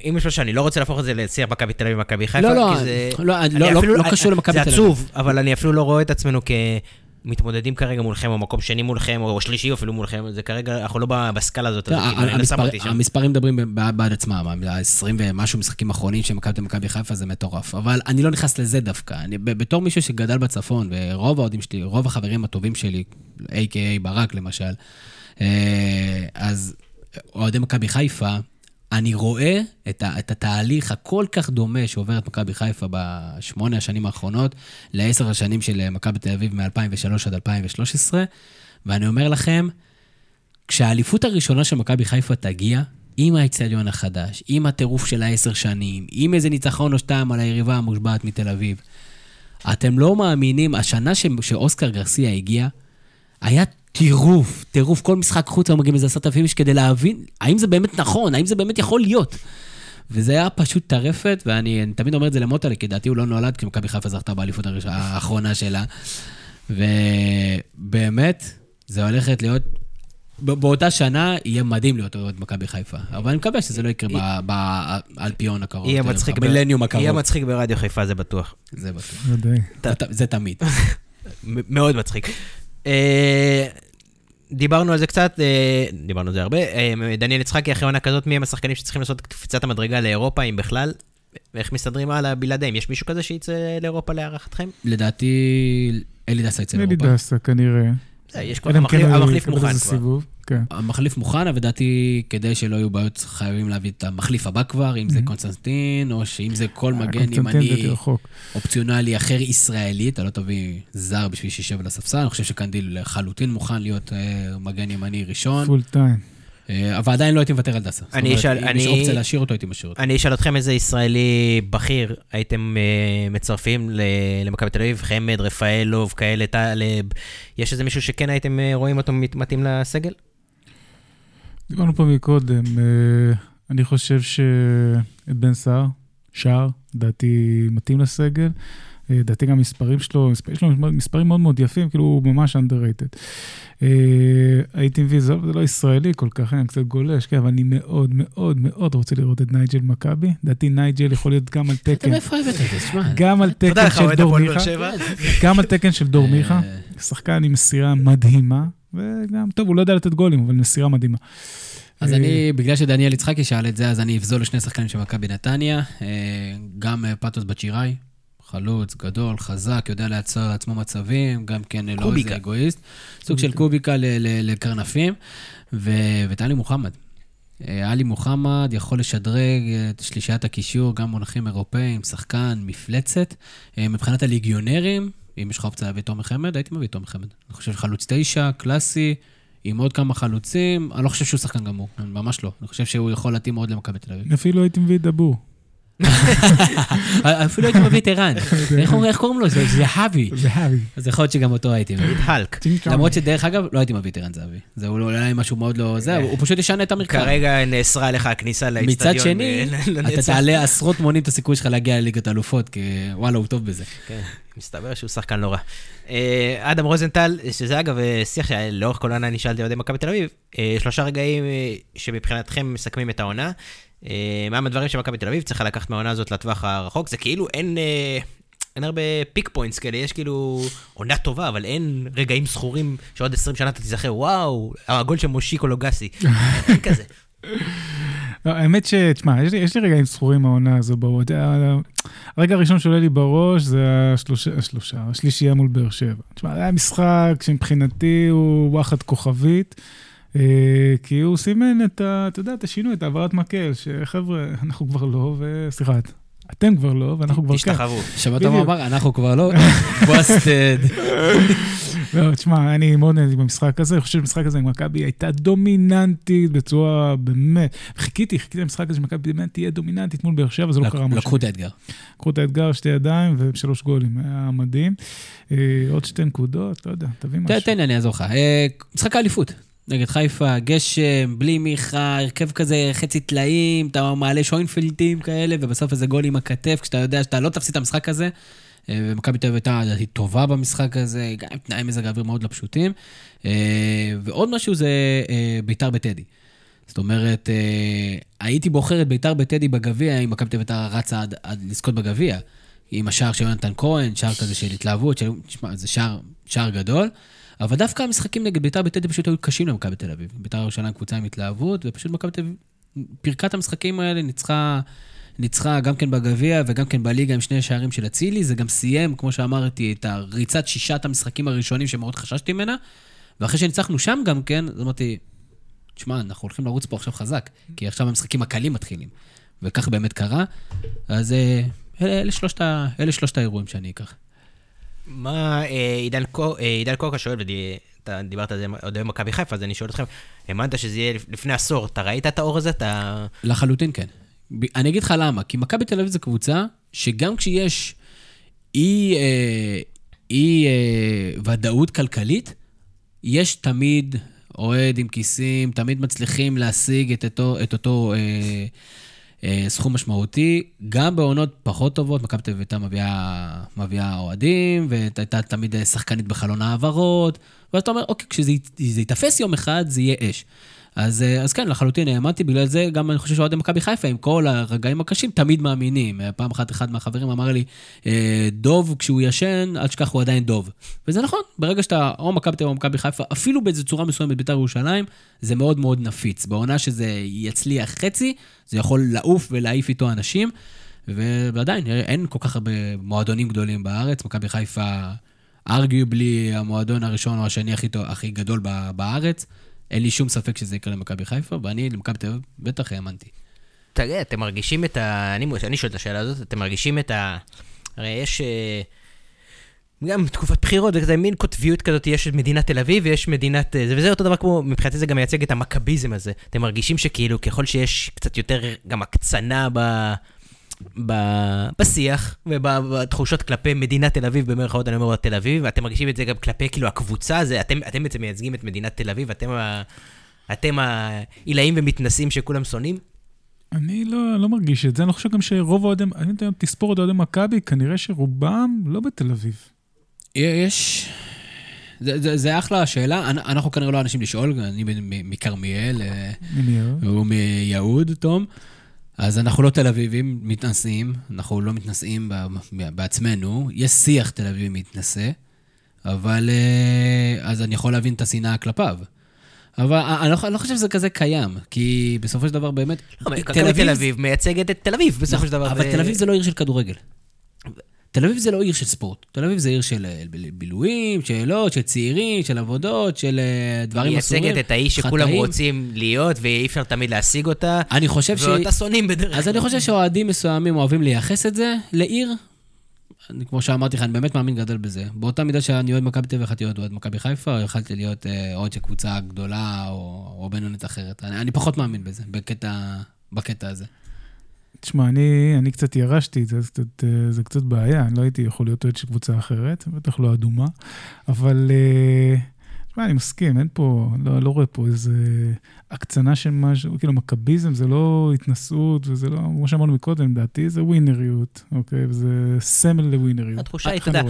אם יש משהו, אני לא רוצה להפוך את זה לשיח מכבי תל אביב ומכבי חיפה, כי זה... לא קשור למכבי תל אביב. זה עצוב, אבל אני אפילו לא רואה את עצמנו כמתמודדים כרגע מולכם, או מקום שני מולכם, או שלישי אפילו מולכם, זה כרגע, אנחנו לא בסקאלה הזאת. המספרים מדברים בעד עצמם, 20 ומשהו משחקים אחרונים שמכבי מכבי חיפה זה מטורף, אבל אני לא נכנס לזה דווקא, אני בתור מישהו שגדל בצפון, ורוב האוהדים שלי, רוב החברים הטובים שלי, AKA ברק למשל, אז אוהדי מכבי חיפה, אני רואה את התהליך הכל כך דומה שעובר את מכבי חיפה בשמונה השנים האחרונות, ל10 השנים של מכבי תל אביב מ-2003 עד 2013, ואני אומר לכם, כשהאליפות הראשונה של מכבי חיפה תגיע, עם האצטדיון החדש, עם הטירוף של 10 שנים, עם איזה ניצחון או שתיים על היריבה המושבעת מתל אביב, אתם לא מאמינים, השנה שאוסקר גרסיה הגיע, היה טירוף, כל משחק חוץ המגיעים לזה 10,000 איש כדי להבין, האם זה באמת נכון, האם זה באמת יכול להיות. וזה היה פשוט טרפת, ואני תמיד אומר את זה למוטה, כי דעתי הוא לא נולד, כי מכבי חיפה זכתה באליפות האחרונה שלה. ובאמת, זה הולכת להיות, באותה שנה יהיה מדהים להיות עוד מכבי חיפה. אבל אני מקווה שזה לא יקרה באלפיון הקרוב. יהיה מצחיק ברדיו חיפה, זה בטוח. זה בטוח. זה תמיד. מאוד מצחיק. דיברנו על זה קצת, דיברנו על זה הרבה. דניאל יצחקי, אחרי עונה כזאת, מי הם השחקנים שצריכים לעשות קפיצת המדרגה לאירופה, אם בכלל, ואיך מסתדרים הלאה בלעדיהם? יש מישהו כזה שיצא לאירופה להערכתכם? לדעתי, אלי דסה יצא לאירופה. אלי דסה, כנראה. יש כבר, המחליף מוכן כבר. המחליף מוכן, אבל דעתי, כדי שלא יהיו בעיות, חייבים להביא את המחליף הבא כבר, אם זה קונסטנטין, או שאם זה כל מגן ימני, אופציונלי אחר ישראלי, אתה לא תביא זר בשביל שישב על הספסל, אני חושב שקנדיל חלוטין מוכן להיות מגן ימני ראשון. פול טיים. אבל עדיין לא הייתי מוותר על דסה. זאת אומרת, אם יש אופציה להשאיר אותו, הייתי משאיר אותו. אני אשאל אתכם איזה ישראלי בכיר הייתם מצרפים למכבי תל אביב, חמד, רפאלוב, כאלה, טלב. יש איזה מישהו שכן הייתם רואים אותו מתאים לסגל? דיברנו פה מקודם, אני חושב שאת בן סער, שער, דעתי מתאים לסגל, דעתי גם מספרים שלו, מספרים מאוד מאוד יפים, כאילו הוא ממש underrated. הייתי מביא, זה לא ישראלי כל כך, אני קצת גולש, אבל אני מאוד מאוד מאוד רוצה לראות את נייג'ל מקבי, דעתי נייג'ל יכול להיות גם על תקן, גם על תקן של דור מיכה, גם על תקן של דור מיכה, שחקן עם מסירה מדהימה, וגם, טוב, הוא לא יודע לתת גולים, אבל מסירה מדהימה. אז אני, בגלל שדניאל יצחקי שאל את זה, אז אני אפזול לשני שחקנים של מכבי נתניה, גם פטוס בצ'יראי, חלוץ, גדול, חזק, יודע לייצר עצמו מצבים, גם כן לא איזה אגואיסט, סוג של קוביקה לקרנפים, ואת אלי מוחמד. אלי מוחמד יכול לשדרג את שלישיית הקישור, גם מונחים אירופאים, שחקן, מפלצת, מבחינת הליגיונרים, אם יש לך אופציה להביא תום החמד, הייתי מביא תום החמד. אני חושב חלוץ 9, קלאסי, עם עוד כמה חלוצים, אני לא חושב שהוא שחקן גמור, ממש לא. אני חושב שהוא יכול להתאים מאוד למכבי תל אביב. אפילו הייתי מביא דבור. אפילו הייתי מביא את ערן. איך קוראים לו? זה האבי. זה האבי. אז יכול להיות שגם אותו הייתי מביא. הלק. למרות שדרך אגב, לא הייתי מביא את ערן זהבי. זה אולי משהו מאוד לא... הוא פשוט ישנה את המרכב. כרגע נאסרה לך הכניסה לאצטדיון. מצד שני, אתה תעלה עשרות מונים את הסיכוי שלך להגיע לליגת האלופות, כי וואלה, הוא טוב בזה. מסתבר שהוא שחקן לא רע. אדם רוזנטל, שזה אגב שיח שלאורך כל העונה נשאלתי אוהדי מכבי תל אביב, 3 רגעים שמבחינתכם מסכמים את העונה, מה הדברים שמכבי תל אביב צריכה לקחת מהעונה הזאת לטווח הרחוק, זה כאילו אין הרבה פיק פוינטס כאלה, יש כאילו עונה טובה, אבל אין רגעים זכורים שעוד 20 שנה אתה תזכר, וואו, הגול של מושיקו לוגסי, אין כזה. האמת שתשמע, יש לי רגעים זכורים העונה הזו בראש. הרגע הראשון שעולה לי בראש זה השלישייה מול באר שבע. תשמע, היה משחק שמבחינתי הוא וואחד כוכבית, כי הוא סימן את, אתה יודע, את השינוי, את העברת מקל, שחבר'ה, אנחנו כבר לא, וסליחה, אתם כבר לא, ואנחנו כבר כן. תשתחררו. שמעת מה אמר, אנחנו כבר לא, קוסטד. לא, תשמע, אני מאוד נהנתי במשחק הזה, אני חושב שבמשחק הזה מכבי הייתה דומיננטית בצורה באמת, חיכיתי למשחק הזה שמכבי באמת תהיה דומיננטית מול באר שבע, אבל זה לא קרה משהו. לקחו את האתגר. לקחו את האתגר, 2 ידיים ו3 גולים, היה מדהים. עוד 2 נקודות, לא יודע, תביא משהו. תן לי, אני אעזור לך. משחק האליפות. נגד חיפה, גשם, בלי מיכה, הרכב כזה, חצי תלעים, אתה מעלה שוינפלדים כאלה, ובסוף איזה גול עם הכתף, כשאתה יודע שאתה לא תפסיד את המשחק הזה, ומכבי תל אביב הייתה טובה במשחק הזה, גם עם תנאי מזג האוויר מאוד לא פשוטים, ועוד משהו זה ביתר בטדי. זאת אומרת, הייתי בוחר את ביתר בטדי בגביע, אם מכבי תל אביב רצה עד לזכות בגביע, עם השער של יונתן כהן, שער כזה של התלהבות, זה שער גדול, אבל דווקא המשחקים נגד ביתר בטדי פשוט היו קשים למכבי תל אביב. ביתר ירושלים קבוצה עם התלהבות, ופשוט מכבי תל אביב, פרקת המשחקים האלה ניצחה גם כן בגביע, וגם כן בליגה עם 2 שערים של אצילי, זה גם סיים, כמו שאמרתי, את הריצת 6 המשחקים הראשונים שמאוד חששתי ממנה, ואחרי שניצחנו שם גם כן, אז אמרתי, תשמע, אנחנו הולכים לרוץ פה עכשיו חזק, כי עכשיו המשחקים הקלים מתחילים, וכך באמת קרה, אז אלה 3 האירועים שאני אקח. מה עידן קוקה שואל, ואתה דיברת על זה עוד היום מכבי חיפה, אז אני שואל אתכם, האמנת שזה יהיה לפני עשור, אתה ראית את האור הזה? לחלוטין כן. אני אגיד לך למה, כי מכבי תל אביב זו קבוצה, שגם כשיש אי ודאות כלכלית, יש תמיד אוהד עם כיסים, תמיד מצליחים להשיג את אותו סכום משמעותי, גם בעונות פחות טובות, מכבי תל אביב הייתה מביאה אוהדים, והייתה תמיד שחקנית בחלון העברות, ואתה אומר, אוקיי, כשזה יתפס יום אחד, זה יהיה אש. אז כן, לחלוטין האמנתי, בגלל זה גם אני חושב שאוהדי מכבי חיפה, עם כל הרגעים הקשים, תמיד מאמינים. פעם אחת אחד מהחברים אמר לי, דוב כשהוא ישן, אל תשכח הוא עדיין דוב. וזה נכון, ברגע שאתה או מכבי תל אביב או מכבי חיפה, אפילו באיזו צורה מסוימת בית"ר ירושלים, זה מאוד מאוד נפיץ. בעונה שזה יצליח חצי, זה יכול לעוף ולהעיף איתו אנשים, ועדיין אין כל כך הרבה מועדונים גדולים בארץ, מכבי חיפה, ארגובלי, המועדון הראשון או השני הכי גדול בארץ. אין לי שום ספק שזה יקרה למכבי חיפה, ואני למכבי תל אביב בטח האמנתי. תגיד, אתם מרגישים את ה... אני שואל את השאלה הזאת, אתם מרגישים את ה... הרי יש... גם תקופת בחירות, זה מין קוטביות כזאת, יש מדינת תל אביב ויש מדינת... וזה אותו דבר כמו, מבחינתי זה גם מייצג את המכביזם הזה. אתם מרגישים שכאילו, ככל שיש קצת יותר גם הקצנה בשיח ובתחושות כלפי מדינת תל אביב, במרכאות אני אומר תל אביב, אתם מרגישים את זה גם כלפי כאילו הקבוצה, אתם בעצם מייצגים את מדינת תל אביב, אתם העילאים ומתנסים שכולם שונאים? אני לא מרגיש את זה, אני חושב גם שרוב האוהדים, אני יודעת, תספור עוד האוהדים מכבי, כנראה שרובם לא בתל אביב. יש... זה אחלה השאלה, אנחנו כנראה לא אנשים לשאול, אני מכרמיאל, הוא מיהוד, תום, אז אנחנו לא תל אביבים מתנסים, אנחנו לא מתנסים בעצמנו, יש שיח תל אביבי מתנסה, אבל אז אני יכול להבין את השנאה כלפיו. אבל אני לא חושב שזה כזה קיים, כי בסופו של דבר באמת... תל אביב מייצגת את תל אביב בסופו של דבר. אבל תל אביב זה לא עיר של כדורגל. תל אביב זה לא עיר של ספורט. תל אביב זה עיר של בילויים, שאלות, של צעירים, של עבודות, של דברים אסורים. מייצגת את האיש שכולם רוצים להיות, ואי אפשר תמיד להשיג אותה. אני חושב ש... ואותה שונאים בדרך. אז אני חושב שאוהדים מסוימים אוהבים לייחס את זה לעיר. כמו שאמרתי לך, אני באמת מאמין גדול בזה. באותה מידה שאני אוהד מכבי תל אביב, ואחת אוהד מכבי חיפה, או יכלתי להיות אוהד של קבוצה גדולה, או בינונית אחרת. אני פחות מאמין בזה, בקטע הזה. תשמע, אני קצת ירשתי, זה קצת בעיה, אני לא הייתי יכול להיות אוהד של קבוצה אחרת, בטח לא אדומה, אבל תשמע, אני מסכים, אין פה, לא רואה פה איזה הקצנה של משהו, כאילו מכביזם זה לא התנסות, וזה לא, כמו שאמרנו מקודם, דעתי זה ווינריות, אוקיי, וזה סמל לווינריות. התחושה היא, אתה יודע,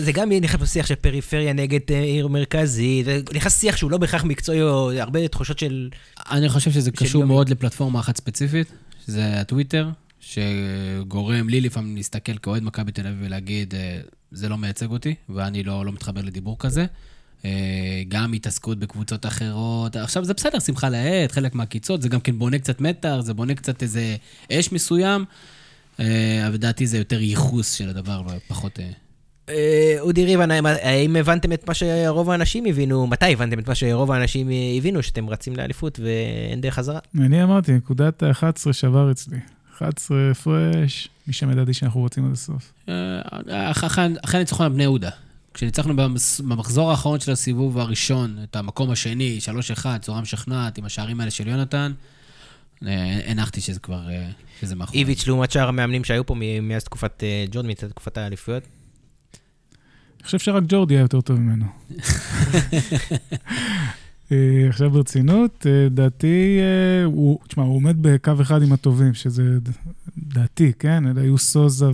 זה גם נכנס שיח של פריפריה נגד עיר מרכזית, נכנס שיח שהוא לא בהכרח מקצועי, או הרבה תחושות של... אני חושב שזה קשור מאוד לפלטפורמה אחת ספציפית, זה הטוויטר, שגורם לי לפעמים להסתכל כאוהד מכבי תל אביב ולהגיד, זה לא מייצג אותי, ואני לא מתחבר לדיבור כזה. גם התעסקות בקבוצות אחרות. עכשיו זה בסדר, שמחה לעת, חלק מהקיצות, זה גם כן בונה קצת מטר, זה בונה קצת איזה אש מסוים. אבל דעתי זה יותר ייחוס של הדבר, ופחות... אודי ריבן, האם הבנתם את מה שרוב האנשים הבינו, מתי הבנתם את מה שרוב האנשים הבינו, שאתם רצים לאליפות ואין דרך חזרה? אני אמרתי, נקודת ה-11 שבר אצלי. 11 פרש, משם ידעתי שאנחנו רוצים עד הסוף. אחרי ניצחון על בני יהודה. כשניצחנו במחזור האחרון של הסיבוב הראשון, את המקום השני, 3-1, צורה משכנעת, עם השערים האלה של יונתן, הנחתי שזה כבר, שזה מאחורי. איביץ' לעומת שאר המאמנים שהיו פה מאז תקופת ג'ורדי, מאז תקופת האליפויות. אני חושב שרק ג'ורדי היה יותר טוב ממנו. עכשיו ברצינות, דעתי, תשמע, הוא עומד בקו אחד עם הטובים, שזה דעתי, כן? אלה היו סוזה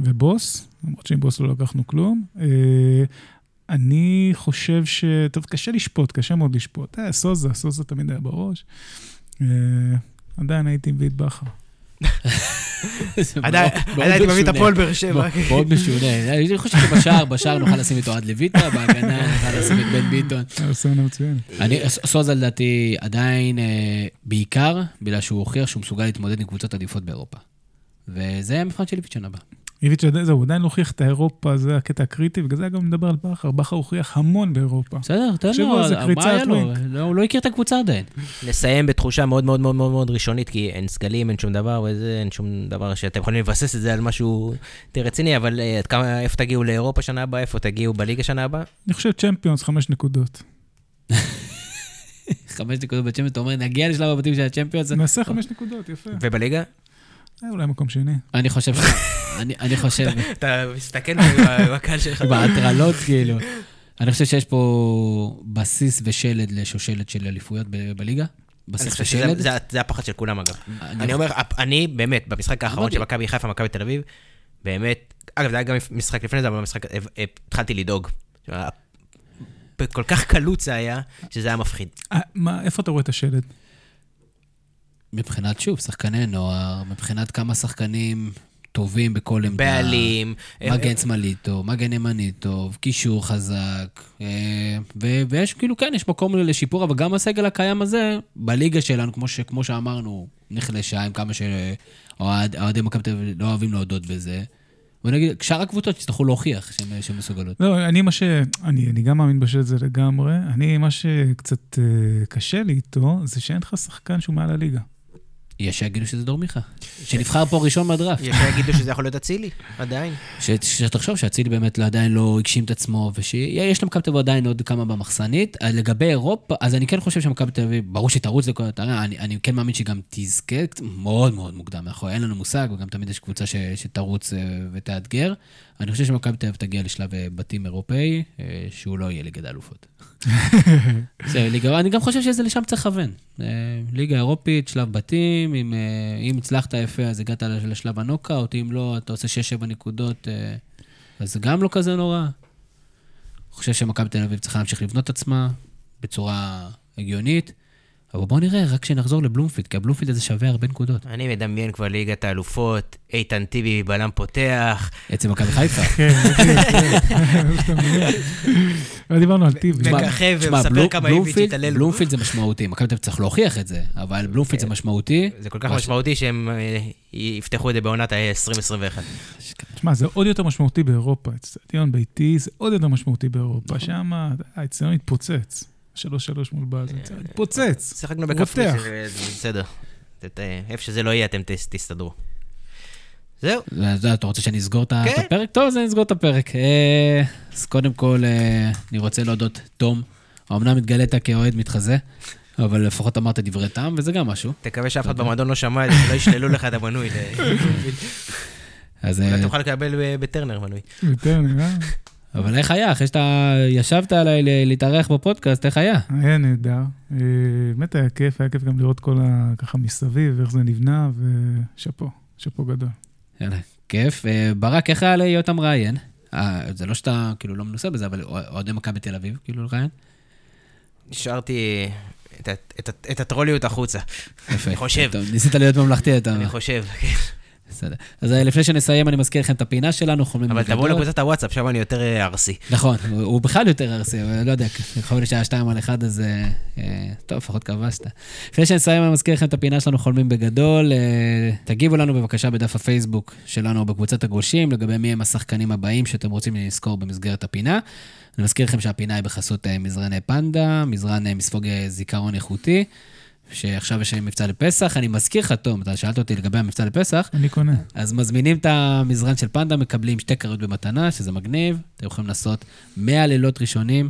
ובוס, למרות שעם בוס לא לקחנו כלום. אני חושב ש... טוב, קשה לשפוט, קשה מאוד לשפוט. סוזה תמיד היה בראש. עדיין הייתי מביא את בחר. עדיין מביא את הפועל באר שבע מאוד משונה, אני חושב שבשער נוכל לשים איתו עד לויטה, בהגנה נוכל לשים את בן ביטון. סוזה לדעתי עדיין בעיקר בגלל שהוא הוכיח שהוא מסוגל להתמודד עם קבוצות עדיפות באירופה, וזה המבחן של איביץ' שנה הבא. איביץ' זהו, עדיין הוכיח את האירופה, זה הקטע הקריטי, בגלל זה גם מדבר על בחר. בחר הוכיח המון באירופה. בסדר, תן לו, מה היה לו? הוא לא הכיר את הקבוצה עדיין. נסיים בתחושה מאוד מאוד מאוד מאוד ראשונית, כי אין סגלים, אין שום דבר, וזה אין שום דבר שאתם יכולים לבסס את זה על משהו רציני, אבל איפה תגיעו לאירופה שנה הבאה, איפה תגיעו בליגה שנה הבאה? אני חושב צ'מפיונס 5 נקודות. 5 נקודות בצ'מפיונס, אתה אומר, נגיע לשלב הבתים של הצ'מפיונס. נעשה 5 נקודות, יפה. ובליגה? אולי מקום שני. אני חושב, אתה מסתכל בקהל שלך. בהטרלות, כאילו. אני חושב שיש פה בסיס ושלד לשושלת של אליפויות בליגה. בסיס ושלד. זה הפחד של כולם, אגב. אני אומר, אני באמת, במשחק האחרון של מכבי חיפה, מכבי תל אביב, באמת, אגב, זה היה גם משחק לפני זה, אבל במשחק, התחלתי לדאוג. כל כך קלוץ זה היה, שזה היה מפחיד. איפה אתה רואה את השלד? מבחינת שוב, שחקני נוער, מבחינת כמה שחקנים טובים בכל עמדה. בעלים. מגן שמאלי טוב, מגן ימני טוב, קישור חזק, ויש כאילו כן, יש מקום לשיפור, אבל גם הסגל הקיים הזה, בליגה שלנו, כמו שאמרנו, נחלשה עם כמה שהאוהדים מכבי תל אביב לא אוהבים להודות בזה. ונגיד, שאר הקבוצות שצטרכו להוכיח שהן מסוגלות. לא, אני גם מאמין בשביל זה לגמרי, מה שקצת קשה לי איתו, זה שאין לך שחקן שהוא מעל הליגה. יש שיגידו שזה דור מיכה, שנבחר פה ראשון מהדראפט. יש שיגידו שזה יכול להיות אצילי, עדיין. שתחשוב שאצילי באמת עדיין לא הגשים את עצמו, ושיש למכבי תל אביב עדיין עוד כמה במחסנית. לגבי אירופה, אז אני כן חושב שמכבי תל אביב, ברור שתרוץ לכל התארה, אני כן מאמין שגם תזכה, מאוד מאוד מוקדם, אין לנו מושג, וגם תמיד יש קבוצה שתרוץ ותאתגר. אני חושב שמכבי תל אביב תגיע לשלב בתים אירופאי, שהוא לא יהיה ליגת האלופות. אני גם חושב שזה לשם צריך לכוון. ליגה אירופית, שלב בתים, אם הצלחת יפה, אז הגעת לשלב הנוקאוט, אם לא, אתה עושה 6-7 נקודות, אז זה גם לא כזה נורא. אני חושב שמכבי תל אביב צריכה להמשיך לבנות עצמה, בצורה הגיונית, אבל בואו נראה, רק שנחזור לבלומפילד, כי הבלומפילד הזה שווה הרבה נקודות. אני מדמיין כבר ליגת האלופות, איתן טיבי בלם פותח. עצם מכבי חיפה. לא דיברנו על טיבי. מככב ומספר כמה איביץ' התעלל. בלומפילד זה משמעותי, מכבי תל אביב צריך להוכיח את זה, אבל בלומפילד זה משמעותי. זה כל כך משמעותי שהם יפתחו את זה בעונת ה-2021. תשמע, זה עוד יותר משמעותי באירופה. אצטדיון ביתי זה עוד יותר משמעותי באירופה. שם האצטדיון התפוצץ. 3-3 מול בעז, פוצץ. שחקנו בכפריז, בסדר. איפה שזה לא יהיה, אתם תסתדרו. זהו. אתה רוצה שאני אסגור את הפרק? טוב, אז אני אסגור את הפרק. אז קודם כל, אני רוצה להודות תום. האמנם התגלית כאוהד מתחזה, אבל לפחות אמרת דברי טעם, וזה גם משהו. תקווה שאף אחד במועדון לא שמע, לא ישללו לך את המנוי. אתה תוכל לקבל בטרנר מנוי. בטרנר, אה? אבל איך היה? אחרי שאתה ישבת עליי להתארח בפודקאסט, איך היה? היה נהדר. באמת היה כיף גם לראות כל ככה מסביב, איך זה נבנה, ושפו, שפו גדול. יאללה, כיף. ברק, איך היה להיות המראיין? זה לא שאתה כאילו לא מנוסה בזה, אבל אוהדי מכבי תל אביב, כאילו לראיין? נשארתי את הטרוליות החוצה. יפה. אני חושב. ניסית להיות ממלכתי, אתה... אני חושב, כן. אז לפני שנסיים, אני מזכיר לכם את הפינה שלנו. אבל תבואו לקבוצת הוואטסאפ, שם אני יותר ארסי. נכון, הוא בכלל יותר ארסי, אבל לא יודע, יכול להיות שהיה 2-1, אז טוב, פחות כבשת. לפני שנסיים, אני מזכיר לכם את הפינה שלנו, חולמים בגדול. תגיבו לנו בבקשה בדף הפייסבוק שלנו, או בקבוצת הגולשים, לגבי מי הם השחקנים הבאים שאתם רוצים לזכור במסגרת הפינה. אני מזכיר לכם שהפינה היא בחסות מזרני פנדה, מזרן מספוג זיכרון איכותי. שעכשיו יש לי מבצע לפסח, אני מזכיר לך, תום, אתה שאלת אותי לגבי המבצע לפסח. אני קונה. אז מזמינים את המזרן של פנדה, מקבלים 2 כריות במתנה, שזה מגניב, אתם יכולים לעשות 100 לילות ראשונים,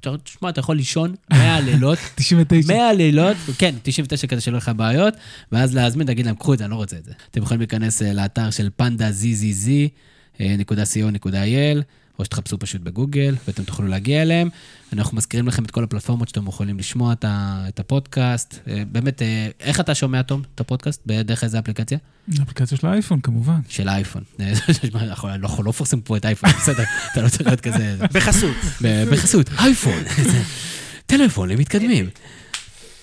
תשמע, אתה יכול לישון 100 לילות. 99. 100 לילות, כן, 99 כזה שלא לך בעיות, ואז להזמין, תגיד להם, קחו את זה, אני לא רוצה את זה. אתם יכולים להיכנס לאתר של pandazzz.co.il, או שתחפשו פשוט בגוגל, ואתם תוכלו להגיע אליהם. אנחנו מזכירים לכם את כל הפלטפורמות שאתם יכולים לשמוע את הפודקאסט. באמת, איך אתה שומע, תום, את הפודקאסט? בדרך איזה אפליקציה? אפליקציה של האייפון, כמובן. של האייפון. אנחנו לא פורסים פה את האייפון, בסדר? אתה לא צריך להיות כזה... בחסות. בחסות, אייפון. טלפון, הם מתקדמים.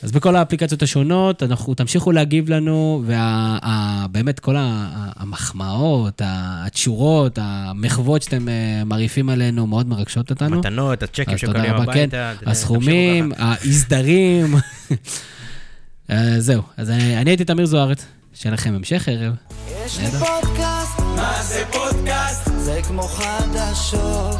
אז בכל האפליקציות השונות, אנחנו תמשיכו להגיב לנו, ובאמת כל המחמאות, התשורות, המחוות שאתם מריפים עלינו, מאוד מרגשות אותנו. מתנות, הצ'קים שקולים הביתה. הסכומים, ההסדרים. זהו, אז אני הייתי תמיר זוהרץ, שיהיה לכם המשך ערב. יש לי פודקאסט, מה זה פודקאסט? זה כמו חדשות.